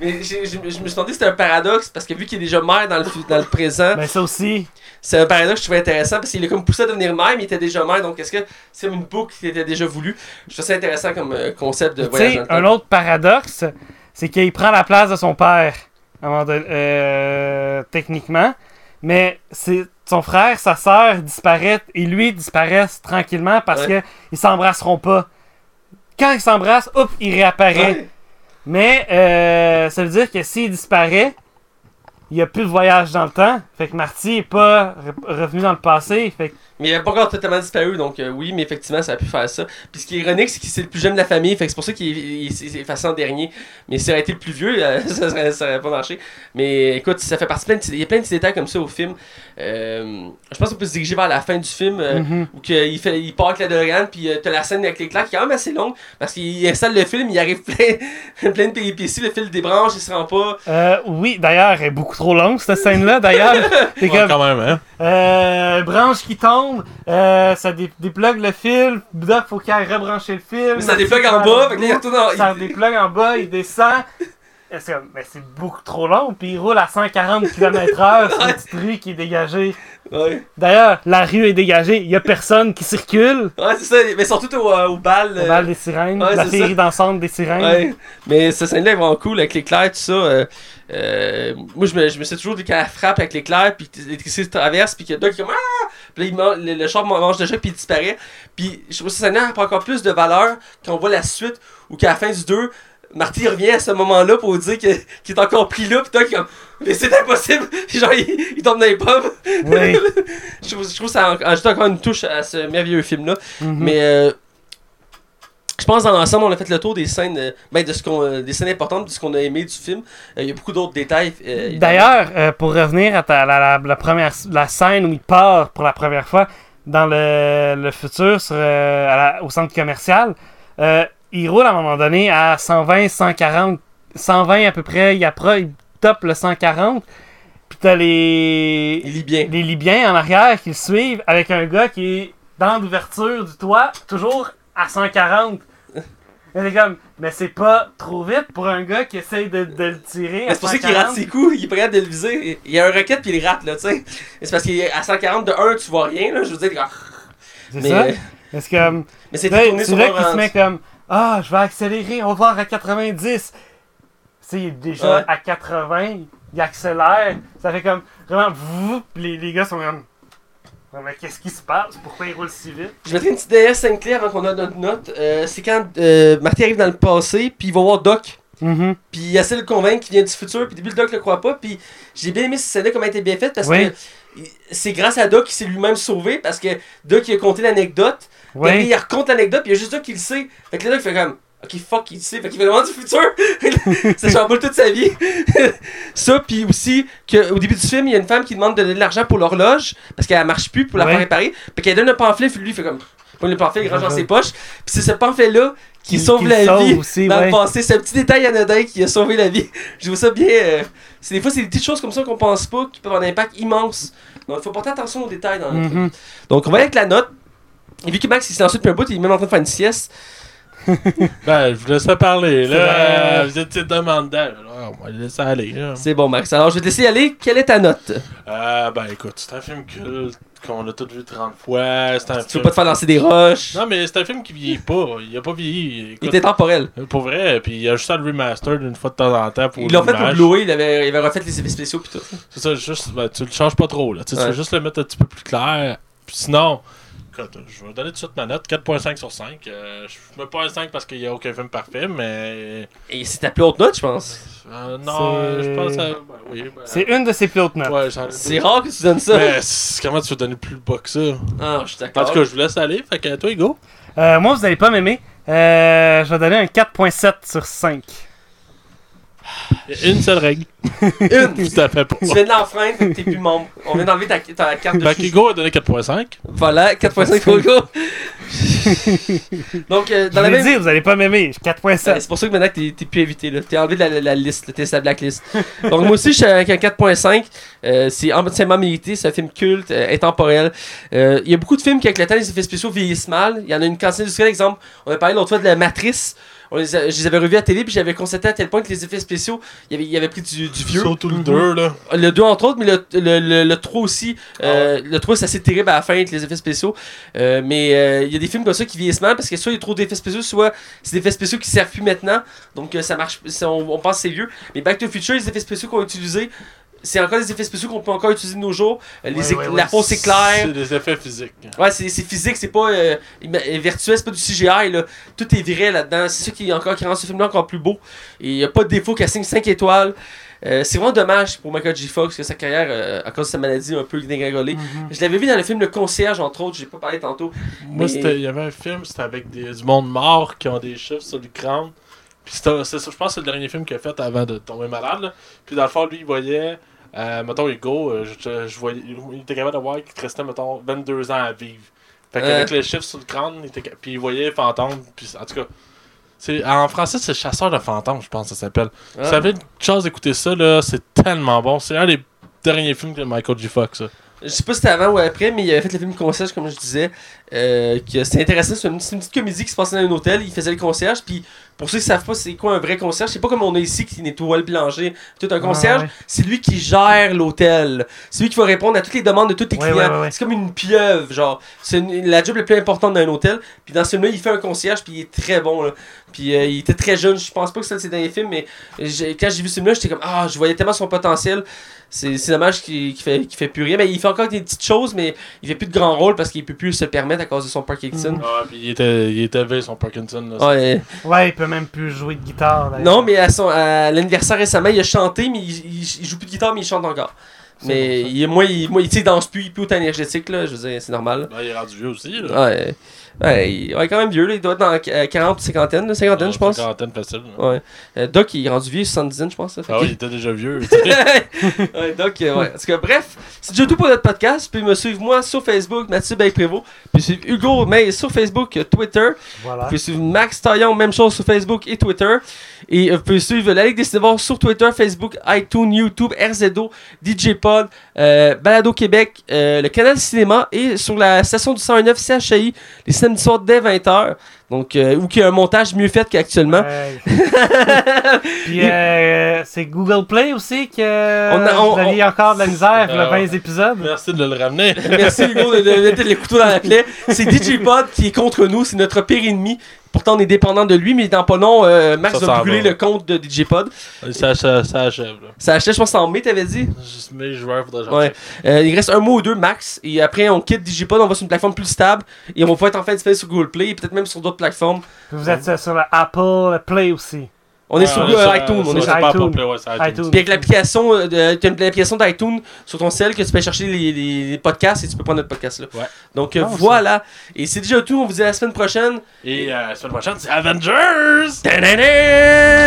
Mais j'ai, j'ai, je me suis demandé si c'était un paradoxe, parce que vu qu'il est déjà maire dans le, dans le présent... Mais ça aussi... C'est un paradoxe que je trouvais intéressant, parce qu'il est comme poussé à devenir maire, mais il était déjà maire, donc est-ce que c'est une boucle qui était déjà voulue? Je trouve ça intéressant comme concept de voyage dans le temps. Un autre paradoxe, c'est qu'il prend la place de son père, euh, techniquement, mais c'est son frère, sa sœur disparaissent, et lui disparaissent tranquillement, parce ouais. qu'ils s'embrasseront pas. Quand ils s'embrassent, hop, il réapparaît. Ouais. Mais euh, ça veut dire que s'il disparaît, il n'y a plus de voyage dans le temps. Fait que Marty n'est pas re- revenu dans le passé. Fait que... Mais il n'a pas encore totalement disparu, donc euh, oui, mais effectivement, ça a pu faire ça. Puis ce qui est ironique, c'est que c'est le plus jeune de la famille, fait que c'est pour ça qu'il est effacé en dernier. Mais si ça aurait été le plus vieux, euh, ça n'aurait pas marché. Mais écoute, ça fait partie de plein de, il y a plein de petits détails comme ça au film. Euh, je pense qu'on peut se diriger vers la fin du film, euh, mm-hmm. où qu'il fait, il part avec la DeLorean, puis euh, t'as la scène avec l'éclair qui est quand même assez longue, parce qu'il installe le film, il arrive plein, plein de péripéties, le fil débranche, il se rend pas. Euh, oui, d'ailleurs, elle est beaucoup trop longue, cette scène-là, d'ailleurs. C'est ouais, comme, quand même, hein. Euh, branche qui tombe. Euh, ça dé- déplugue le fil, Bob faut qu'il aille rebrancher le fil. Mais ça déplugue en bas, fait que là il retourne en haut. Ça déplugue en bas, il descend. C'est, comme, mais c'est beaucoup trop long, puis il roule à cent quarante kilomètres heure sur une petite rue qui est dégagée. Ouais. D'ailleurs, la rue est dégagée, il n'y a personne qui circule. Ouais, c'est ça, mais surtout au, euh, au bal. Euh... Au bal des sirènes, ouais, la série dansante des sirènes. Ouais. Mais cette scène-là est vraiment cool avec l'éclair, tout ça. Euh, euh, moi, je me, je me suis toujours dit qu'elle frappe avec l'éclair, puis l'électricité traverse, puis que Doc, comme ah! Puis il man- le, le char mange déjà, puis il disparaît. Puis je trouve que cette scène-là prend encore plus de valeur quand on voit la suite, ou qu'à la fin du deux, Marty revient à ce moment-là pour dire que, qu'il est encore pris là, pis t'as comme mais c'est impossible! Genre il, il tombe dans les pommes. Oui. je, trouve, je trouve que ça ajoute encore une touche à ce merveilleux film-là. Mm-hmm. Mais euh, je pense dans l'ensemble on a fait le tour des scènes ben, de ce qu'on, des scènes importantes, de ce qu'on a aimé du film. Il euh, y a beaucoup d'autres détails. Euh, D'ailleurs, euh, pour revenir à ta, la, la, la première la scène où il part pour la première fois dans le, le futur sur, euh, à la, au centre commercial. Euh, Il roule à un moment donné à cent vingt, cent quarante, cent vingt à peu près, il, appro- il top le cent quarante. Puis t'as les... les Libyens. Les Libyens en arrière qui le suivent avec un gars qui est dans l'ouverture du toit, toujours à cent quarante. Elle est comme, mais c'est pas trop vite pour un gars qui essaye de, de le tirer. Mais c'est pour ça qu'il rate ses coups, il est prêt à le viser. Il y a un roquette puis il rate, là, tu sais. C'est parce qu'à cent quarante de un, tu vois rien, là, je veux dire. Gars. C'est mais... ça. Parce que, mais c'est tourné sur le qui se met comme. Ah, je vais accélérer, on va voir à quatre-vingt-dix. Tu sais, déjà ouais. à quatre-vingts, il accélère. Ça fait comme, vraiment, vous, les, les gars sont comme, mais qu'est-ce qui se passe? Pourquoi ils roulent si vite? Je mettrai une petite D S Sinclair avant qu'on a notre note. Euh, c'est quand euh, Marty arrive dans le passé, puis il va voir Doc. Mm-hmm. Puis il essaie de le convaincre qu'il vient du futur, puis au début le Doc le croit pas. Puis j'ai bien aimé cette scène-là, comment elle était bien faite, parce oui. que c'est grâce à Doc qu'il s'est lui-même sauvé, parce que Doc il a conté l'anecdote. Oui. Puis il raconte l'anecdote, puis il y a juste Doc qui le sait. Fait que le Doc fait comme ok, fuck, il le sait. Fait qu'il fait vraiment du futur. Ça chamboule toute sa vie. Ça, puis aussi, que, au début du film, il y a une femme qui demande de donner de l'argent pour l'horloge, parce qu'elle marche plus pour la oui. faire réparer. Fait qu'elle donne un pamphlet, puis lui il fait comme pour le pamphlet, il range dans ses poches. Puis c'est ce pamphlet-là qui, qui sauve qui la sauve vie aussi, dans ouais. le passé. C'est un petit détail anodin qui a sauvé la vie. Je trouve ça bien. Euh... C'est, des fois, c'est des petites choses comme ça qu'on pense pas qui peuvent avoir un impact immense. Donc, il faut porter attention aux détails dans notre mm-hmm. Donc, on va aller avec la note. Et vu que Max il s'est ensuite un bout, il est même en train de faire une sieste. Ben, je vous laisse pas parler. C'est là, vous étiez demandant. On va le laisser aller. Là. C'est bon, Max. Alors, je vais te laisser aller. Quelle est ta note? Euh, ben, écoute, c'est un film culte qu'on a tous vu trente fois. C'est un tu film... veux pas te faire lancer des roches? Non, mais c'est un film qui vieillit pas. Il a pas vieilli. Écoute, il était temporel. Pour vrai. Puis il a juste un remaster d'une fois de temps en temps. Pour ils l'ont fait pour Blu-ray. Il avait, il avait refait les effets spéciaux pis tout. C'est ça. Juste, ben, tu le changes pas trop. Là. Ouais. Tu veux juste le mettre un petit peu plus clair. Pis sinon... écoute, je vais donner tout de suite ma note, quatre virgule cinq sur cinq. Euh, je me pas un cinq parce qu'il n'y a aucun film parfait, mais... Et c'est ta plus haute note, je pense? Euh, non, c'est... je pense à... Ben, oui, ben... C'est une de ses plus hautes notes. Ouais, c'est rare que tu donnes ça. Mais comment tu veux donner plus bas que ça? Ah, je suis d'accord. En tout cas, je vous laisse aller, fait que toi, Hugo. Euh, moi, vous n'allez pas m'aimer. Euh, je vais donner un quatre virgule sept sur cinq. Une seule règle. Une. Ça fait pas. Tu viens de l'enfreindre, t'es plus membre. On vient d'enlever ta, ta carte de chouchou. Hugo a donné quatre virgule cinq. Voilà, quatre virgule cinq pour Hugo. Donc, euh, dans je la même. Dire, vous allez pas m'aimer, quatre virgule sept. Ouais, c'est pour ça que maintenant que t'es, t'es plus évité, là. T'es enlevé de la, la, la liste, là. T'es sur la blacklist. Donc, moi aussi, je suis avec un quatre virgule cinq. Euh, c'est entièrement mérité, c'est un film culte, euh, intemporel. Il euh, y a beaucoup de films qui, avec le temps, les effets spéciaux vieillissent mal. Il y en a une quantité industrielle, exemple. On a parlé l'autre fois de la Matrice. On les a, je les avais revus à la télé, puis j'avais constaté à tel point que les effets spéciaux, il avait, il avait pris du, du vieux. Surtout le deux, là. Le deux, entre autres, mais le, le, le, le trois aussi. Ah. Euh, le trois, c'est assez terrible à la fin avec les effets spéciaux. Euh, mais il euh, y a des films comme ça qui vieillissent mal, parce que soit il y a trop d'effets spéciaux, soit c'est des effets spéciaux qui ne servent plus maintenant. Donc euh, ça marche, on, on pense que c'est vieux. Mais Back to the Future, les effets spéciaux qu'on a utilisés, c'est encore des effets spéciaux qu'on peut encore utiliser de nos jours. Les ouais, é- ouais, la fausse ouais, éclair. C'est des effets physiques. Ouais, c'est, c'est physique, c'est pas euh, virtuel, c'est pas du C G I. Là. Tout est vrai là-dedans. C'est ça qui, encore, qui rend ce film-là encore plus beau. Et il n'y a pas de défaut qu'elle signe cinq étoiles. Euh, c'est vraiment dommage pour Michael J. Fox que sa carrière, euh, à cause de sa maladie, un peu dégringolée. Mm-hmm. Je l'avais vu dans le film Le Concierge, entre autres, j'ai pas parlé tantôt. Moi, il mais... y avait un film, c'était avec des, du monde mort qui ont des chiffres sur le crâne. Puis c'est, c'est, je pense que c'est le dernier film qu'il a fait avant de tomber malade. Là. Puis dans le fond, lui, il voyait. Euh, mettons Hugo, je, je, je voyais, il était capable de voir qu'il te restait, mettons, vingt-deux ans à vivre. Fait qu'avec euh... les chiffres sur le crâne, il était, puis il voyait fantômes, puis en tout cas... C'est, en français, c'est Chasseur de fantômes, je pense que ça s'appelle. Ah. Vous avez une chance d'écouter ça, là, c'est tellement bon. C'est un des derniers films de Michael J. Fox, ça. Je sais pas si c'était avant ou après, mais il avait fait le film Concierge, comme je disais. Euh, que c'était intéressant, c'est une, c'est une petite comédie qui se passait dans un hôtel. Il faisait le concierge, puis pour ceux qui savent pas c'est quoi un vrai concierge, c'est pas comme on a ici qui nettoie le boulanger. Tout un concierge, ah, ouais. C'est lui qui gère l'hôtel. C'est lui qui va répondre à toutes les demandes de tous les ouais, clients. Ouais, ouais, ouais. C'est comme une pieuvre, genre. C'est une, la job la plus importante d'un hôtel. Puis dans ce film-là, il fait un concierge, puis il est très bon, là. Puis euh, il était très jeune, je pense pas que c'est dans les films, mais j'ai, quand j'ai vu ce film-là, j'étais comme ah, je voyais tellement son potentiel. C'est, c'est dommage qu'il, qu'il, fait, qu'il fait plus rien. Mais il fait encore des petites choses, mais il fait plus de grands rôles parce qu'il peut plus se permettre à cause de son Parkinson. Mm-hmm. Ah, puis il était, il était vieux, son Parkinson. Là, ouais. ouais, il peut même plus jouer de guitare. Là. Non, mais à, son, à l'anniversaire récemment, il a chanté, mais il, il, il joue plus de guitare, mais il chante encore. Mais il, moi, il, moi, il danse plus, il est plus autant énergétique, là, je veux dire, c'est normal. Là, il est rendu vieux aussi. Là. Ouais. Ouais, il est quand même vieux, là. Il doit être dans euh, quarante, cinquantaine, cinquantaine, ouais, je pense. Cinquantaine facile. Ouais. Ouais. Euh, Doc, il est rendu vieux, soixante-dix, je pense. Là, ah oui, il était déjà vieux. Ouais, Doc, euh, ouais. Parce que, bref, c'est déjà tout pour notre podcast. Puis me suivre moi sur Facebook, Mathieu Bélec-Prévaux. Puis suivre Hugo, mais sur Facebook, Twitter. Voilà. Puis suivre Max Taillon, même chose sur Facebook et Twitter. Et euh, vous pouvez suivre la Ligue des Cinévores sur Twitter, Facebook, iTunes, YouTube, R Z O, D J Pod, euh, Balado Québec, euh, le canal Cinéma et sur la station du cent neuf C H I, les samedi soir dès vingt heures. Donc, euh, ou qu'il y a un montage mieux fait qu'actuellement. Ouais. Puis euh, c'est Google Play aussi que on a, on, vous aviez on... encore de la misère pour euh, vingt épisodes. Merci de le ramener. Merci Hugo de, de, de mettre les couteaux dans la plaie. C'est D J Pod qui est contre nous, c'est notre pire ennemi. Pourtant, on est dépendant de lui, mais dans pas long, euh, Max ça va brûler va. Le compte de D J Pod. Ça, ça, ça achève. Là. Ça achève, je pense, en mai, t'avais dit. Juste mai, juin, faudrait changer. Ouais. Euh, il reste un mois ou deux, Max. Et après, on quitte D J Pod, on va sur une plateforme plus stable. Et on va pouvoir être enfin disponible sur Google Play et peut-être même sur d'autres plateformes. Vous êtes euh, sur l'Apple Play aussi. On est ouais, sur, on est euh, sur iTunes, on est sur iTunes. Puis avec l'application, euh, tu as une application d'iTunes sur ton cell que tu peux chercher les, les, les podcasts et tu peux prendre notre podcast là. Ouais. Donc euh, oh, voilà. Ça. Et c'est déjà tout. On vous dit à la semaine prochaine. Et euh, la semaine prochaine, c'est Avengers. Ta-da-da!